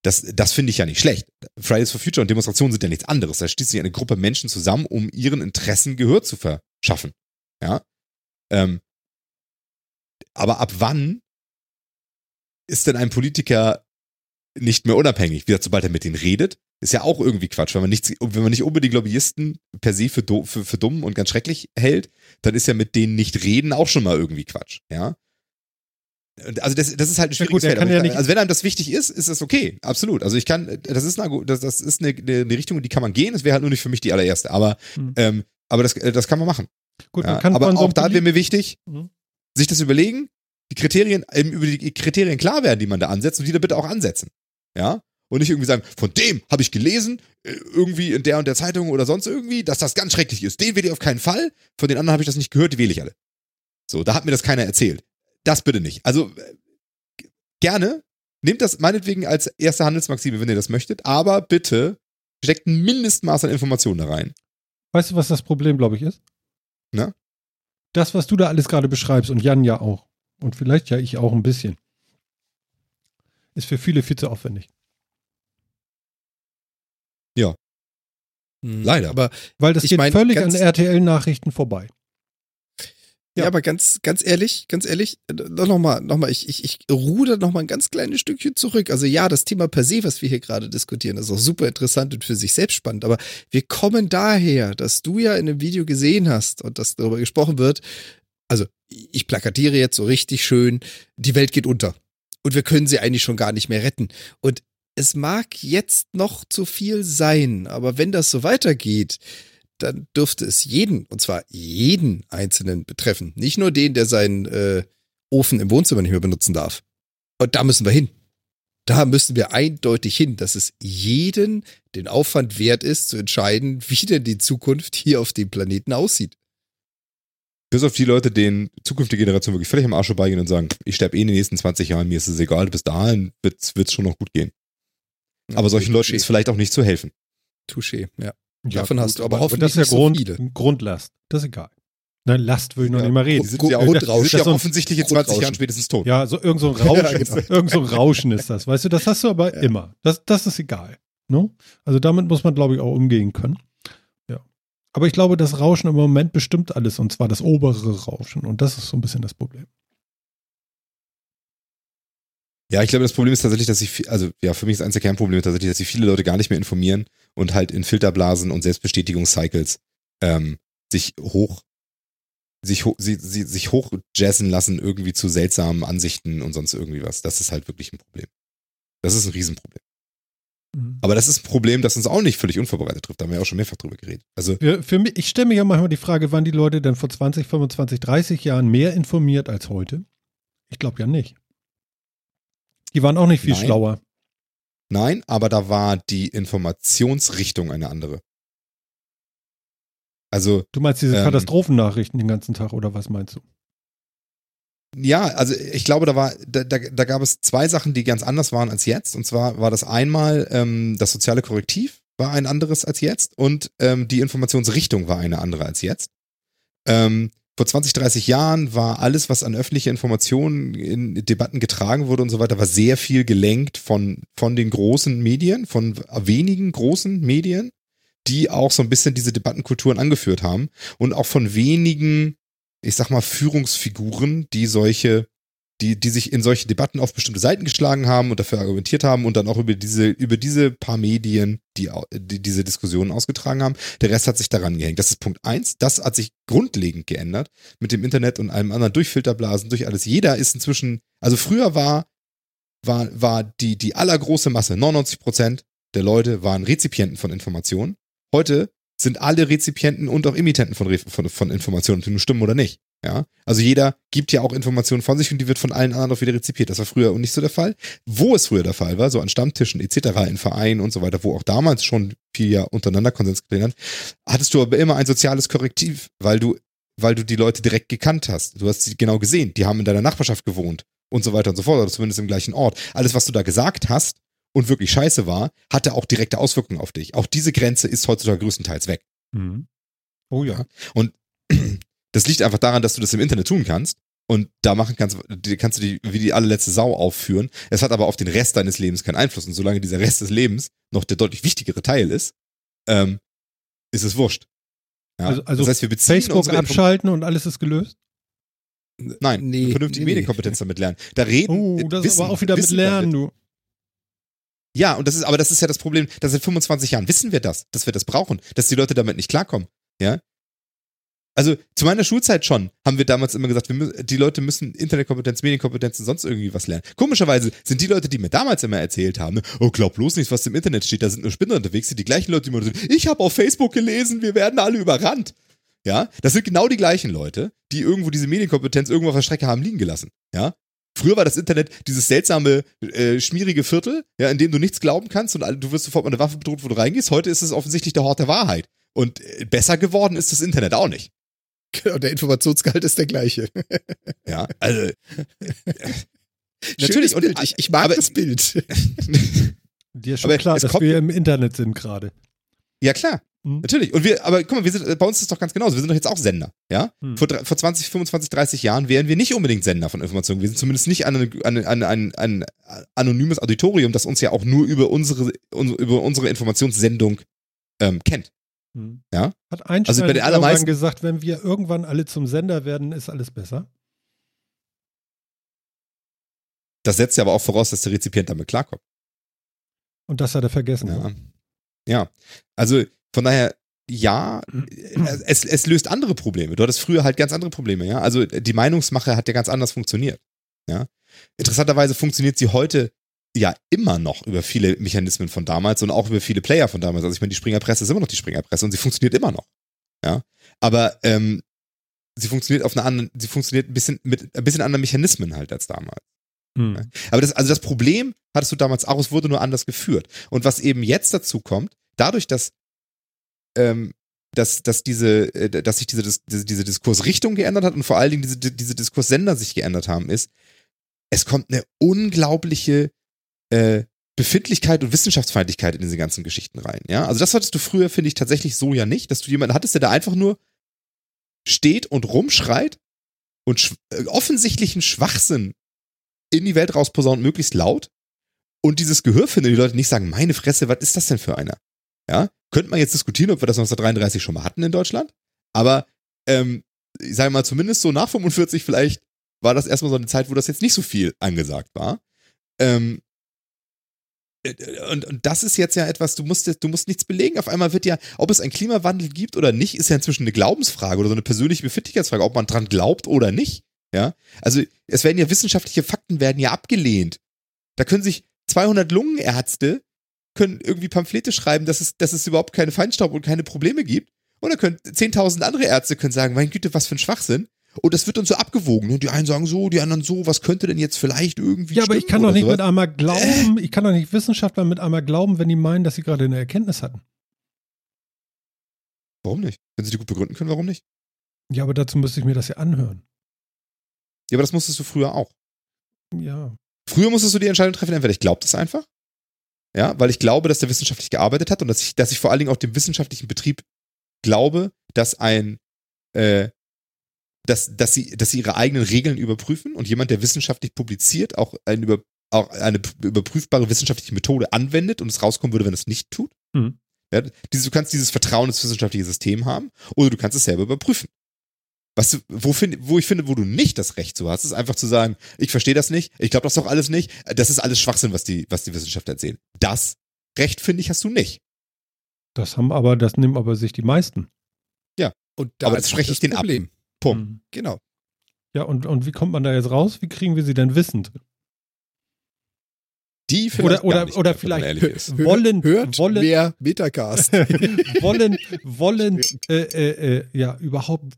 Das, das finde ich ja nicht schlecht. Fridays for Future und Demonstrationen sind ja nichts anderes. Da schließt sich eine Gruppe Menschen zusammen, um ihren Interessen Gehör zu verschaffen. Ja? Ähm, aber ab wann ist denn ein Politiker nicht mehr unabhängig? Wie gesagt, sobald er mit denen redet, ist ja auch irgendwie Quatsch. Wenn man nicht, wenn man nicht unbedingt Lobbyisten per se für, do, für, für dumm und ganz schrecklich hält, dann ist ja mit denen nicht reden auch schon mal irgendwie Quatsch. Ja? Also das, das ist halt ein schwieriges Feld. Ja, also wenn einem das wichtig ist, ist das okay, absolut. Also ich kann, das ist eine, das, das ist eine, eine Richtung, in die kann man gehen. Es wäre halt nur nicht für mich die allererste, aber, mhm. ähm, aber das, das kann man machen. Gut, man ja, kann aber auch so da wäre mir wichtig, mhm. sich das überlegen, die Kriterien, über die Kriterien klar werden, die man da ansetzt und die da bitte auch ansetzen. Ja? Und nicht irgendwie sagen, von dem habe ich gelesen, irgendwie in der und der Zeitung oder sonst irgendwie, dass das ganz schrecklich ist. Den wähle ich auf keinen Fall, von den anderen habe ich das nicht gehört, die wähle ich alle. So, da hat mir das keiner erzählt. Das bitte nicht. Also gerne, nehmt das meinetwegen als erste Handelsmaxime, wenn ihr das möchtet, aber bitte steckt ein Mindestmaß an Informationen da rein. Weißt du, was das Problem, glaube ich, ist? Na? Das, was du da alles gerade beschreibst und Jan ja auch und vielleicht ja ich auch ein bisschen, ist für viele viel zu aufwendig. Ja. Hm. Leider. Aber weil das ich geht mein, völlig an R T L-Nachrichten vorbei. Ja, ja, aber ganz, ganz ehrlich, ganz ehrlich, nochmal, nochmal, ich, ich, ich ruder nochmal ein ganz kleines Stückchen zurück. Also ja, das Thema per se, was wir hier gerade diskutieren, ist auch super interessant und für sich selbst spannend, aber wir kommen daher, dass du ja in einem Video gesehen hast und dass darüber gesprochen wird, also ich plakatiere jetzt so richtig schön, die Welt geht unter und wir können sie eigentlich schon gar nicht mehr retten. Und es mag jetzt noch zu viel sein, aber wenn das so weitergeht, dann dürfte es jeden, und zwar jeden Einzelnen betreffen. Nicht nur den, der seinen äh, Ofen im Wohnzimmer nicht mehr benutzen darf. Und da müssen wir hin. Da müssen wir eindeutig hin, dass es jeden den Aufwand wert ist, zu entscheiden, wie denn die Zukunft hier auf dem Planeten aussieht. Bis auf die Leute, denen zukünftige Generationen wirklich völlig am Arsch vorbeigehen und sagen, ich sterbe eh in den nächsten zwanzig Jahren, mir ist es egal, bis dahin wird es schon noch gut gehen. Aber solchen Leuten ist vielleicht auch nicht zu helfen. Touché, ja. Ja, davon gut, hast du aber, aber hoffentlich das ist ja Grund, so viele. Grundlast, das ist egal. Nein, Last will ich noch ja, nicht mal reden. Die sind ja auch offensichtlich in zwanzig Jahren spätestens tot. Ja, so irgend so ein Rauschen, irgend so ein Rauschen ist das, weißt du, das hast du aber ja. immer. Das, das ist egal. No? Also damit muss man, glaube ich, auch umgehen können. Ja. Aber ich glaube, das Rauschen im Moment bestimmt alles, und zwar das obere Rauschen, und das ist so ein bisschen das Problem. Ja, ich glaube, das Problem ist tatsächlich, dass sich, also ja, für mich ist eins der Kernprobleme tatsächlich, dass sich viele Leute gar nicht mehr informieren und halt in Filterblasen und Selbstbestätigungscycles ähm, sich hoch, sich, ho- sie, sie, sich hochjazzen lassen, irgendwie zu seltsamen Ansichten und sonst irgendwie was. Das ist halt wirklich ein Problem. Das ist ein Riesenproblem. Mhm. Aber das ist ein Problem, das uns auch nicht völlig unvorbereitet trifft. Da haben wir ja auch schon mehrfach drüber geredet. Also für, für mich, ich stelle mir ja manchmal die Frage, waren die Leute denn vor zwanzig, fünfundzwanzig, dreißig Jahren mehr informiert als heute? Ich glaube ja nicht. Die waren auch nicht viel Nein. schlauer. Nein, aber da war die Informationsrichtung eine andere. Also du meinst diese ähm, Katastrophennachrichten den ganzen Tag, oder was meinst du? Ja, also ich glaube, da war, da, da, da gab es zwei Sachen, die ganz anders waren als jetzt. Und zwar war das einmal ähm, das soziale Korrektiv war ein anderes als jetzt und ähm, die Informationsrichtung war eine andere als jetzt. Ähm, Vor zwanzig, dreißig Jahren war alles, was an öffentliche Informationen in Debatten getragen wurde und so weiter, war sehr viel gelenkt von, von den großen Medien, von wenigen großen Medien, die auch so ein bisschen diese Debattenkulturen angeführt haben und auch von wenigen, ich sag mal, Führungsfiguren, die solche, die, die sich in solche Debatten auf bestimmte Seiten geschlagen haben und dafür argumentiert haben und dann auch über diese, über diese paar Medien, die, die diese Diskussionen ausgetragen haben. Der Rest hat sich daran gehängt. Das ist Punkt eins. Das hat sich grundlegend geändert mit dem Internet und allem anderen, durch Filterblasen, durch alles. Jeder ist inzwischen, also früher war, war, war die, die allergroße Masse, neunundneunzig Prozent der Leute waren Rezipienten von Informationen. Heute sind alle Rezipienten und auch Emittenten von, von, von Informationen, stimmen oder nicht. Ja, also jeder gibt ja auch Informationen von sich und die wird von allen anderen auch wieder rezipiert. Das war früher nicht so der Fall. Wo es früher der Fall war, so an Stammtischen et cetera, in Vereinen und so weiter, wo auch damals schon viel ja untereinander Konsens gebildet hat, hattest du aber immer ein soziales Korrektiv, weil du, weil du die Leute direkt gekannt hast. Du hast sie genau gesehen, die haben in deiner Nachbarschaft gewohnt und so weiter und so fort, oder zumindest im gleichen Ort. Alles, was du da gesagt hast und wirklich scheiße war, hatte auch direkte Auswirkungen auf dich. Auch diese Grenze ist heutzutage größtenteils weg. Mhm. Oh ja. Und das liegt einfach daran, dass du das im Internet tun kannst und da machen kannst, kannst du die wie die allerletzte Sau aufführen. Es hat aber auf den Rest deines Lebens keinen Einfluss und solange dieser Rest des Lebens noch der deutlich wichtigere Teil ist, ähm, ist es wurscht. Ja? Also, also das heißt, wir beziehen Facebook abschalten Inform- und alles ist gelöst? Nein, nee, vernünftige nee, Medienkompetenz nee. damit lernen. Da reden, oh, das Wissen, ist aber auch wieder mit Lernen, damit. du. Ja, und das ist, aber das ist ja das Problem, dass seit fünfundzwanzig Jahren wissen wir das, dass wir das brauchen, dass die Leute damit nicht klarkommen, ja. Also zu meiner Schulzeit schon haben wir damals immer gesagt, wir müssen, die Leute müssen Internetkompetenz, Medienkompetenz und sonst irgendwie was lernen. Komischerweise sind die Leute, die mir damals immer erzählt haben, ne, oh glaub bloß nicht, was im Internet steht, da sind nur Spinner unterwegs, sind die gleichen Leute, die immer sagen, ich habe auf Facebook gelesen, wir werden alle überrannt. Ja, das sind genau die gleichen Leute, die irgendwo diese Medienkompetenz irgendwo auf der Strecke haben liegen gelassen. Ja, früher war das Internet dieses seltsame, äh, schmierige Viertel, ja, in dem du nichts glauben kannst und du wirst sofort mit einer Waffe bedroht, wo du reingehst. Heute ist es offensichtlich der Hort der Wahrheit und besser geworden ist das Internet auch nicht. Genau, der Informationsgehalt ist der gleiche. Ja, also natürlich und ich, ich mag aber, das Bild. Dir ist schon aber klar, dass komm- wir im Internet sind gerade. Ja klar, Mhm. Natürlich. Und wir, aber guck mal, wir sind, bei uns ist es doch ganz genauso. Wir sind doch jetzt auch Sender, ja? Mhm. Vor, vor zwanzig, fünfundzwanzig, dreißig Jahren wären wir nicht unbedingt Sender von Informationen. Wir sind zumindest nicht an ein an, an, an anonymes Auditorium, das uns ja auch nur über unsere, über unsere Informationssendung ähm, kennt. Mhm. Ja? Hat Einstein also bei den allermeisten gesagt, wenn wir irgendwann alle zum Sender werden, ist alles besser. Das setzt ja aber auch voraus, dass der Rezipient damit klarkommt. Und das hat er vergessen. Ja, oder? Ja. Also von daher, ja, es, es löst andere Probleme. Du hattest früher halt ganz andere Probleme, ja. Also die Meinungsmache hat ja ganz anders funktioniert, ja. Interessanterweise funktioniert sie heute ja immer noch über viele Mechanismen von damals und auch über viele Player von damals. Also ich meine, die Springerpresse ist immer noch die Springerpresse und sie funktioniert immer noch, ja. Aber ähm, sie funktioniert auf einer anderen, sie funktioniert ein bisschen mit ein bisschen anderen Mechanismen halt als damals. Hm. Ja. Aber das, also das Problem hattest du damals auch, es wurde nur anders geführt. Und was eben jetzt dazu kommt, dadurch, dass ähm, dass, dass diese, dass sich diese, diese, diese Diskursrichtung geändert hat und vor allen Dingen diese, diese Diskurssender sich geändert haben, ist, es kommt eine unglaubliche äh, Befindlichkeit und Wissenschaftsfeindlichkeit in diese ganzen Geschichten rein. Ja? Also das hattest du früher, finde ich, tatsächlich so ja nicht, dass du jemanden hattest, der da einfach nur steht und rumschreit und sch- offensichtlichen Schwachsinn in die Welt rausposaunt, möglichst laut, und dieses Gehör findet, die Leute nicht sagen, meine Fresse, was ist das denn für einer? Ja, könnte man jetzt diskutieren, ob wir das neunzehnhundertdreiunddreißig schon mal hatten in Deutschland, aber ähm, ich sage mal, zumindest so nach fünfundvierzig vielleicht war das erstmal so eine Zeit, wo das jetzt nicht so viel angesagt war. Ähm, und, und das ist jetzt ja etwas, du musst, du musst nichts belegen, auf einmal wird ja, ob es einen Klimawandel gibt oder nicht, ist ja inzwischen eine Glaubensfrage oder so eine persönliche Befindlichkeitsfrage, ob man dran glaubt oder nicht. Ja, also es werden ja wissenschaftliche Fakten werden ja abgelehnt. Da können sich zweihundert Lungenärzte können irgendwie Pamphlete schreiben, dass es, dass es überhaupt keinen Feinstaub und keine Probleme gibt. Und dann können zehntausend andere Ärzte können sagen, meine Güte, was für ein Schwachsinn. Und das wird uns so abgewogen. Und die einen sagen so, die anderen so, was könnte denn jetzt vielleicht irgendwie Ja, aber ich kann doch nicht sowas? mit einmal glauben, ich kann doch nicht Wissenschaftlern mit einmal glauben, wenn die meinen, dass sie gerade eine Erkenntnis hatten. Warum nicht? Wenn sie die gut begründen können, warum nicht? Ja, aber dazu müsste ich mir das ja anhören. Ja, aber das musstest du früher auch. Ja. Früher musstest du die Entscheidung treffen, entweder ich glaube das einfach, ja, weil ich glaube, dass der wissenschaftlich gearbeitet hat und dass ich, dass ich vor allen Dingen auch dem wissenschaftlichen Betrieb glaube, dass ein, äh, dass, dass sie, dass sie ihre eigenen Regeln überprüfen und jemand, der wissenschaftlich publiziert, auch, ein über, auch eine überprüfbare wissenschaftliche Methode anwendet und es rauskommen würde, wenn es nicht tut. Mhm. Ja, dieses, du kannst dieses Vertrauen ins wissenschaftliche System haben oder du kannst es selber überprüfen. Was, wo, find, wo ich finde, wo du nicht das Recht zu hast, ist einfach zu sagen, ich verstehe das nicht, ich glaube das doch alles nicht, das ist alles Schwachsinn, was die, was die Wissenschaftler erzählen. Das Recht, finde ich, hast du nicht. Das haben aber, das nehmen aber sich die meisten. Ja, und da aber das spreche ich den ab. Punkt. Mhm. Genau. Ja, und, und wie kommt man da jetzt raus? Wie kriegen wir sie denn wissend? Die vielleicht oder, nicht, oder vielleicht hör, wollen hört wollen, mehr Metacast. wollen, wollen äh, äh, äh, ja, überhaupt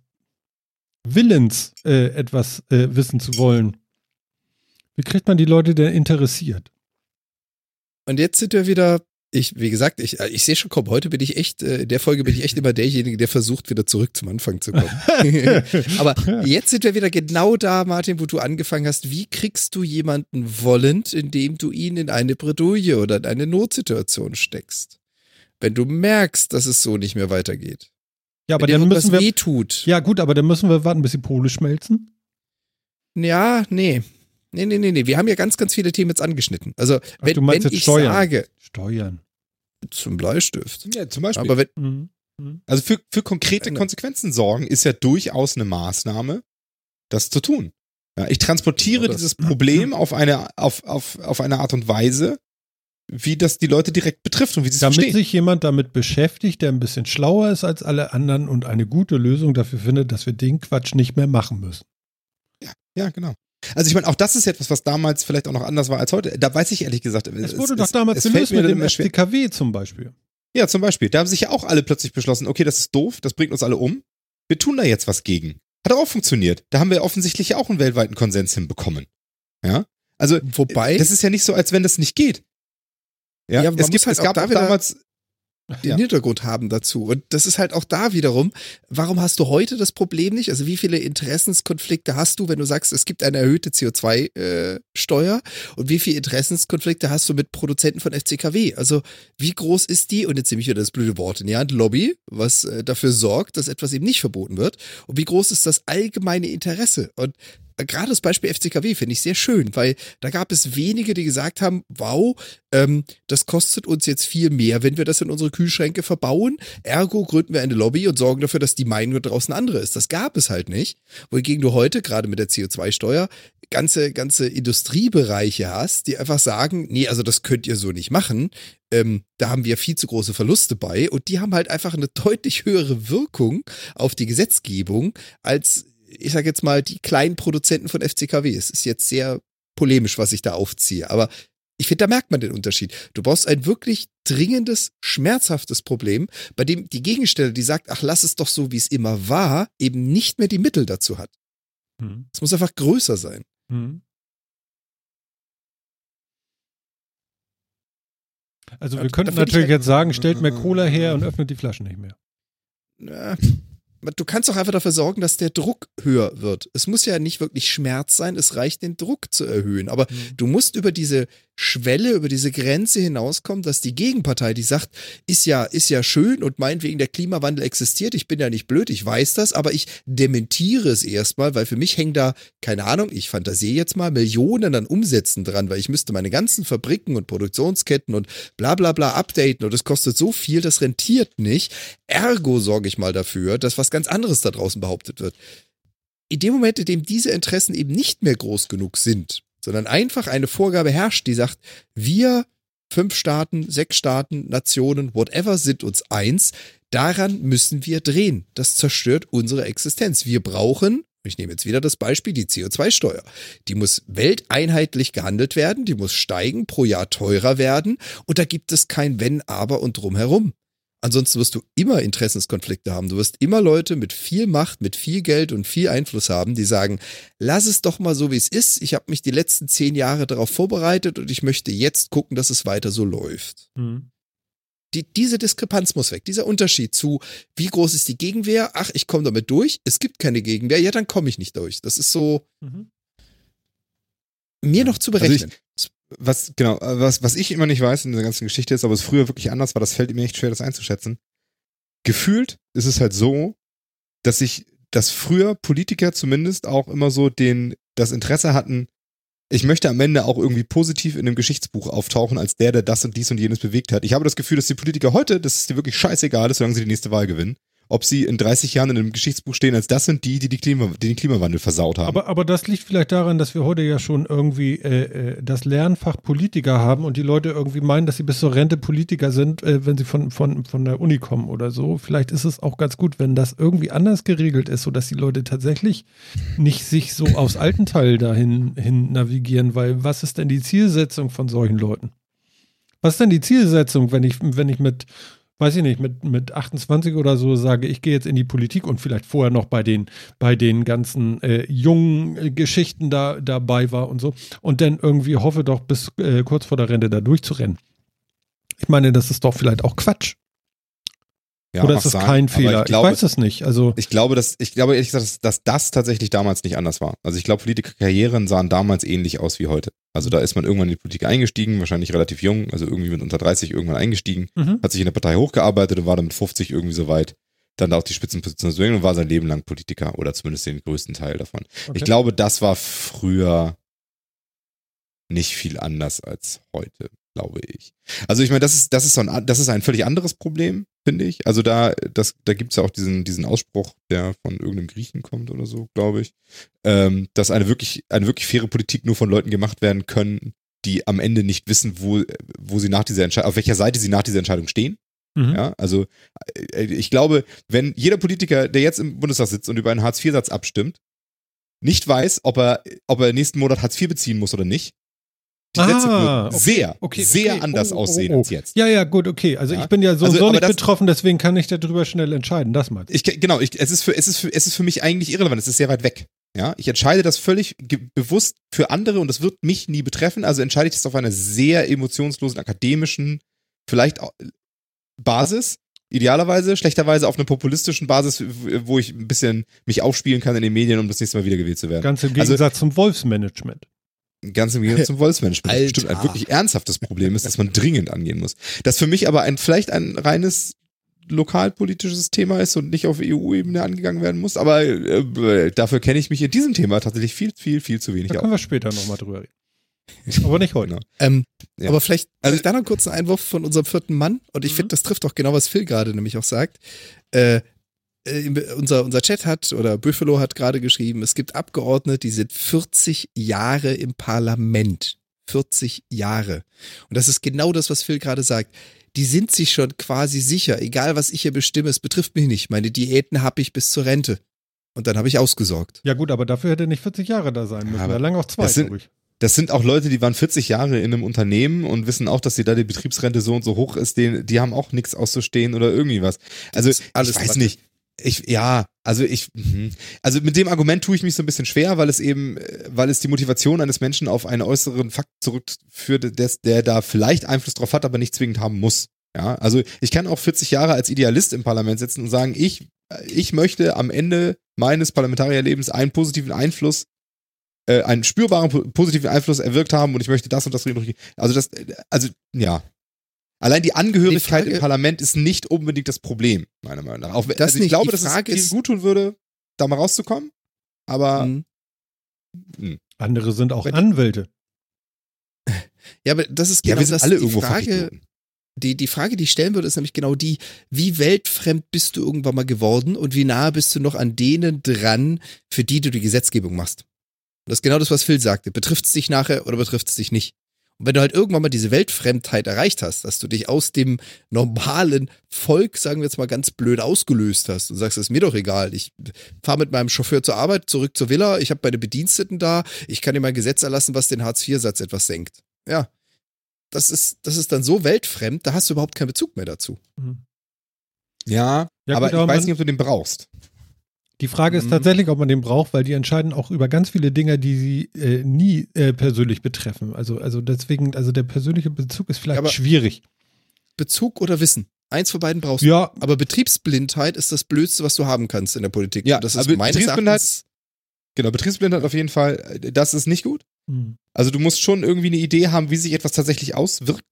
willens, äh, etwas äh, wissen zu wollen. Wie kriegt man die Leute denn interessiert? Und jetzt sind wir wieder, ich, wie gesagt, ich, ich sehe schon, komm, heute bin ich echt, äh, in der Folge bin ich echt immer derjenige, der versucht, wieder zurück zum Anfang zu kommen. Aber jetzt sind wir wieder genau da, Martin, wo du angefangen hast. Wie kriegst du jemanden wollend, indem du ihn in eine Bredouille oder in eine Notsituation steckst? Wenn du merkst, dass es so nicht mehr weitergeht. Ja, aber dann müssen wir wehtut. Ja, gut, aber dann müssen wir warten, bis die Pole schmelzen. Ja, nee. Nee, nee, nee, nee. Wir haben ja ganz, ganz viele Themen jetzt angeschnitten. Also, Ach, wenn, du meinst wenn jetzt ich Steuern. sage. Steuern. Zum Bleistift. Ja, zum Beispiel. Aber wenn, mhm. Mhm. Also, für, für konkrete ja, Konsequenzen sorgen ist ja durchaus eine Maßnahme, das zu tun. Ja, ich transportiere das, dieses Problem auf eine, auf, auf, auf eine Art und Weise, wie das die Leute direkt betrifft und wie sie es verstehen. Damit sich jemand damit beschäftigt, der ein bisschen schlauer ist als alle anderen und eine gute Lösung dafür findet, dass wir den Quatsch nicht mehr machen müssen. Ja, ja, genau. Also ich meine, auch das ist etwas, was damals vielleicht auch noch anders war als heute. Da weiß ich ehrlich gesagt... Es wurde es, doch es, damals gelöst mit dem S D K W zum Beispiel. Ja, zum Beispiel. Da haben sich ja auch alle plötzlich beschlossen, okay, das ist doof, das bringt uns alle um. Wir tun da jetzt was gegen. Hat auch funktioniert. Da haben wir offensichtlich auch einen weltweiten Konsens hinbekommen. Ja? Also, wobei, das ist ja nicht so, als wenn das nicht geht. Ja, ja, es gibt, halt es gab da damals den ja. Hintergrund haben dazu. Und das ist halt auch da wiederum, warum hast du heute das Problem nicht? Also wie viele Interessenskonflikte hast du, wenn du sagst, es gibt eine erhöhte C O zwei Steuer und wie viele Interessenskonflikte hast du mit Produzenten von F C K W? Also wie groß ist die, und jetzt nehme ich wieder das blöde Wort in die Hand, Lobby, was äh, dafür sorgt, dass etwas eben nicht verboten wird, und wie groß ist das allgemeine Interesse? Und gerade das Beispiel F C K W finde ich sehr schön, weil da gab es wenige, die gesagt haben, wow, ähm, das kostet uns jetzt viel mehr, wenn wir das in unsere Kühlschränke verbauen, ergo gründen wir eine Lobby und sorgen dafür, dass die Meinung draußen andere ist. Das gab es halt nicht, wohingegen du heute, gerade mit der C O zwei Steuer, ganze, ganze Industriebereiche hast, die einfach sagen, nee, also das könnt ihr so nicht machen, ähm, da haben wir viel zu große Verluste bei, und die haben halt einfach eine deutlich höhere Wirkung auf die Gesetzgebung als, ich sage jetzt mal, die kleinen Produzenten von F C K W. Es ist jetzt sehr polemisch, was ich da aufziehe, aber ich finde, da merkt man den Unterschied. Du brauchst ein wirklich dringendes, schmerzhaftes Problem, bei dem die Gegenstelle, die sagt, ach, lass es doch so, wie es immer war, eben nicht mehr die Mittel dazu hat. Hm. Es muss einfach größer sein. Hm. Also wir ja, könnten natürlich jetzt sagen, stellt mehr Cola her und öffnet die Flaschen nicht mehr. Na. Du kannst doch einfach dafür sorgen, dass der Druck höher wird. Es muss ja nicht wirklich Schmerz sein, es reicht, den Druck zu erhöhen. Aber mhm. du musst über diese Schwelle, über diese Grenze hinauskommen, dass die Gegenpartei, die sagt, ist ja, ist ja schön und meinetwegen der Klimawandel existiert, ich bin ja nicht blöd, ich weiß das, aber ich dementiere es erstmal, weil für mich hängen da, keine Ahnung, ich fantasiere jetzt mal, Millionen an Umsätzen dran, weil ich müsste meine ganzen Fabriken und Produktionsketten und bla bla bla updaten und es kostet so viel, das rentiert nicht. Ergo sorge ich mal dafür, dass was ganz anderes da draußen behauptet wird. In dem Moment, in dem diese Interessen eben nicht mehr groß genug sind, sondern einfach eine Vorgabe herrscht, die sagt, wir fünf Staaten, sechs Staaten, Nationen, whatever sind uns eins, daran müssen wir drehen. Das zerstört unsere Existenz. Wir brauchen, ich nehme jetzt wieder das Beispiel, die C O zwei Steuer. Die muss welteinheitlich gehandelt werden, die muss steigen, pro Jahr teurer werden, und da gibt es kein Wenn, Aber und Drumherum. Ansonsten wirst du immer Interessenskonflikte haben. Du wirst immer Leute mit viel Macht, mit viel Geld und viel Einfluss haben, die sagen, lass es doch mal so, wie es ist. Ich habe mich die letzten zehn Jahre darauf vorbereitet und ich möchte jetzt gucken, dass es weiter so läuft. Mhm. Die, diese Diskrepanz muss weg. Dieser Unterschied zu, wie groß ist die Gegenwehr? Ach, ich komme damit durch. Es gibt keine Gegenwehr. Ja, dann komme ich nicht durch. Das ist so mhm. mir noch zu berechnen. Also ich, Was, genau, was, was ich immer nicht weiß in der ganzen Geschichte ist, aber es früher wirklich anders war, das fällt mir echt schwer, das einzuschätzen. Gefühlt ist es halt so, dass ich, dass früher Politiker zumindest auch immer so den, das Interesse hatten, ich möchte am Ende auch irgendwie positiv in einem Geschichtsbuch auftauchen, als der, der das und dies und jenes bewegt hat. Ich habe das Gefühl, dass die Politiker heute, dass es dir wirklich scheißegal ist, solange sie die nächste Wahl gewinnen. Ob sie in dreißig Jahren in einem Geschichtsbuch stehen, als das sind die, die, die, Klima, die den Klimawandel versaut haben. Aber, aber das liegt vielleicht daran, dass wir heute ja schon irgendwie äh, das Lernfach Politiker haben und die Leute irgendwie meinen, dass sie bis zur Rente Politiker sind, äh, wenn sie von, von, von der Uni kommen oder so. Vielleicht ist es auch ganz gut, wenn das irgendwie anders geregelt ist, sodass die Leute tatsächlich nicht sich so aufs alten Teil dahin hin navigieren, weil was ist denn die Zielsetzung von solchen Leuten? Was ist denn die Zielsetzung, wenn ich, wenn ich mit weiß ich nicht, mit, mit achtundzwanzig oder so sage, ich gehe jetzt in die Politik und vielleicht vorher noch bei den, bei den ganzen äh, jungen äh, Geschichten da dabei war und so und dann irgendwie hoffe doch bis äh, kurz vor der Rente da durchzurennen. Ich meine, das ist doch vielleicht auch Quatsch. Ja, oder ist das sagen, kein Fehler? Ich, glaube, ich weiß es nicht. Also ich glaube, dass, ich glaube ehrlich gesagt, dass, dass das tatsächlich damals nicht anders war. Also ich glaube, Politikerkarrieren sahen damals ähnlich aus wie heute. Also da ist man irgendwann in die Politik eingestiegen, wahrscheinlich relativ jung, also irgendwie mit unter dreißig irgendwann eingestiegen, mhm. hat sich in der Partei hochgearbeitet und war dann mit fünfzig irgendwie so weit, dann da auf die Spitzenposition zu gehen und war sein Leben lang Politiker oder zumindest den größten Teil davon. Okay. Ich glaube, das war früher nicht viel anders als heute, glaube ich. Also ich meine, das ist, das ist so ein, das ist ein völlig anderes Problem, finde ich. Also da, das, da gibt es ja auch diesen, diesen Ausspruch, der von irgendeinem Griechen kommt oder so, glaube ich, ähm, dass eine wirklich, eine wirklich faire Politik nur von Leuten gemacht werden können, die am Ende nicht wissen, wo, wo sie nach dieser Entscheidung, auf welcher Seite sie nach dieser Entscheidung stehen. Mhm. Ja, also ich glaube, wenn jeder Politiker, der jetzt im Bundestag sitzt und über einen Hartz-vier-Satz abstimmt, nicht weiß, ob er, ob er nächsten Monat Hartz vier beziehen muss oder nicht, die Sätze ah, okay, sehr, okay, sehr okay. anders oh, aussehen oh, oh. als jetzt. Ja, ja, gut, okay. Also ja. ich bin ja so, also, so nicht das, betroffen, deswegen kann ich darüber schnell entscheiden. Das meinst du? Ich, genau, ich, es, ist für, es, ist für, es ist für mich eigentlich irrelevant. Es ist sehr weit weg. Ja? Ich entscheide das völlig ge- bewusst für andere und das wird mich nie betreffen. Also entscheide ich das auf einer sehr emotionslosen, akademischen, vielleicht auch Basis, idealerweise, schlechterweise auf einer populistischen Basis, wo ich ein bisschen mich aufspielen kann in den Medien, um das nächste Mal wiedergewählt zu werden. Ganz im Gegensatz also, zum Wolfsmanagement. Ganz im Gegensatz zum Wolfsmanagement. Alter. Stimmt, ein wirklich ernsthaftes Problem ist, das man dringend angehen muss. Das für mich aber ein vielleicht ein reines lokalpolitisches Thema ist und nicht auf E U-Ebene angegangen werden muss, aber äh, dafür kenne ich mich in diesem Thema tatsächlich viel, viel, viel zu wenig aus. Da können wir später nochmal drüber reden. Aber nicht heute. Ähm, ja. Aber vielleicht, also da noch kurz einen Einwurf von unserem vierten Mann. Und ich mhm. finde, das trifft auch genau, was Phil gerade nämlich auch sagt. Äh, unser, unser Chat hat, oder Buffalo hat gerade geschrieben, es gibt Abgeordnete, die sind vierzig Jahre im Parlament. vierzig Jahre. Und das ist genau das, was Phil gerade sagt. Die sind sich schon quasi sicher, egal was ich hier bestimme, es betrifft mich nicht. Meine Diäten habe ich bis zur Rente. Und dann habe ich ausgesorgt. Ja gut, aber dafür hätte er nicht vierzig Jahre da sein müssen. Da lang auch zwei, glaube ich. Das sind auch Leute, die waren vierzig Jahre in einem Unternehmen und wissen auch, dass sie da die Betriebsrente so und so hoch ist. Die, die haben auch nichts auszustehen oder irgendwie was. Also alles ich weiß Warte. nicht. Ich, ja, also ich, also mit dem Argument tue ich mich so ein bisschen schwer, weil es eben, weil es die Motivation eines Menschen auf einen äußeren Fakt zurückführt, der, der da vielleicht Einfluss drauf hat, aber nicht zwingend haben muss. Ja, also ich kann auch vierzig Jahre als Idealist im Parlament sitzen und sagen, ich, ich möchte am Ende meines Parlamentarierlebens einen positiven Einfluss Äh, einen spürbaren positiven Einfluss erwirkt haben und ich möchte das und das reden. Also das, also ja. Allein die Angehörigkeit die Frage, im Parlament ist nicht unbedingt das Problem, meiner Meinung nach. Auch, das also nicht. Ich glaube, die dass Frage es gut tun würde, da mal rauszukommen, aber mhm. mh. andere sind auch Wenn, Anwälte. Ja, aber das ist genau ja, wir sind das, alle die irgendwo Frage, die, die Frage, die ich stellen würde, ist nämlich genau die, wie weltfremd bist du irgendwann mal geworden und wie nahe bist du noch an denen dran, für die du die Gesetzgebung machst? Das ist genau das, was Phil sagte. Betrifft es dich nachher oder betrifft es dich nicht? Und wenn du halt irgendwann mal diese Weltfremdheit erreicht hast, dass du dich aus dem normalen Volk, sagen wir jetzt mal ganz blöd, ausgelöst hast und sagst, es ist mir doch egal, ich fahre mit meinem Chauffeur zur Arbeit, zurück zur Villa, ich habe meine Bediensteten da, ich kann dir mein Gesetz erlassen, was den Hartz-vier-Satz etwas senkt. Ja, das ist, das ist dann so weltfremd, da hast du überhaupt keinen Bezug mehr dazu. Mhm. Ja, ja, aber gut, ich aber weiß nicht, ob du den brauchst. Die Frage ist tatsächlich, ob man den braucht, weil die entscheiden auch über ganz viele Dinge, die sie äh, nie äh, persönlich betreffen. Also, also deswegen, also der persönliche Bezug ist vielleicht aber schwierig. Bezug oder Wissen? Eins von beiden brauchst ja. du. Aber Betriebsblindheit ist das Blödste, was du haben kannst in der Politik. Ja, das ist aber meines Betriebsblindheit, Erachtens. Genau, Betriebsblindheit auf jeden Fall, das ist nicht gut. Hm. Also du musst schon irgendwie eine Idee haben, wie sich etwas tatsächlich auswirkt.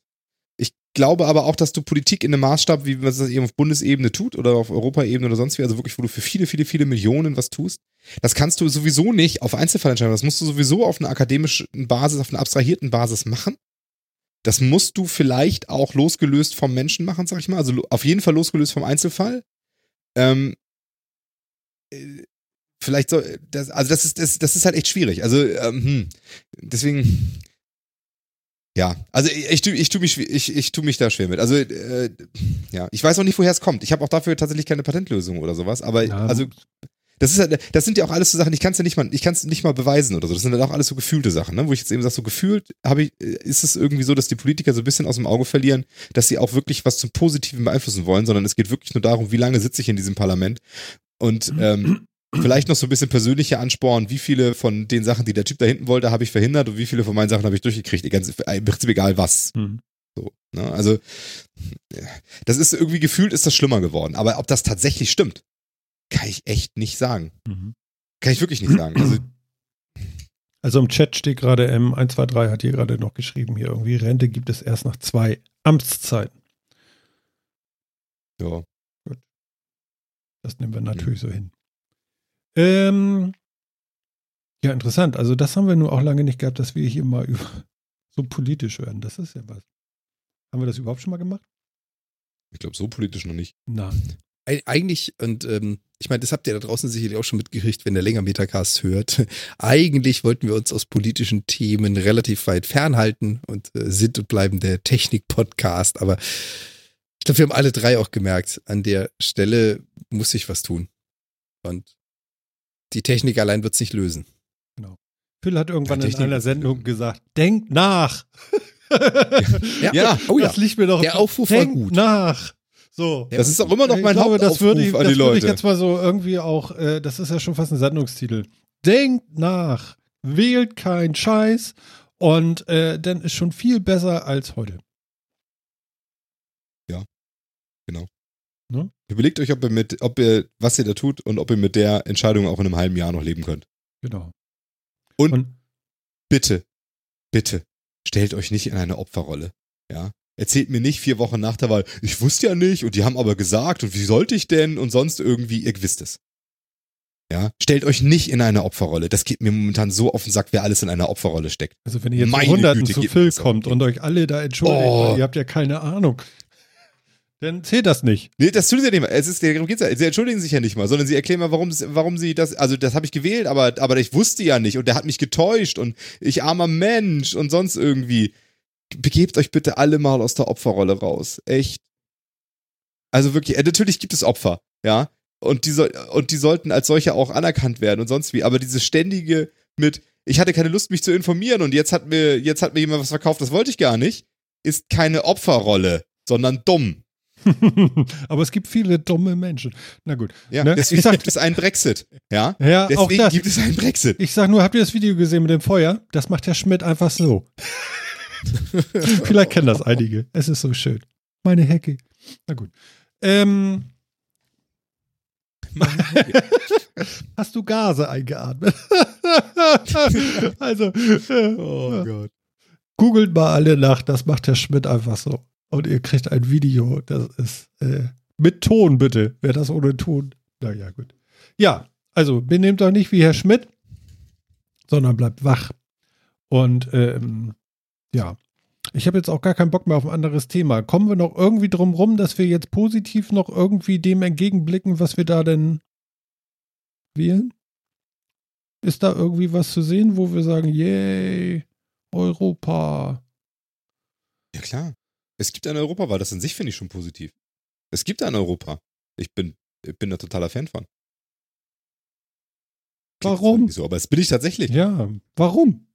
Ich glaube aber auch, dass du Politik in einem Maßstab, wie man das eben auf Bundesebene tut oder auf Europaebene oder sonst wie, also wirklich, wo du für viele, viele, viele Millionen was tust, das kannst du sowieso nicht auf Einzelfallentscheidungen, das musst du sowieso auf einer akademischen Basis, auf einer abstrahierten Basis machen. Das musst du vielleicht auch losgelöst vom Menschen machen, sag ich mal, also auf jeden Fall losgelöst vom Einzelfall. Ähm, vielleicht so, das, also das ist, das, das ist halt echt schwierig, also ähm, deswegen... Ja, also ich, ich, ich, tue mich, ich, ich tue mich da schwer mit. Also äh, ja, ich weiß auch nicht, woher es kommt. Ich habe auch dafür tatsächlich keine Patentlösung oder sowas. Aber ja. also das ist halt, das sind ja auch alles so Sachen. Ich kann es ja nicht mal, ich kann es nicht mal beweisen oder so. Das sind halt auch alles so gefühlte Sachen, ne? Wo ich jetzt eben sage, so gefühlt habe ich, ist es irgendwie so, dass die Politiker so ein bisschen aus dem Auge verlieren, dass sie auch wirklich was zum Positiven beeinflussen wollen, sondern es geht wirklich nur darum, wie lange sitze ich in diesem Parlament und ähm, vielleicht noch so ein bisschen persönlicher anspornen, wie viele von den Sachen, die der Typ da hinten wollte, habe ich verhindert und wie viele von meinen Sachen habe ich durchgekriegt. Im Prinzip egal was. Mhm. So, ne? Also, das ist irgendwie gefühlt, ist das schlimmer geworden. Aber ob das tatsächlich stimmt, kann ich echt nicht sagen. Mhm. Kann ich wirklich nicht sagen. Also, also im Chat steht gerade M eins zwei drei, hat hier gerade noch geschrieben, hier irgendwie Rente gibt es erst nach zwei Amtszeiten. Ja. Gut. Das nehmen wir natürlich mhm. so hin. Ähm, ja, interessant. Also das haben wir nur auch lange nicht gehabt, dass wir hier mal über, so politisch werden. Das ist ja was. Haben wir das überhaupt schon mal gemacht? Ich glaube, so politisch noch nicht. Nein. Eig- eigentlich, und ähm, ich meine, das habt ihr da draußen sicherlich auch schon mitgekriegt, wenn ihr länger Metacast hört. Eigentlich wollten wir uns aus politischen Themen relativ weit fernhalten und äh, sind und bleiben der Technik-Podcast. Aber ich glaube, wir haben alle drei auch gemerkt, an der Stelle muss ich was tun. Und die Technik allein wird es nicht lösen. Genau. Phil hat irgendwann ja, in einer Sendung gesagt, denkt nach. ja, ja. Oh, das liegt mir doch. Der Aufruf war gut. Denkt nach. So. Das ist auch immer noch mein Hauptaufruf das würde ich, an die Leute. Das würde ich jetzt mal so irgendwie auch, äh, das ist ja schon fast ein Sendungstitel. Denkt nach. Wählt keinen Scheiß. Und äh, dann ist schon viel besser als heute. Ja. Genau. Ne? Überlegt euch, ob ihr mit, ob ihr, was ihr da tut und ob ihr mit der Entscheidung auch in einem halben Jahr noch leben könnt. Genau. Und, und bitte, bitte, stellt euch nicht in eine Opferrolle. Ja. Erzählt mir nicht vier Wochen nach der Wahl, ich wusste ja nicht und die haben aber gesagt und wie sollte ich denn und sonst irgendwie, ihr wisst es. Ja, stellt euch nicht in eine Opferrolle. Das geht mir momentan so auf den Sack, wer alles in einer Opferrolle steckt. Also wenn ihr jetzt Hunderten zu Phil kommt und euch alle da entschuldigt, oh. weil ihr habt ja keine Ahnung, dann zählt das nicht. Nee, das tut ihr nicht mal. Es ist, darum geht's ja. Sie entschuldigen sich ja nicht mal, sondern sie erklären mal, warum, warum sie das, also das habe ich gewählt, aber, aber ich wusste ja nicht und der hat mich getäuscht und ich armer Mensch und sonst irgendwie. Begebt euch bitte alle mal aus der Opferrolle raus. Echt. Also wirklich, natürlich gibt es Opfer, ja. Und die, so, und die sollten als solche auch anerkannt werden und sonst wie. Aber diese ständige mit, ich hatte keine Lust, mich zu informieren und jetzt hat mir, jetzt hat mir jemand was verkauft, das wollte ich gar nicht, ist keine Opferrolle, sondern dumm. Aber es gibt viele dumme Menschen. Na gut. Ja, ne? Deswegen ich sag, gibt es einen Brexit. Ja, ja deswegen auch das. Gibt es einen Brexit. Ich sag nur, habt ihr das Video gesehen mit dem Feuer? Das macht Herr Schmidt einfach so. Vielleicht kennen das einige. Es ist so schön. Meine Hecke. Na gut. Ähm... Hast du Gase eingeatmet? Also, äh, oh Gott. Googelt mal alle nach, das macht der Schmidt einfach so. Und ihr kriegt ein Video, das ist äh, mit Ton bitte. Wäre das ohne Ton? Naja, gut. Ja, also benehmt doch nicht wie Herr Schmidt, sondern bleibt wach. Und ähm, ja, ich habe jetzt auch gar keinen Bock mehr auf ein anderes Thema. Kommen wir noch irgendwie drum rum, dass wir jetzt positiv noch irgendwie dem entgegenblicken, was wir da denn wählen? Ist da irgendwie was zu sehen, wo wir sagen, yay, Europa? Ja klar, es gibt eine Europawahl, das an sich finde ich schon positiv. Es gibt ein Europa. Ich bin, ich bin da totaler Fan von. Klingt warum? So, aber das bin ich tatsächlich. Ja, warum?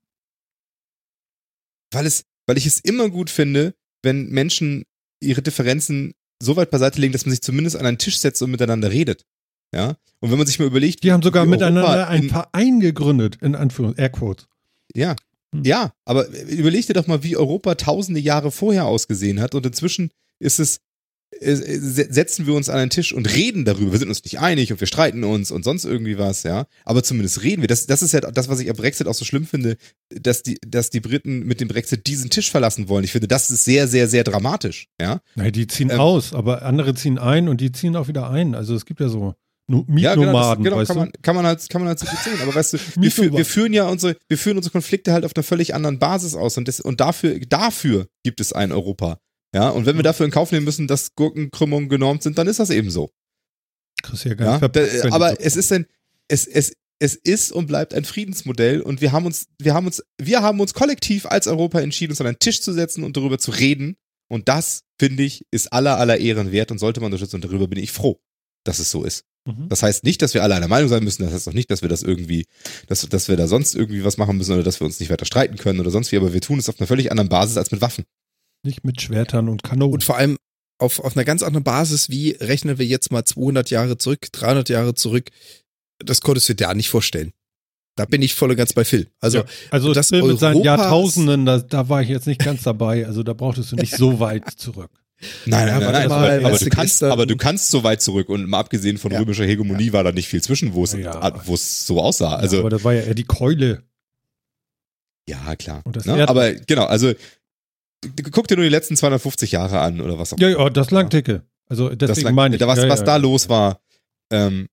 Weil es Weil ich es immer gut finde, wenn Menschen ihre Differenzen so weit beiseite legen, dass man sich zumindest an einen Tisch setzt und miteinander redet. Ja? Und wenn man sich mal überlegt... Die haben sogar miteinander einen Verein gegründet, in Anführungs- Airquotes. Ja, hm. ja, aber überleg dir doch mal, wie Europa tausende Jahre vorher ausgesehen hat und inzwischen ist es, setzen wir uns an einen Tisch und reden darüber. Wir sind uns nicht einig und wir streiten uns und sonst irgendwie was, ja. Aber zumindest reden wir. Das, das ist ja das, was ich am Brexit auch so schlimm finde, dass die, dass die Briten mit dem Brexit diesen Tisch verlassen wollen. Ich finde, das ist sehr, sehr, sehr dramatisch, ja. Nein, die ziehen ähm, aus, aber andere ziehen ein und die ziehen auch wieder ein. Also es gibt ja so Mietnomaden, ja, genau, das, genau, weißt kann du? Man, kann man halt, kann man halt so gut sehen. Aber weißt du, wir, fü- wir führen ja unsere, wir führen unsere Konflikte halt auf einer völlig anderen Basis aus und, das, und dafür, dafür gibt es ein Europa. Ja, und wenn wir dafür in Kauf nehmen müssen, dass Gurkenkrümmungen genormt sind, dann ist das eben so. Das ist ja ganz ja? Da, aber es ist ein, es, es, es ist und bleibt ein Friedensmodell und wir haben uns, wir haben uns, wir haben uns kollektiv als Europa entschieden, uns an einen Tisch zu setzen und darüber zu reden. Und das, finde ich, ist aller, aller Ehren wert und sollte man unterstützen. Und darüber bin ich froh, dass es so ist. Mhm. Das heißt nicht, dass wir alle einer Meinung sein müssen, das heißt auch nicht, dass wir das irgendwie, dass, dass wir da sonst irgendwie was machen müssen oder dass wir uns nicht weiter streiten können oder sonst wie, aber wir tun es auf einer völlig anderen Basis als mit Waffen. Nicht mit Schwertern und Kanonen. Und vor allem auf, auf einer ganz anderen Basis, wie rechnen wir jetzt mal zweihundert Jahre zurück, dreihundert Jahre zurück, das konntest du dir ja nicht vorstellen. Da bin ich voll und ganz bei Phil. Also, ja, also das Phil mit seinen Jahrtausenden, da, da war ich jetzt nicht ganz dabei, also da brauchtest du nicht so weit zurück. Nein, nein, nein, nein, nein aber, aber, du kannst, aber du kannst so weit zurück und mal abgesehen von ja. römischer Hegemonie ja. war da nicht viel zwischen, wo es ja. so aussah. Also, ja, aber da war ja eher die Keule. Ja, klar. Und das ne? Aber genau, also guck dir nur die letzten zweihundertfünfzig Jahre an oder was auch immer. Ja, ja, das Langticke. Also deswegen das lang, meine ich. Was, ja, was ja, da ja. los war. Ähm,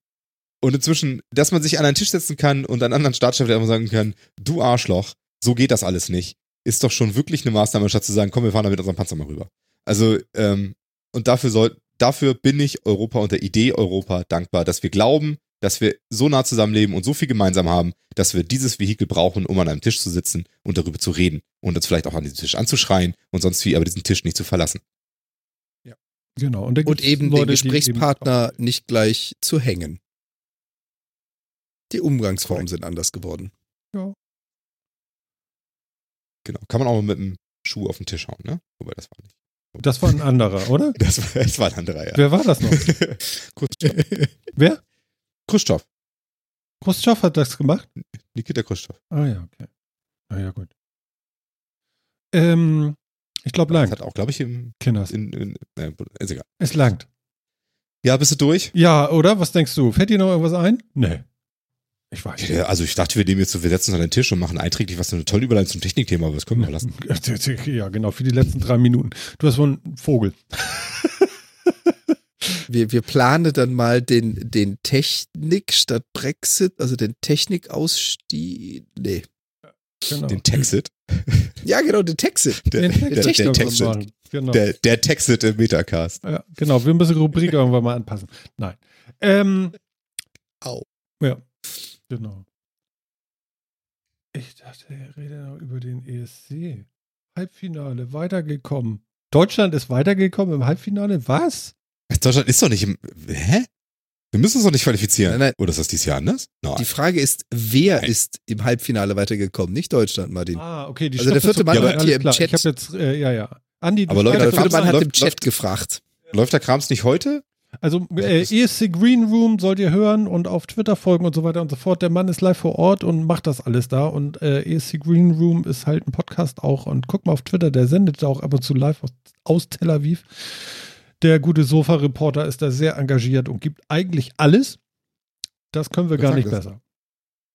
und inzwischen, dass man sich an einen Tisch setzen kann und an anderen Staatschef immer sagen kann, du Arschloch, so geht das alles nicht. Ist doch schon wirklich eine Maßnahme, statt zu sagen, komm, wir fahren da mit unserem Panzer mal rüber. Also, ähm, und dafür soll, dafür bin ich Europa und der Idee Europa dankbar, dass wir glauben, dass wir so nah zusammenleben und so viel gemeinsam haben, dass wir dieses Vehikel brauchen, um an einem Tisch zu sitzen und darüber zu reden und uns vielleicht auch an den Tisch anzuschreien und sonst wie, aber diesen Tisch nicht zu verlassen. Ja, genau. Und, und eben Leute, den Gesprächspartner eben nicht gleich zu hängen. Die Umgangsformen sind anders geworden. Ja. Genau. Kann man auch mal mit dem Schuh auf den Tisch hauen, ne? Wobei, das war nicht. Das war ein anderer, oder? Das war, das war ein anderer, ja. Wer war das noch? Chruschtschow. Wer? Chruschtschow. Chruschtschow hat das gemacht? Nikita Chruschtschow. Ah ja, okay. Ah ja, gut. Ähm, Ich glaube, langt. Das hat auch, glaube ich, im... Kinders. In, in, äh, ist egal. Es langt. Ja, bist du durch? Ja, oder? Was denkst du? Fällt dir noch irgendwas ein? Nee. Ich weiß nicht. Also ich dachte, wir nehmen jetzt so, wir setzen uns an den Tisch und machen einträglich was, eine tolle Überleitung zum Technikthema, aber das können wir lassen. Ja, genau, für die letzten drei Minuten. Du hast wohl einen Vogel. Wir, wir planen dann mal den, den Technik statt Brexit, also den Technikausstieg, nee. Genau. Den Texit. Ja, genau, den Texit. Der, der, der, der Texit. Genau. Der, der Texit im Metacast. Ja, genau, wir müssen die Rubrik irgendwann mal anpassen. Nein. Ähm, Au. Ja, genau. Ich dachte, er redet noch über den E S C. Halbfinale, weitergekommen. Deutschland ist weitergekommen im Halbfinale? Was? Deutschland ist doch nicht im... Hä? Wir müssen uns doch nicht qualifizieren. Nein, nein. Oder ist das dieses Jahr anders? No. Die Frage ist, wer nein. ist im Halbfinale weitergekommen? Nicht Deutschland, Martin. Ah, okay. Die also der vierte Mann ja, hat hier im klar. Chat... Ich hab jetzt, äh, ja, ja. Andi, aber Leute, der vierte Mann hat läuft, im Chat läuft, gefragt. Läuft der Krams nicht heute? Also äh, E S C Green Room sollt ihr hören und auf Twitter folgen und so weiter und so fort. Der Mann ist live vor Ort und macht das alles da. Und äh, E S C Green Room ist halt ein Podcast auch. Und guck mal auf Twitter, der sendet da auch ab und zu live aus, aus Tel Aviv. Der gute Sofa-Reporter ist da sehr engagiert und gibt eigentlich alles. Das können wir, wir gar nicht das. besser.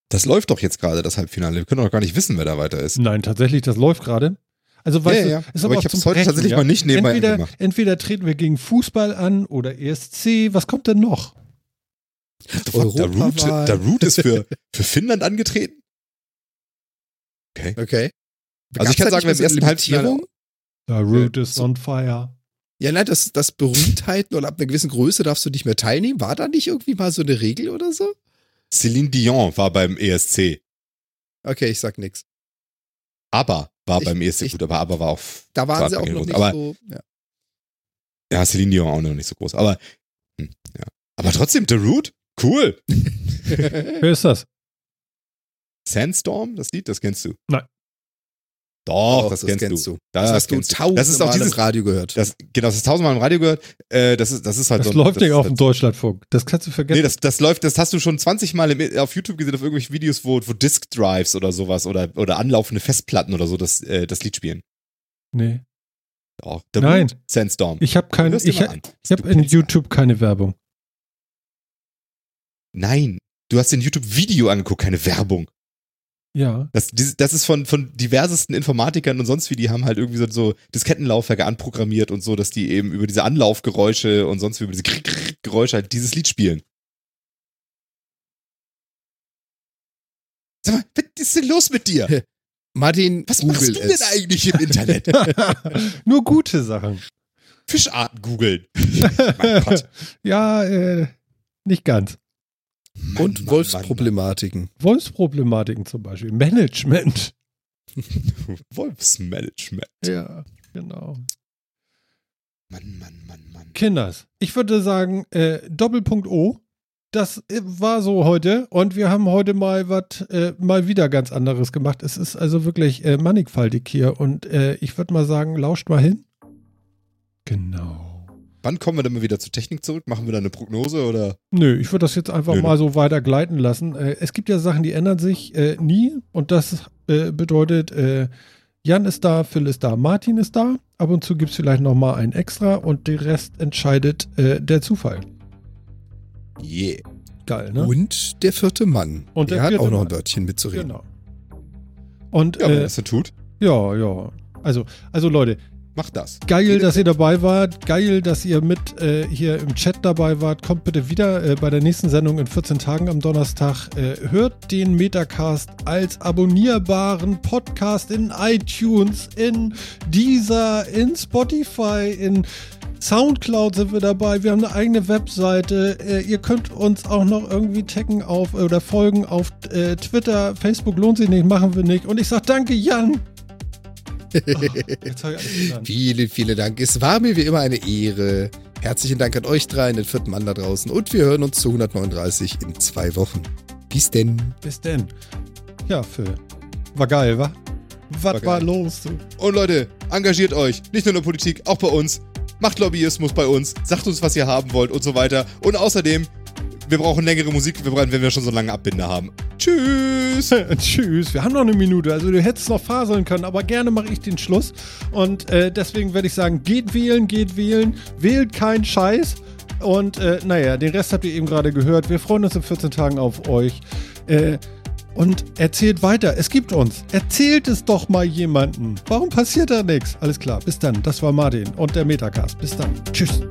Das läuft doch jetzt gerade, das Halbfinale. Wir können doch gar nicht wissen, wer da weiter ist. Nein, tatsächlich, das läuft gerade. Also, weißt ja, du, ja. Ist aber, aber ich habe es heute Brechen, tatsächlich ja? mal nicht nebenbei entweder, gemacht. Entweder treten wir gegen Fußball an oder E S C. Was kommt denn noch? Der Root, der Root ist für, für Finnland angetreten? Okay. okay. Also, ich kann sagen, beim ersten Halbfinale. Der Root ja. is on fire. Ja, nein, das, das Berühmtheiten oder ab einer gewissen Größe darfst du nicht mehr teilnehmen. War da nicht irgendwie mal so eine Regel oder so? Celine Dion war beim E S C. Okay, ich sag nix. Aber war ich, beim E S C ich, gut, aber aber war auch. Da waren sie auch noch nicht aber, so. Ja. ja, Celine Dion auch noch nicht so groß. Aber hm, ja. aber trotzdem, The Hu, cool. Wer ist das? Sandstorm, das Lied, das kennst du. Nein. Doch, Doch, das, das kennst, kennst du. du. Das, das hast du tausendmal im Radio gehört. Das, genau, das ist tausendmal im Radio gehört. Äh, das, ist, das ist halt. Das so, läuft ja auf dem Deutschlandfunk. Das kannst du vergessen. Nee, das, das läuft, das hast du schon zwanzig Mal im, auf YouTube gesehen, auf irgendwelchen Videos, wo, wo Disk Drives oder sowas oder, oder anlaufende Festplatten oder so das, äh, das Lied spielen. Nee. Doch. Der Nein. Sandstorm. Ich habe keine. Ich habe hab in YouTube an. keine Werbung. Nein. Du hast den YouTube-Video angeguckt, keine Werbung. Ja. Das, das ist von, von diversesten Informatikern und sonst wie, die haben halt irgendwie so, so Diskettenlaufwerke anprogrammiert und so, dass die eben über diese Anlaufgeräusche und sonst wie über diese Geräusche halt dieses Lied spielen. Sag mal, was ist denn los mit dir? Martin, was Google machst du denn es. eigentlich im Internet? Nur gute Sachen. Fischarten googeln. Mein Gott. Ja, äh, nicht ganz. Mann, und Mann, Wolfsproblematiken. Mann, Mann. Wolfsproblematiken zum Beispiel. Management. Wolfsmanagement. Ja, genau. Mann, Mann, Mann, Mann. Kinders, ich würde sagen, äh, Doppelpunkt O, das äh, war so heute und wir haben heute mal was, äh, mal wieder ganz anderes gemacht. Es ist also wirklich äh, mannigfaltig hier und äh, ich würde mal sagen, lauscht mal hin. Genau. Wann kommen wir denn mal wieder zur Technik zurück? Machen wir da eine Prognose oder? Nö, ich würde das jetzt einfach Nö, mal so weiter gleiten lassen. Äh, es gibt ja Sachen, die ändern sich äh, nie und das äh, bedeutet, äh, Jan ist da, Phil ist da, Martin ist da. Ab und zu gibt es vielleicht nochmal ein Extra und den Rest entscheidet äh, der Zufall. Yeah. Geil, ne? Und der vierte Mann. Und der, der hat vierte auch noch ein Wörtchen mitzureden. Genau. Und, ja, äh, wenn das er tut. Ja, ja. Also, also Leute, macht das. Geil, dass ihr dabei wart. Geil, dass ihr mit äh, hier im Chat dabei wart. Kommt bitte wieder äh, bei der nächsten Sendung in vierzehn Tagen am Donnerstag. Äh, hört den Metacast als abonnierbaren Podcast in iTunes, in Deezer, in Spotify, in Soundcloud sind wir dabei. Wir haben eine eigene Webseite. Äh, ihr könnt uns auch noch irgendwie taggen auf oder folgen auf äh, Twitter. Facebook lohnt sich nicht, machen wir nicht. Und ich sage danke, Jan. Oh, vielen, vielen Dank. Es war mir wie immer eine Ehre. Herzlichen Dank an euch drei, den vierten Mann da draußen. Und wir hören uns zu hundertneununddreißig in zwei Wochen. Bis denn. Bis denn. Ja, Phil. War geil, wa? Was war, war, war los? Und Leute, engagiert euch. Nicht nur in der Politik, auch bei uns. Macht Lobbyismus bei uns. Sagt uns, was ihr haben wollt und so weiter. Und außerdem wir brauchen längere Musik, wenn wir schon so einen langen Abbinder haben. Tschüss. Tschüss. Wir haben noch eine Minute. Also du hättest noch faseln können, aber gerne mache ich den Schluss. Und äh, deswegen werde ich sagen, geht wählen, geht wählen. Wählt keinen Scheiß. Und äh, naja, den Rest habt ihr eben gerade gehört. Wir freuen uns in vierzehn Tagen auf euch. Äh, und erzählt weiter. Es gibt uns. Erzählt es doch mal jemanden. Warum passiert da nichts? Alles klar. Bis dann. Das war Martin und der Metacast. Bis dann. Tschüss.